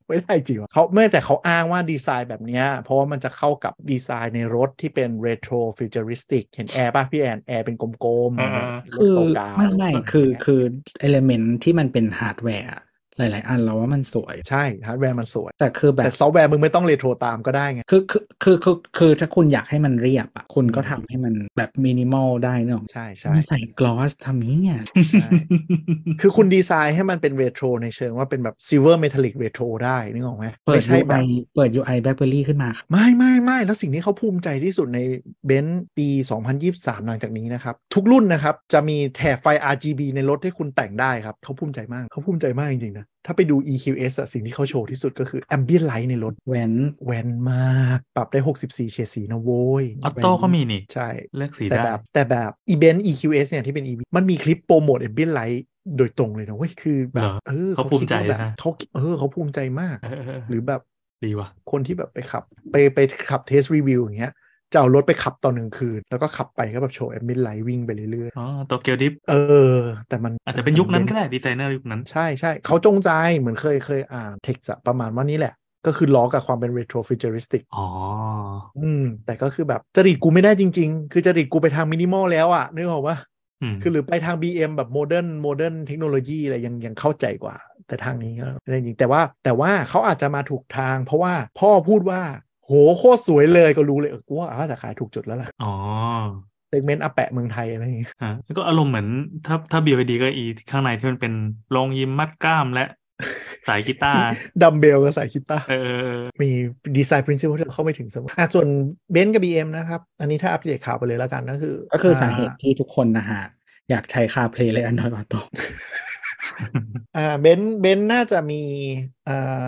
ไม่ได้จริงว่ะเขาแม้แต่เขาอ้างว่าดีไซน์แบบนี้เพราะว่ามันจะเข้ากับดีไซน์ในรถที่เป็นเรโทรฟิวเจอริสติกเห็นแอร์ป่ะพี่แอนแอร์เป็นกลมๆคือไม่ไม่คือคือเอลิเมนต์ที่มันเป็นฮาร์ดแวร์หลายๆอันเราว่ามันสวยใช่ฮาร์ดแวร์มันสวยแต่คือแบบแต่ซอฟต์แวร์มึงไม่ต้องเรโทรตามก็ได้ไงคือคือคือคือคือถ้าคุณอยากให้มันเรียบอ่ะคุณก็ทำให้มันแบบมินิมอลได้เนาะใช่ใช่ใส่กลอสทำนี้ไงคือคุณดีไซน์ให้มันเป็นเรโทรในเชิงว่าเป็นแบบซิลเวอร์เมทัลลิกเรโทรได้นึกออกไหมเปิด ยู ไอ เปิด ยู ไอ BlackBerry ขึ้นมาไม่ไม่ไม่แล้วสิ่งที่เขาภูมิใจที่สุดใน Benz ปี สองพันยี่สิบสาม หลังจากนี้นะครับทุกรุ่นนะครับจะมีแถบไฟ อาร์ จี บี ในรถให้คุณแต่งได้ครับเขาภูมิใจมากเขาภูมิใจมากจริงๆถ้าไปดู อี คิว เอส อะสิ่งที่เขาโชว์ที่สุดก็คือ Ambient Light ในรถแวนแวนมากปรับได้หกสิบสี่เฉดสีนะโว้ยออโต้ก็มีนี่ใช่เลือกสีได้แต่แบบแต่แบบอีเบนซ์ อี คิว เอส เนี่ยที่เป็น อี วี มันมีคลิปโปรโมท Ambient Lightโดยตรงเลยนะเว้ยคือแบบเออเขาภูมิใจแบบเขาเออเขาภูมิใจมากหรือแบบดีว่ะคนที่แบบไปขับไปไปขับเทสรีวิวอย่างเงี้ยจะเอารถไปขับตอนหนึ่งคืนแล้วก็ขับไปก็แบบโชว์แอมบิลไลท์วิ่งไปเรื่อยๆอ๋อโตเกียวดริฟต์เออแต่มันอาจจะเป็นยุคนั้นก็ได้ดีไซเนอร์ยุคนั้นใช่ใช่เขาจงใจเหมือนเคยเคยอ่านเท็กซ์อะประมาณว่านี้แหละก็คือล้อกับความเป็นเรโทรฟิวเจอริสติกอ๋ออืมแต่ก็คือแบบจริตกูไม่ได้จริงๆคือจริตกูไปทางมินิมอลแล้วอะนึกออกปะคือหรือไปทาง บี เอ็ม แบบโมเดิร์นโมเดิร์นเทคโนโลยีอะไรยังยังเข้าใจกว่าแต่ทางนี้ก็จริงแต่ว่าแต่ว่าเขาอาจจะมาถูกทางเพราะว่าพ่อพูดว่าโหโคตรสวยเลยก็รู้เลยกูว่าอาจจะขายถูกจุดแล้วล่ะอ๋อเซกเมนต์อาแปะเมืองไทยอะไรอย่างเงี้ยฮะแล้วก็อารมณ์เหมือนถ้าถ้า บี วาย ดี ก็อีข้างในที่มันเป็นโรงยิมมัดกล้ามและสายกีตาร์ดัมเบลกับสายกีตาร์เออมีดีไซน์ principle ที่เข้าไม่ถึงเสมอส่วน Benz กับ บี เอ็ม นะครับอันนี้ถ้าอัปเดตข่าวไปเลยแล้วกันก็คือก็คือสาเหตุที่ทุกคนนะฮะอยากใช้ CarPlay และ Android Auto อ่า Benz Benz น่าจะมีอ่า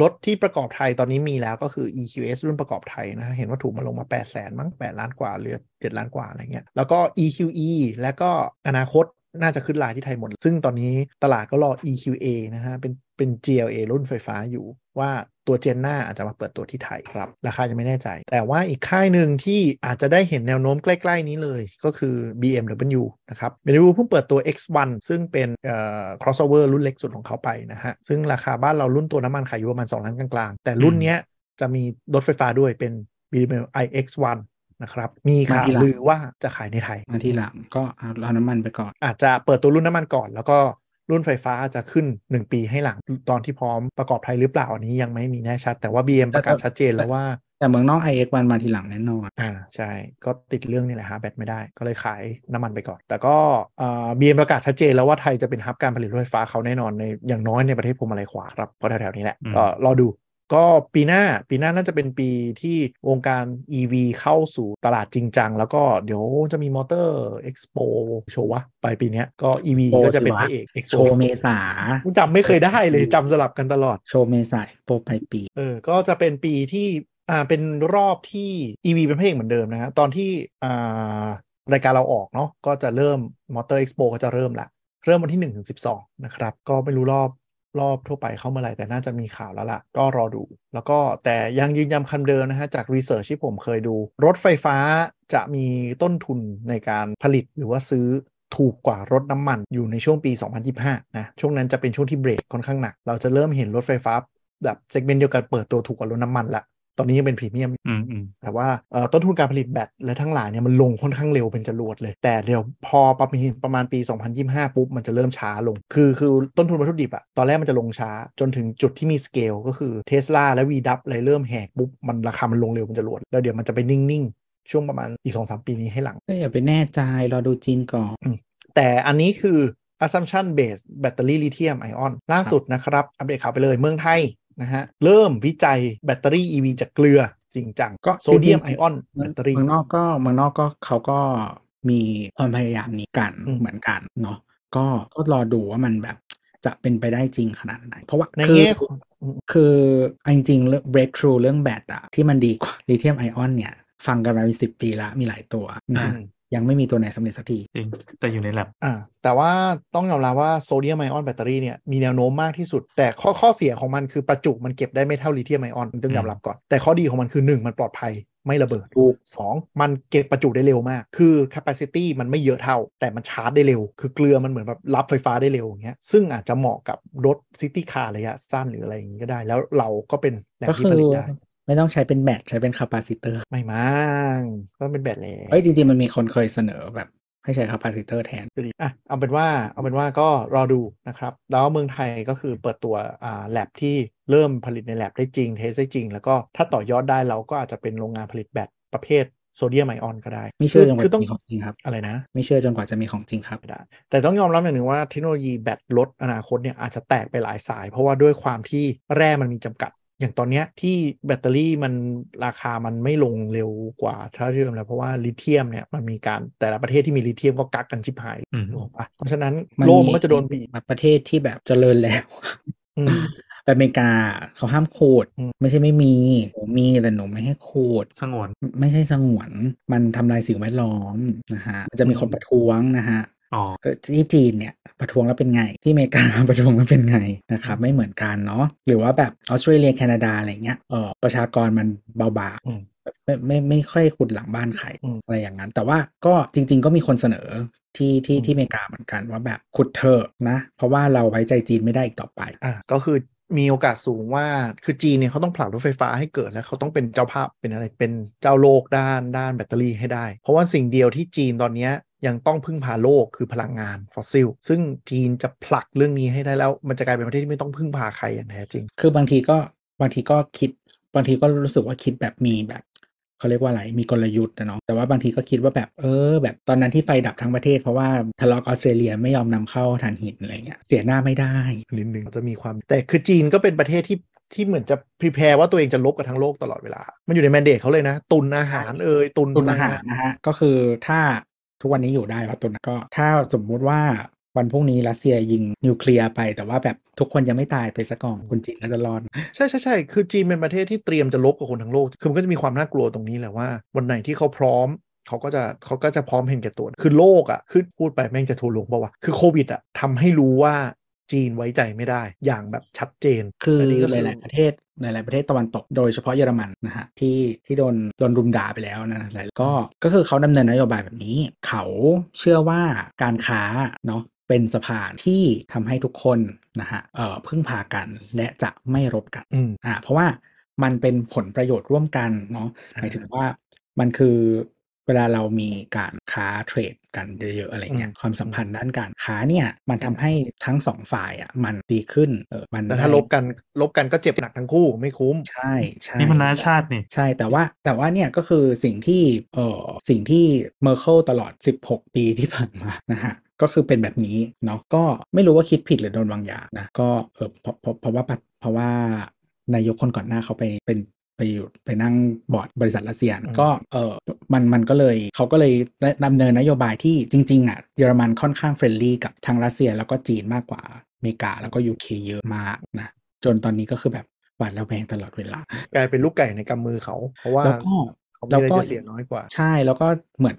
รถที่ประกอบไทยตอนนี้มีแล้วก็คือ อี คิว เอส รุ่นประกอบไทยนะเห็นว่าถูกมาลงมาแปดแสนมั้งแปดล้านกว่าเหลือเจ็ดล้านกว่าอะไรเงี้ยแล้วก็ อี คิว อี แล้วก็อนาคตน่าจะขึ้นลายที่ไทยหมดซึ่งตอนนี้ตลาดก็รอ อี คิว เอ นะฮะเป็นเป็น จี แอล เอ รุ่นไฟฟ้าอยู่ว่าตัวเจนหน้าอาจจะมาเปิดตัวที่ไทยครับราคายังไม่แน่ใจแต่ว่าอีกค่ายหนึ่งที่อาจจะได้เห็นแนวโน้มใกล้ๆนี้เลยก็คือ บี เอ็ม ดับเบิลยู นะครับ บี เอ็ม ดับเบิลยู เพิ่งเปิดตัว เอ็กซ์ วัน ซึ่งเป็นเอ่อ crossover รุ่นเล็กสุดของเขาไปนะฮะซึ่งราคาบ้านเรารุ่นตัวน้ำมันขายอยู่ประมาณสองล้านกลางๆแต่รุ่นเนี้ยจะมีรถไฟฟ้าด้วยเป็น บี เอ็ม ดับเบิลยู ไอ เอ็กซ์ วันนะครับมีข่าวลือว่าจะขายในไทยมาทีหลังก็เอาน้ำมันไปก่อนอาจจะเปิดตัวรุ่นน้ำมันก่อนแล้วก็รุ่นไฟฟ้าจะขึ้นหนึ่งปีให้หลังตอนที่พร้อมประกอบไทยหรือเปล่าอันนี้ยังไม่มีแน่ชัดแต่ว่า บี เอ็ม ประกาศชัดเจนแล้วว่าแต่เมืองนอก ไอ เอ็กซ์ วัน มาทีหลังแน่นอนอ่าใช่ก็ติดเรื่องนี่แหละหาแบตไม่ได้ก็เลยขายน้ำมันไปก่อนแต่ก็เอ่อ บี เอ็ม ประกาศชัดเจนแล้วว่าไทยจะเป็นฮับการผลิตรถไฟฟ้าเขาแน่นอนในอย่างน้อยในประเทศพรหมลัยขวาครับเพราะแถวๆนี้แหละก็รอดูก็ปีหน้าปีหน้าน่าจะเป็นปีที่วงการ อี วี เข้าสู่ตลาดจริงจังแล้วก็เดี๋ยวจะมีมอเตอร์เอ็กซ์โปโชว์วะไปปีนี้ก็ อี วี ก็จะเป็นพระเอกเอ็กซ์โปเมษาจำไม่เคยได้เลยจำสลับกันตลอดโชว์เมษาเอ็กซ์โปไปปีเออก็จะเป็นปีที่อ่าเป็นรอบที่ อี วี เป็นพระเอกเหมือนเดิมนะฮะตอนที่อ่ารายการเราออกเนาะก็จะเริ่มมอเตอร์เอ็กซ์โปก็จะเริ่มละเริ่มวันที่หนึ่งถึงสิบสองนะครับก็ไม่รู้รอบรอบทั่วไปเข้ามาหลายแต่น่าจะมีข่าวแล้วล่ะก็รอดูแล้วก็แต่ยังยืนยันคำเดิมนะฮะจากรีเสิร์ชที่ผมเคยดูรถไฟฟ้าจะมีต้นทุนในการผลิตหรือว่าซื้อถูกกว่ารถน้ำมันอยู่ในช่วงปีสองพันยี่สิบห้านะช่วงนั้นจะเป็นช่วงที่เบรกค่อนข้างหนักเราจะเริ่มเห็นรถไฟฟ้าแบบเซกเมนต์เดียวกันเปิดตัวถูกกว่ารถน้ำมันละตอนนี้ยังเป็นพรีเมียมแต่ว่าต้นทุนการผลิตแบตและทั้งหลายเนี่ยมันลงค่อนข้างเร็วเป็นจรวดเลยแต่เดี๋ยวพอประมาณปีสองพันยี่สิบห้าปุ๊บมันจะเริ่มช้าลงคือคือต้นทุนวัตถุดิบอะตอนแรกมันจะลงช้าจนถึงจุดที่มีสเกลก็คือ Tesla และ วี ดับ เลยเริ่มแหกปุ๊บมันราคามันลงเร็วเป็นจรวดแล้วเดี๋ยวมันจะไปนิ่งๆช่วงประมาณอีก สองถึงสาม ปีนี้ให้หลังก็อย่าไปแน่ใจรอดูจีนก่อนแต่อันนี้คือ Assumption Based Battery Lithium Ion ล่าสุดนะครับอัปเดตข่าวไปเลยเมืองไทยนะฮะเริ่มวิจัยแบตเตอรี่ อี วี จากเกลือจริงจังก็โซเดียมไอออนแบตเตอรี่เมืองนอกก็เมืองนอกก็เขาก็มีความพยายามนี้กันเหมือนกันเนาะก็ก็รอดูว่ามันแบบจะเป็นไปได้จริงขนาดไหนเพราะว่าในแง่คือจริงๆเรื่อง breakthrough เรื่องแบตอะที่มันดีกว่าลิเธียมไอออนเนี่ยฟังกันมาเป็นสิบปีละมีหลายตัวนะยังไม่มีตัวไหนสำเร็จสักทีจริงแต่อยู่ในแลบอ่าแต่ว่าต้องยอมรับว่าโซเดียมไอออนแบตเตอรี่เนี่ยมีแนวโน้มมากที่สุดแต่ข้อข้อเสียของมันคือประจุมันเก็บได้ไม่เท่าลิเธียมไอออนต้องยอมรับก่อนแต่ข้อดีของมันคือหนึ่งมันปลอดภัยไม่ระเบิดสองมันเก็บประจุได้เร็วมากคือ capacity มันไม่เยอะเท่าแต่มันชาร์จได้เร็วคือเกลือมันเหมือนแบบรับไฟฟ้าได้เร็วอย่างเงี้ยซึ่งอาจจะเหมาะกับรถซิตี้คาร์ระยะสั้นหรืออะไรอย่างงี้ก็ได้แล้วเราก็เป็นแหล่งที่ผลิตได้ไม่ต้องใช้เป็นแบตใช้เป็นคาปาซิเตอร์ไม่มั้งก็เป็นแบตเลยเอ้ยจริงๆมันมีคนเคยเสนอแบบให้ใช้คาปาซิเตอร์แทนอ่ะเอาเป็นว่าเอาเป็นว่าก็รอดูนะครับแล้วเมืองไทยก็คือเปิดตัวอ่าแลบที่เริ่มผลิตในแลบได้จริงเทสได้จริงแล้วก็ถ้าต่อยอดได้เราก็อาจจะเป็นโรงงานผลิตแบตประเภทโซเดียมไอออนก็ได้ไม่เชื่อจนกว่าจะมีของจริงครับอะไรนะไม่เชื่อจนกว่าจะมีของจริงครับได้แต่ต้องยอมรับอย่างหนึ่งว่าเทคโนโลยีแบตรถอนาคตเนี่ยอาจจะแตกไปหลายสายเพราะว่าด้วยความที่แร่มันมีจำกัดอย่างตอนนี้ที่แบตเตอรี่มันราคามันไม่ลงเร็วกว่าเท่าเดิมแล้วเพราะว่าลิเธียมเนี่ยมันมีการแต่ละประเทศที่มีลิเธียมก็กักกันชิบหายถูกปะเพราะฉะนั้นโลกมันก็จะโดนบีบประเทศที่แบบเจริญแล้วไปอเมริกาเขาห้ามขูดไม่ใช่ไม่มีมีแต่หนูไม่ให้ขูดสงวนไม่ใช่สงวนมันทำลายสิ่งแวดล้อมนะฮะจะมีคนประท้วงนะฮะที่จีนเนี่ยประท้วงแล้วเป็นไงที่อเมริกาประท้วงแล้วเป็นไงนะครับไม่เหมือนกันเนาะหรือว่าแบบออสเตรเลียแคนาดาอะไรเงี้ยเออประชากรมันเบาบางไม่ไม่ไม่ค่อยขุดหลังบ้านใครอะไรอย่างนั้นแต่ว่าก็จริงๆก็มีคนเสนอที่ที่ที่อเมริกาเหมือนกันว่าแบบขุดเถอะนะเพราะว่าเราไว้ใจจีนไม่ได้อีกต่อไปอ่ะก็คือมีโอกาสสูงว่าคือจีนเนี่ยเขาต้องผลักรถไฟฟ้าให้เกิดแล้วเขาต้องเป็นเจ้าภาพเป็นอะไรเป็นเจ้าโลกด้านด้านแบตเตอรี่ให้ได้เพราะว่าสิ่งเดียวที่จีนตอนเนี้ยยังต้องพึ่งพาโลกคือพลังงานฟอสซิลซึ่งจีนจะผลักเรื่องนี้ให้ได้แล้วมันจะกลายเป็นประเทศที่ไม่ต้องพึ่งพาใครอย่างแท้จริงคือบางทีก็บางทีก็คิดบางทีก็รู้สึกว่าคิดแบบมีแบบเขาเรียกว่าอะไรมีกลยุทธ์นะเนาะแต่ว่าบางทีก็คิดว่าแบบเออแบบตอนนั้นที่ไฟดับทั้งประเทศเพราะว่าทะเลาะออสเตรเลียไม่ยอมนำเข้าถ่านหินอะไรเงี้ยเสียหน้าไม่ได้นิดนึงจะมีความแต่คือจีนก็เป็นประเทศที่ที่เหมือนจะพรีแพร์ว่าตัวเองจะลบกับทั้งโลกตลอดเวลามันอยู่ในแมนเดตเขาเลยนะตุนอาหารเอ่ยตุนอาหารนะฮะก็คือถ้าทุกวันนี้อยู่ได้เพราะตัวนั้นก็ถ้าสมมุติว่า วันพรุ่งนี้รัสเซียยิงนิวเคลียร์ไปแต่ว่าแบบทุกคนยังไม่ตายไปซะก่อนคนจีนน่าจะรอดใช่ใช่คือจีนเป็นประเทศที่เตรียมจะลบกับคนทั้งโลกคือมันก็จะมีความน่ากลัวตรงนี้แหละว่าวันไหนที่เขาพร้อมเขาก็จะเขาก็จะพร้อมเห็นแก่ตัวคือโลกอ่ะคือพูดไปแม่งจะทัวร์ลงป่าววะคือโควิดอ่ะทำให้รู้ว่าจีนไว้ใจไม่ได้อย่างแบบชัดเจนคือหลายๆประเทศหลายๆประเทศตะวันตกโดยเฉพาะเยอรมันนะฮะที่ที่โดนโดนรุมด่าไปแล้วนะหลายก็ก็คือเขาดำเนินนโยบายแบบนี้เขาเชื่อว่าการค้าเนาะเป็นสะพานที่ทำให้ทุกคนนะฮะเอ่อพึ่งพากันและจะไม่รบกันอ่าเพราะว่ามันเป็นผลประโยชน์ร่วมกันเนาะหมายถึงว่ามันคือเวลาเรามีการค้าเทรดกันเยอะๆอะไรเงี้ยความสัมพันธ์ด้านการค้าเนี่ยมันทำให้ทั้งสองฝ่ายอ่ะมันดีขึ้นเออมันถ้าลบกันลบกันก็เจ็บหนักทั้งคู่ไม่คุ้มใช่ใช่นี่มันนาชาตินี่ใช่แต่ว่าแต่ว่าเนี่ยก็คือสิ่งที่เออสิ่งที่เมอร์เคิลตลอดสิบหกปีที่ผ่านมานะฮะก็คือเป็นแบบนี้เนาะก็ไม่รู้ว่าคิดผิดหรือโดนวางยานะก็เออเพราะเพราะว่าเพราะว่านายกคนก่อนหน้าเขาไปเป็นไปอยู่ไปนั่งบอร์ดบริษัทรัสเซียก็เออมันมันก็เลยเขาก็เลยดำเนินนโยบายที่จริงๆอ่ะเยอรมันค่อนข้างเฟรนลี่กับทางรัสเซียแล้วก็จีนมากกว่าอเมริกาแล้วก็ยูเคเยอะมากนะจนตอนนี้ก็คือแบบหวาดระแวงตลอดเวลากลายเป็นลูกไก่ในกำมือเขาเพราะว่าเราก็เสียน้อยกว่าใช่แล้วก็เหมือน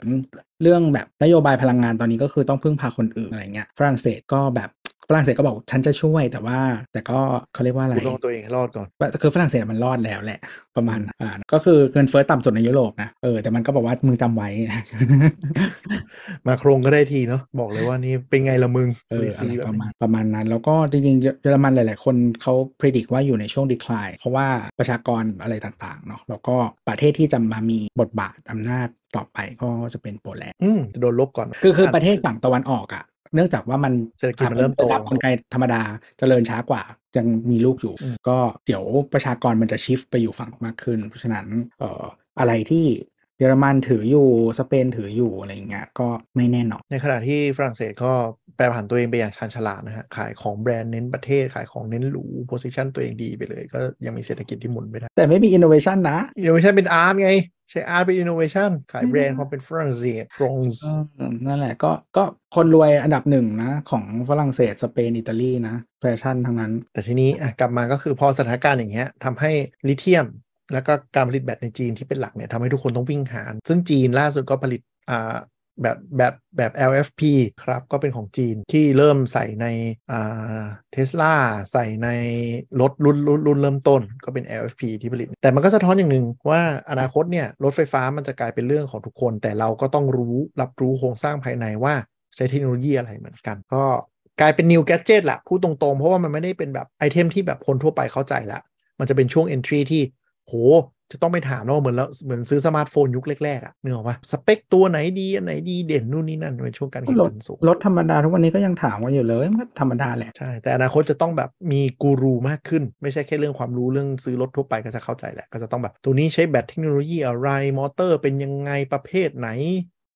เรื่องแบบนโยบายพลังงานตอนนี้ก็คือต้องพึ่งพาคนอื่นอะไรเงี้ยฝรั่งเศสก็แบบฝรั่งเศสก็บอกฉันจะช่วยแต่ว่าแต่ก็เขาเรียกว่าอะไรต้องตัวเองให้รอดก่อนคือฝรั่งเศสมันรอดแล้วแหละประมาณอ่าก็คือเงินเฟ้อต่ำสุดในยุโรปนะเออแต่มันก็บอกว่ามึงจำไว้ มาโครงก็ได้ทีเนาะบอกเลยว่านี่เป็นไงละมึงเออประมาณประมาณนั้นแล้วก็จริงๆเยอรมันหลายๆคนเขาพิจิตรว่าอยู่ในช่วง decline เพราะว่าประชากรอะไรต่างๆเนาะแล้วก็ประเทศที่จะมามีบทบาทอำนาจต่อไปก็จะเป็นโปแลนด์โดนลบก่อนคือคือประเทศฝั่งตะวันออกอ่ะเนื่องจากว่ามันเศรษฐกิจมันเริ่มโตตามกลไกธรรมดาเจริญช้ากว่ายังมีลูกอยู่ก็เดี๋ยวประชากรมันจะชิฟไปอยู่ฝั่งมากขึ้นเพราะฉะนั้นเอ่ออะไรที่เยอรมันถืออยู่สเปนถืออยู่อะไรอย่างเงี้ยก็ไม่แน่นอนในขณะที่ฝรั่งเศสก็แปรผันตัวเองไปอย่างชาญฉลาดนะฮะขายของแบรนด์เน้นประเทศขายของเน้นหรูโพสิชันตัวเองดีไปเลยก็ยังมีเศรษฐกิจที่หมุนไปได้แต่ไม่มีอินโนเวชันนะอินโนเวชันเป็นอาร์ตไงใช้อาร์ตเป็นอินโนเวชันขายแบรนด์ความเป็นฝรั่งเศสฟรองซ์นั่นแหละก็ก็คนรวยอันดับหนึ่งนะของฝรั่งเศสสเปนอิตาลีนะแฟชั่นทั้งนั้นแต่ทีนี้กลับมาก็คือพอสถานการณ์อย่างเงี้ยทำให้ลิเธียมแล้วก็การผลิตแบตในจีนที่เป็นหลักเนี่ยทำให้ทุกคนต้องวิ่งหาซึ่งจีนล่าสุดก็ผลิตอ่าแบบแบบแบบ แอล เอฟ พี ครับก็เป็นของจีนที่เริ่มใส่ในอ่า Tesla ใส่ในรถรุ่นรุ่นรุ่นเริ่มต้นก็เป็น แอล เอฟ พี ที่ผลิตแต่มันก็สะท้อนอย่างหนึ่งว่าอนาคตเนี่ยรถไฟฟ้ามันจะกลายเป็นเรื่องของทุกคนแต่เราก็ต้องรู้รับรู้โครงสร้างภายในว่าใช้เทคโนโลยีอะไรเหมือนกันก็กลายเป็น new gadget แหละพูดตรงๆเพราะว่ามันไม่ได้เป็นแบบไอเทมที่แบบคนทั่วไปเข้าใจละมันจะเป็นช่วง entry ที่โหจะต้องไปถามเนาะเหมือนแล้วเหมือนซื้อสมาร์ทโฟนยุคแรกๆอ่ะนึกออกป่ะสเปคตัวไหนดีอันไหนดีเด่นนู่นนี่นั่นในช่วงการแข่งขันสูงรถธรรมดาทุกวันนี้ก็ยังถามกันอยู่เลยมันธรรมดาแหละใช่แต่อนาคตจะต้องแบบมีกูรูมากขึ้นไม่ใช่แค่เรื่องความรู้เรื่องซื้อรถทั่วไปก็จะเข้าใจแหละก็จะต้องแบบตัวนี้ใช้แบตเทคโนโลยีอะไรมอเตอร์เป็นยังไงประเภทไหน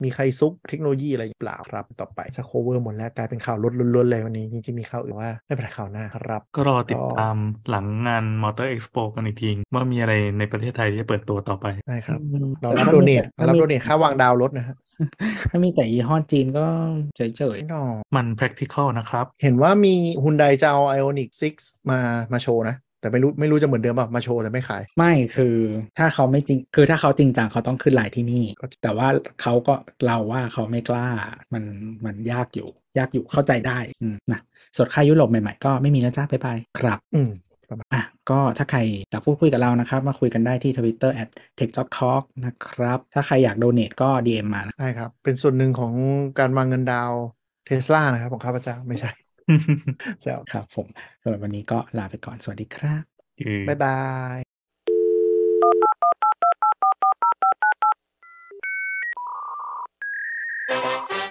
มีใครซุกเทคโนโลยีอะไรเปล่าครับต่อไปจะ cover หมดแล้วกลายเป็นข่าวรถล้วนๆเลยวันนี้จริงๆมีข่าวอื่นว่าไม่เป็นข่าวหน้าครับก็รอติดตามหลังงาน Motor Expo กันอีกทีว่ามีอะไรในประเทศไทยที่จะเปิดตัวต่อไปใช่ครับเรารับโดเนทรับโดเนทค่าวางดาวรถนะฮะถ้ามีแต่ยี่ห้อจีนก็เฉยๆมัน practical นะครับเห็นว่ามี Hyundai จะเอา Ioniq หกมามาโชว์นะแต่ไม่รู้ไม่รู้จะเหมือนเดิมป่ะมาโชว์แต่ไม่ขายไม่คือถ้าเขาไม่จริงคือถ้าเขาจริงจังเขาต้องขึ้นไลน์ที่นี่แต่ว่าเขาก็เราว่าเขาไม่กล้ามันมันยากอยู่ยากอยู่เข้าใจได้นะสดค่ายุโรปใหม่ๆก็ไม่มีแล้วจ้าบ๊ายบายครับอืมอ่ะก็ถ้าใครอยากพูดคุยกับเรานะครับมาคุยกันได้ที่ Twitter at techjobtalk นะครับถ้าใครอยากโดเนทก็ ดี เอ็ม มาได้ครับเป็นส่วนหนึ่งของการวางเงินดาว Tesla นะครับของข้าพเจ้าไม่ใช่แซวครับผมสำหรับวันนี้ก็ลาไปก่อนสวัสดีครับบ๊ายบาย